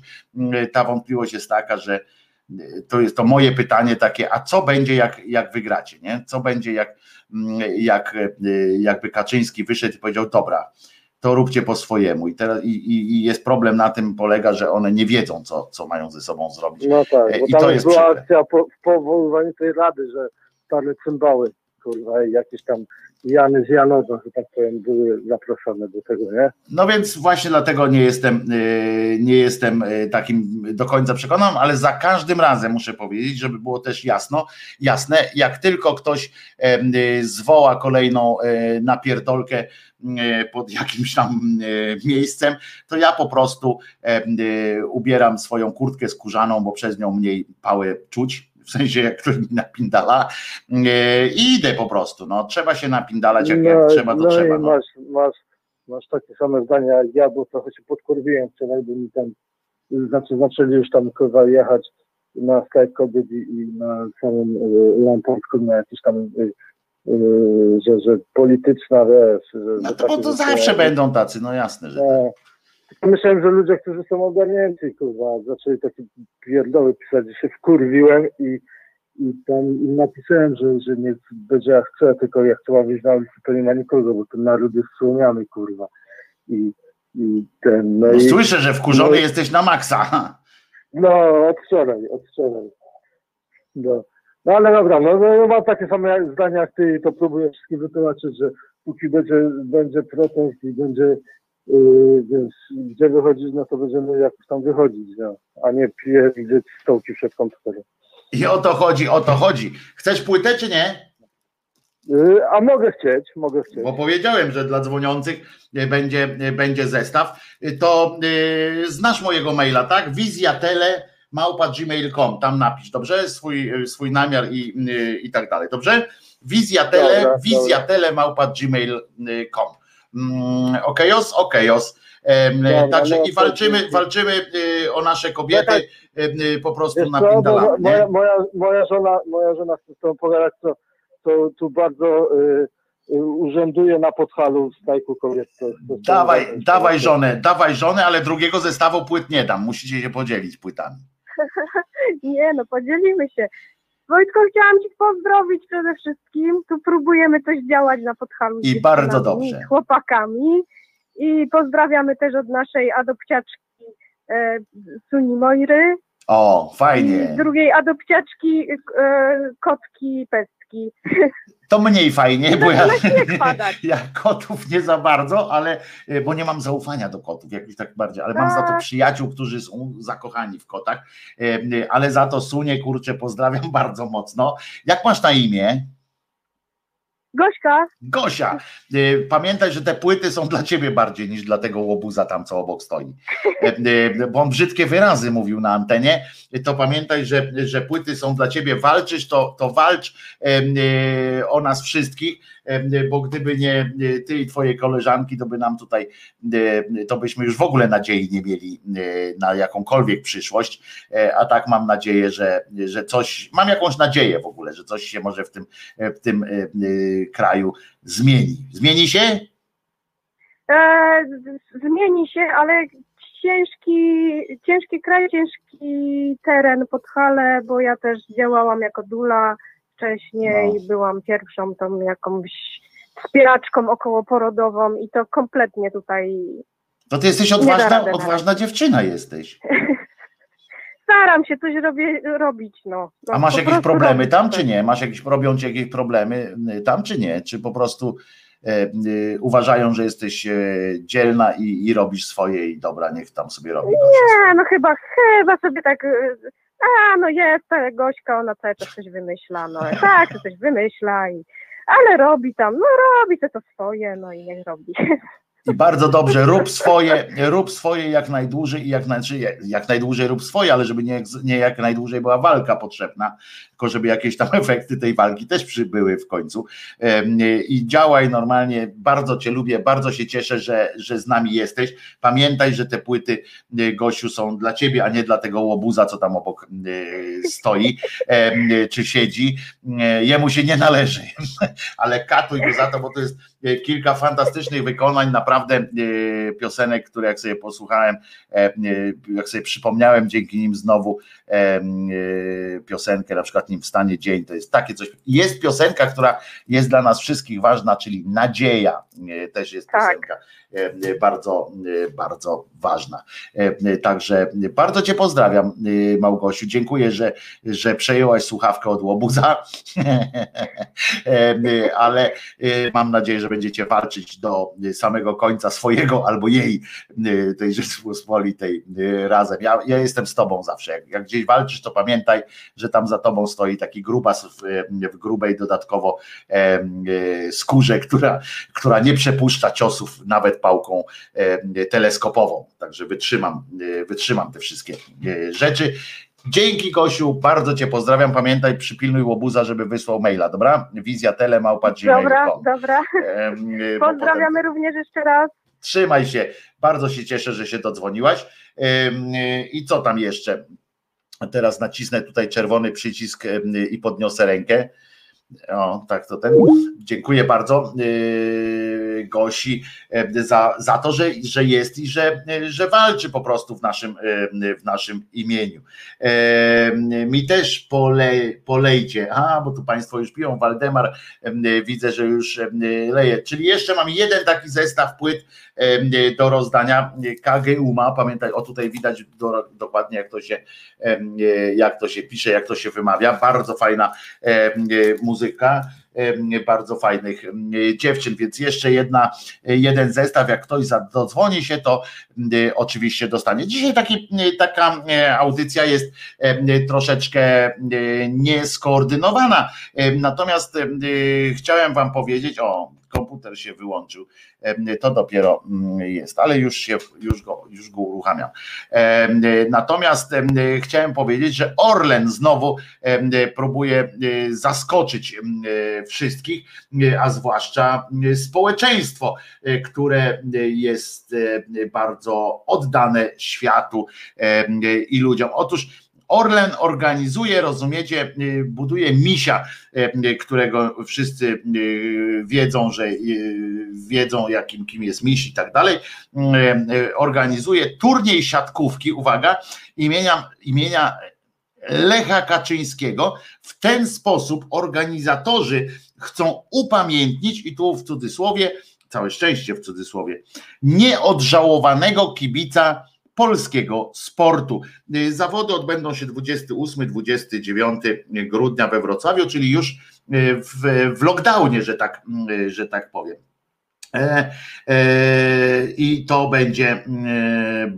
Ta wątpliwość jest taka, że to jest to moje pytanie takie, a co będzie jak, jak wygracie, nie? Co będzie jak, jak jakby Kaczyński wyszedł i powiedział, dobra, to róbcie po swojemu i, teraz, i, i, i jest problem na tym polega, że one nie wiedzą, co, co mają ze sobą zrobić. No tak, bo I tam to jest była przykre. Akcja po, w powoływaniu tej rady, że stare cymbały, kurwa, jakieś tam Jany z Janową, że tak powiem, były zaproszone do tego, nie? No więc właśnie dlatego nie jestem, nie jestem takim do końca przekonanym, ale za każdym razem muszę powiedzieć, żeby było też jasno, jasne, jak tylko ktoś zwoła kolejną napierdolkę pod jakimś tam miejscem, to ja po prostu ubieram swoją kurtkę skórzaną, bo przez nią mniej pały czuć. W sensie, jak ktoś mi napindala i idę po prostu, no trzeba się napindalać, jak, no, jak trzeba, to no trzeba. No. Masz, masz, masz takie same zdania jak ja, bo trochę się podkurwiłem wczoraj, bo mi ten, znaczy zaczęli już tam kurwa jechać na Skype kobiet i, i na samym y, Lampolsku, na jakieś tam, y, y, że, że polityczna, wiesz. Że, no to, bo to zawsze będą tacy, no jasne, że... E, Myślałem, że ludzie, którzy są ogarnięci, kurwa, zaczęli takie pierdoły pisać, że się wkurwiłem i, i tam napisałem, że, że nie będzie jak chcę, tylko jak trzeba wyjść na ulicę, to nie ma nikogo, bo ten naród jest słoniany, kurwa. I, i ten, no, no i, słyszę, że wkurzony no, jesteś na maksa. No, od wczoraj, od wczoraj. No, no ale dobra, no, no mam takie same zdania jak ty, to próbuję wszystkim wytłumaczyć, że póki będzie, będzie protest i będzie, yy, więc gdzie wychodzić, no to będziemy jakoś tam wychodzić, no, a nie piję gdzieś stołki przed komputerem. I o to chodzi, o to chodzi. Chcesz płytę, czy nie? Yy, a mogę chcieć, mogę chcieć. Bo powiedziałem, że dla dzwoniących będzie, będzie zestaw. To yy, znasz mojego maila, tak? wizjatele małpa gmail kropka com, tam napisz, dobrze? Swój, swój namiar i, yy, i tak dalej, dobrze? Wizjatele, wizjatele małpa gmail kropka com. Okejos, okejos. Także i walczymy, walczymy o nasze kobiety po prostu na pindalach. Moja, moja, moja żona, moja żona z tą pogadać, co, co tu bardzo y, y, urzęduje na Podhalu w stajku kobiet. Co, co dawaj, co, dawaj żonę, dawaj żonę, ale drugiego zestawu płyt nie dam. Musicie się podzielić płytami. Nie no, podzielimy się. Wojtko, chciałam Ci pozdrowić przede wszystkim. Tu próbujemy coś działać na Podhalu. I bardzo dobrze. Z chłopakami. I pozdrawiamy też od naszej adopciaczki e, Suni Mojry. O, fajnie. I drugiej adopciaczki e, kotki Pestki. To mniej fajnie, bo ja, ja kotów nie za bardzo, ale bo nie mam zaufania do kotów jakoś tak bardziej, ale tak. Mam za to przyjaciół, którzy są zakochani w kotach, ale za to Sunię, kurczę, pozdrawiam bardzo mocno. Jak masz na imię? Gośka. Gosia. Pamiętaj, że te płyty są dla ciebie bardziej niż dla tego łobuza tam, co obok stoi. Bo on brzydkie wyrazy mówił na antenie, to pamiętaj, że, że płyty są dla ciebie. Walczysz, to, to walcz o nas wszystkich, bo gdyby nie ty i twoje koleżanki, to by nam tutaj, to byśmy już w ogóle nadziei nie mieli na jakąkolwiek przyszłość, a tak mam nadzieję, że, że coś, mam jakąś nadzieję w ogóle, że coś się może w tym, w tym kraju zmieni. Zmieni się? E, zmieni się, ale ciężki, ciężki kraj, ciężki teren Podhale, bo ja też działałam jako dula wcześniej, no. Byłam pierwszą tą jakąś wspieraczką okołoporodową i to kompletnie tutaj... To ty jesteś odważna, odważna dziewczyna jesteś. Staram się coś robię, robić, no. no. A masz jakieś problemy robię. tam, czy nie? Masz jakieś, robią ci jakieś problemy tam, czy nie? Czy po prostu e, e, uważają, że jesteś e, dzielna i, i robisz swoje i dobra, niech tam sobie robi. Nie, no chyba, chyba sobie tak... A, no jest ta Gośka, ona cały czas coś wymyśla, no tak, coś wymyśla, i, ale robi tam, no robi to, to swoje, no i niech robi. I bardzo dobrze, rób swoje, rób swoje jak najdłużej i jak, jak najdłużej rób swoje, ale żeby nie, nie jak najdłużej była walka potrzebna, tylko żeby jakieś tam efekty tej walki też przybyły w końcu. I działaj normalnie, bardzo cię lubię, bardzo się cieszę, że, że z nami jesteś. Pamiętaj, że te płyty, Gosiu, są dla ciebie, a nie dla tego łobuza, co tam obok stoi czy siedzi. Jemu się nie należy, ale katuj go za to, bo to jest kilka fantastycznych wykonań, naprawdę piosenek, które jak sobie posłuchałem, jak sobie przypomniałem dzięki nim znowu piosenkę, na przykład Nim wstanie dzień, to jest takie coś. Jest piosenka, która jest dla nas wszystkich ważna, czyli Nadzieja, też jest tak. Piosenka bardzo, bardzo ważna. Także bardzo cię pozdrawiam, Małgosiu, dziękuję, że, że przejęłaś słuchawkę od łobuza, ale mam nadzieję, że będziecie walczyć do samego końca swojego albo jej, tej Rzeczypospolitej razem. Ja, ja jestem z tobą zawsze. Jak, jak gdzieś walczysz, to pamiętaj, że tam za tobą stoi taki grubas w, w grubej dodatkowo e, e, skórze, która, która nie przepuszcza ciosów nawet pałką e, teleskopową. Także wytrzymam, e, wytrzymam te wszystkie e, rzeczy. Dzięki, Gosiu, bardzo cię pozdrawiam. Pamiętaj, przypilnuj łobuza, żeby wysłał maila, dobra? wizjatele małpa gmail kropka com. Dobra, dobra. E, Pozdrawiamy potem... również jeszcze raz. Trzymaj się. Bardzo się cieszę, że się dodzwoniłaś. E, e, I co tam jeszcze? Teraz nacisnę tutaj czerwony przycisk e, i podniosę rękę. O, tak to ten. Dziękuję bardzo. E, Gosi za, za to, że, że jest i że, że walczy po prostu w naszym, w naszym imieniu. Mi też pole, polejcie, a bo tu Państwo już piją, Waldemar widzę, że już leje, czyli jeszcze mam jeden taki zestaw płyt do rozdania K G U M A, pamiętaj, o tutaj widać do, dokładnie jak to się jak to się pisze, jak to się wymawia, bardzo fajna muzyka, bardzo fajnych dziewczyn, więc jeszcze jedna, jeden zestaw, jak ktoś zadzwoni się, to oczywiście dostanie. Dzisiaj taki, taka audycja jest troszeczkę nieskoordynowana, natomiast chciałem wam powiedzieć, o komputer się wyłączył, to dopiero jest, ale już się już go, już go uruchamiam. Natomiast chciałem powiedzieć, że Orlen znowu próbuje zaskoczyć wszystkich, a zwłaszcza społeczeństwo, które jest bardzo oddane światu i ludziom. Otóż Orlen organizuje, rozumiecie, buduje misia, którego wszyscy wiedzą, że wiedzą jakim kim jest miś i tak dalej. Organizuje turniej siatkówki, uwaga, imienia, imienia Lecha Kaczyńskiego. W ten sposób organizatorzy chcą upamiętnić, i tu w cudzysłowie, całe szczęście w cudzysłowie, nieodżałowanego kibica polskiego sportu. Zawody odbędą się dwudziestego ósmego do dwudziestego dziewiątego grudnia we Wrocławiu, czyli już w, w lockdownie, że tak, że tak powiem. E, e, I to będzie, e,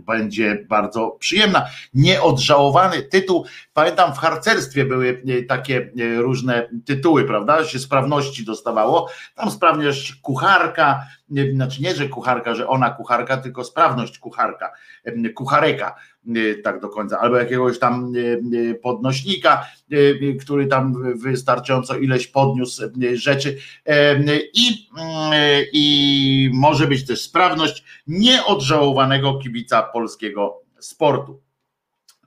będzie bardzo przyjemna. Nieodżałowany tytuł. Pamiętam, w harcerstwie były takie różne tytuły, prawda? Się sprawności dostawało. Tam sprawność kucharka, znaczy nie, że kucharka, że ona kucharka, tylko sprawność kucharka, kuchareka, tak do końca, albo jakiegoś tam podnośnika, który tam wystarczająco ileś podniósł rzeczy i, i może być też sprawność nieodżałowanego kibica polskiego sportu.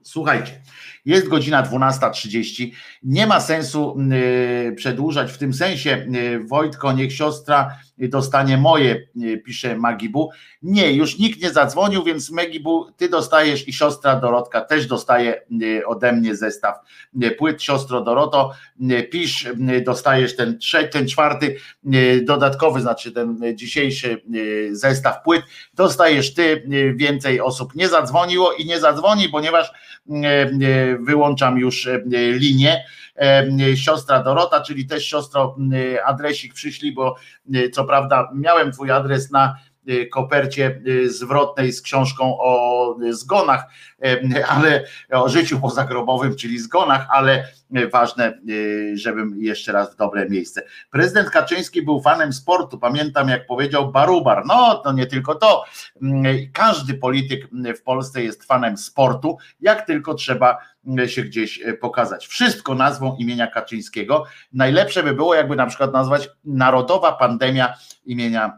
Słuchajcie, jest godzina dwunasta trzydzieści, nie ma sensu przedłużać, w tym sensie Wojtko, niech siostra dostanie moje, pisze Magibu. Nie, już nikt nie zadzwonił, więc Magibu, ty dostajesz i siostra Dorotka też dostaje ode mnie zestaw płyt. Siostro Doroto, pisz, dostajesz ten trzeci, ten czwarty dodatkowy, znaczy ten dzisiejszy zestaw płyt, dostajesz ty, więcej osób nie zadzwoniło i nie zadzwoni, ponieważ wyłączam już linię. Siostra Dorota, czyli też siostro adresik przyślij, bo co prawda miałem twój adres na kopercie zwrotnej z książką o zgonach, ale o życiu pozagrobowym, czyli zgonach, ale ważne, żebym jeszcze raz w dobre miejsce. Prezydent Kaczyński był fanem sportu, pamiętam jak powiedział Barubar, no to nie tylko to, każdy polityk w Polsce jest fanem sportu, jak tylko trzeba się gdzieś pokazać. Wszystko nazwą imienia Kaczyńskiego. Najlepsze by było, jakby na przykład nazwać Narodowa Pandemia imienia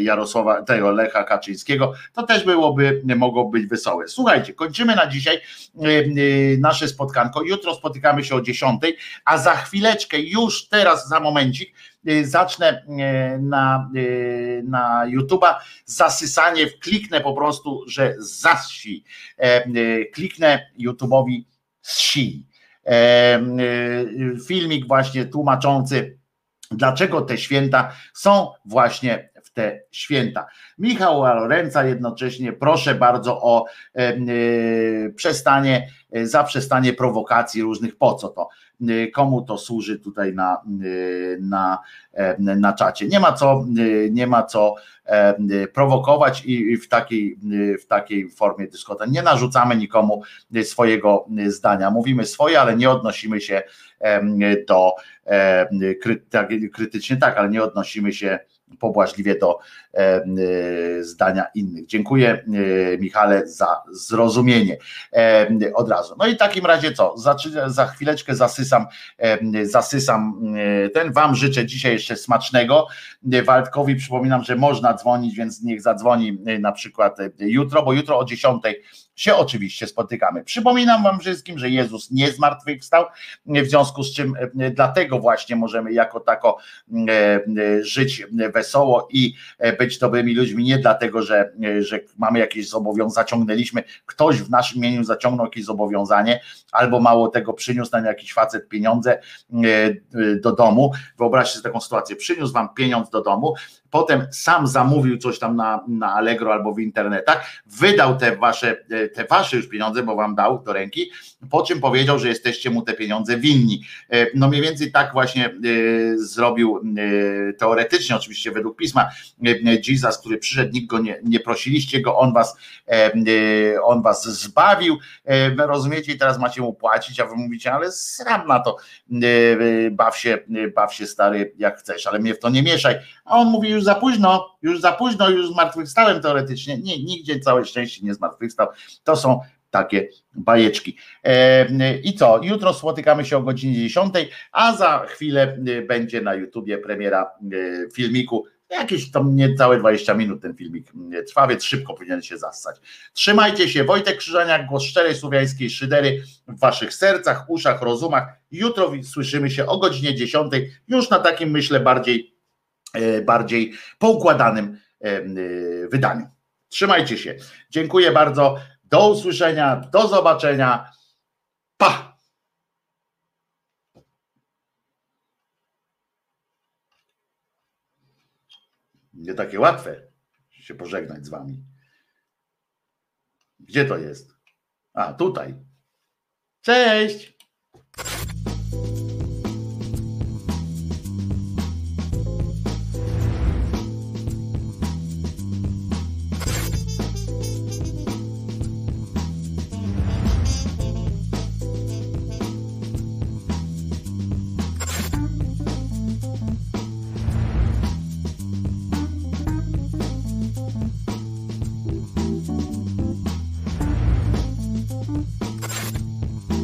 Jarosława, tego Lecha Kaczyńskiego, to też byłoby, mogłoby być wesołe. Słuchajcie, kończymy na dzisiaj nasze spotkanko. Jutro spotykamy się o dziesiątej, a za chwileczkę, już teraz, za momencik, zacznę na, na YouTube'a zasysanie, kliknę po prostu, że zasi, kliknę YouTube'owi zsi. Filmik właśnie tłumaczący, dlaczego te święta są właśnie w te święta. Michał Lorenza jednocześnie proszę bardzo o przestanie, zaprzestanie prowokacji różnych, po co to, komu to służy tutaj na, na, na czacie. Nie ma co, nie ma co prowokować i w takiej, w takiej formie dyskota. Nie narzucamy nikomu swojego zdania. Mówimy swoje, ale nie odnosimy się do krytycznie tak, ale nie odnosimy się pobłażliwie do zdania innych. Dziękuję, Michale, za zrozumienie od razu. No i w takim razie co? Za, za chwileczkę zasysam, zasysam ten. Wam życzę dzisiaj jeszcze smacznego. Waldkowi przypominam, że można dzwonić, więc niech zadzwoni na przykład jutro, bo jutro o dziesiątej się oczywiście spotykamy. Przypominam wam wszystkim, że Jezus nie zmartwychwstał, w związku z czym dlatego właśnie możemy jako tako żyć we wesoło i być dobrymi ludźmi, nie dlatego, że, że mamy jakieś zobowiązania, zaciągnęliśmy, ktoś w naszym imieniu zaciągnął jakieś zobowiązanie, albo mało tego, przyniósł nam jakiś facet pieniądze do domu. Wyobraźcie sobie taką sytuację, przyniósł wam pieniądz do domu, potem sam zamówił coś tam na, na Allegro albo w internetach, wydał te wasze, te wasze już pieniądze, bo wam dał do ręki, po czym powiedział, że jesteście mu te pieniądze winni. No mniej więcej tak właśnie zrobił teoretycznie, oczywiście według pisma, Jezus, który przyszedł, nikt go nie, nie prosiliście go, on was, on was zbawił, rozumiecie, i teraz macie mu płacić, a wy mówicie, ale sram na to, baw się, baw się stary jak chcesz, ale mnie w to nie mieszaj. A on mówi, już Już za późno, już za późno, już zmartwychwstałem teoretycznie. Nie, nigdzie całe szczęście nie zmartwychwstał. To są takie bajeczki. E, I co? Jutro spotykamy się o godzinie dziesiątej, a za chwilę będzie na YouTubie premiera filmiku. Jakieś tam niecałe dwadzieścia minut ten filmik trwa, więc szybko powinien się zassać. Trzymajcie się. Wojtek Krzyżaniak, głos szczerej słowiańskiej szydery w waszych sercach, uszach, rozumach. Jutro słyszymy się o godzinie dziesiątej, już na takim, myślę, bardziej bardziej poukładanym wydaniu. Trzymajcie się. Dziękuję bardzo. Do usłyszenia, do zobaczenia. Pa! Nie takie łatwe się pożegnać z wami. Gdzie to jest? A, tutaj. Cześć!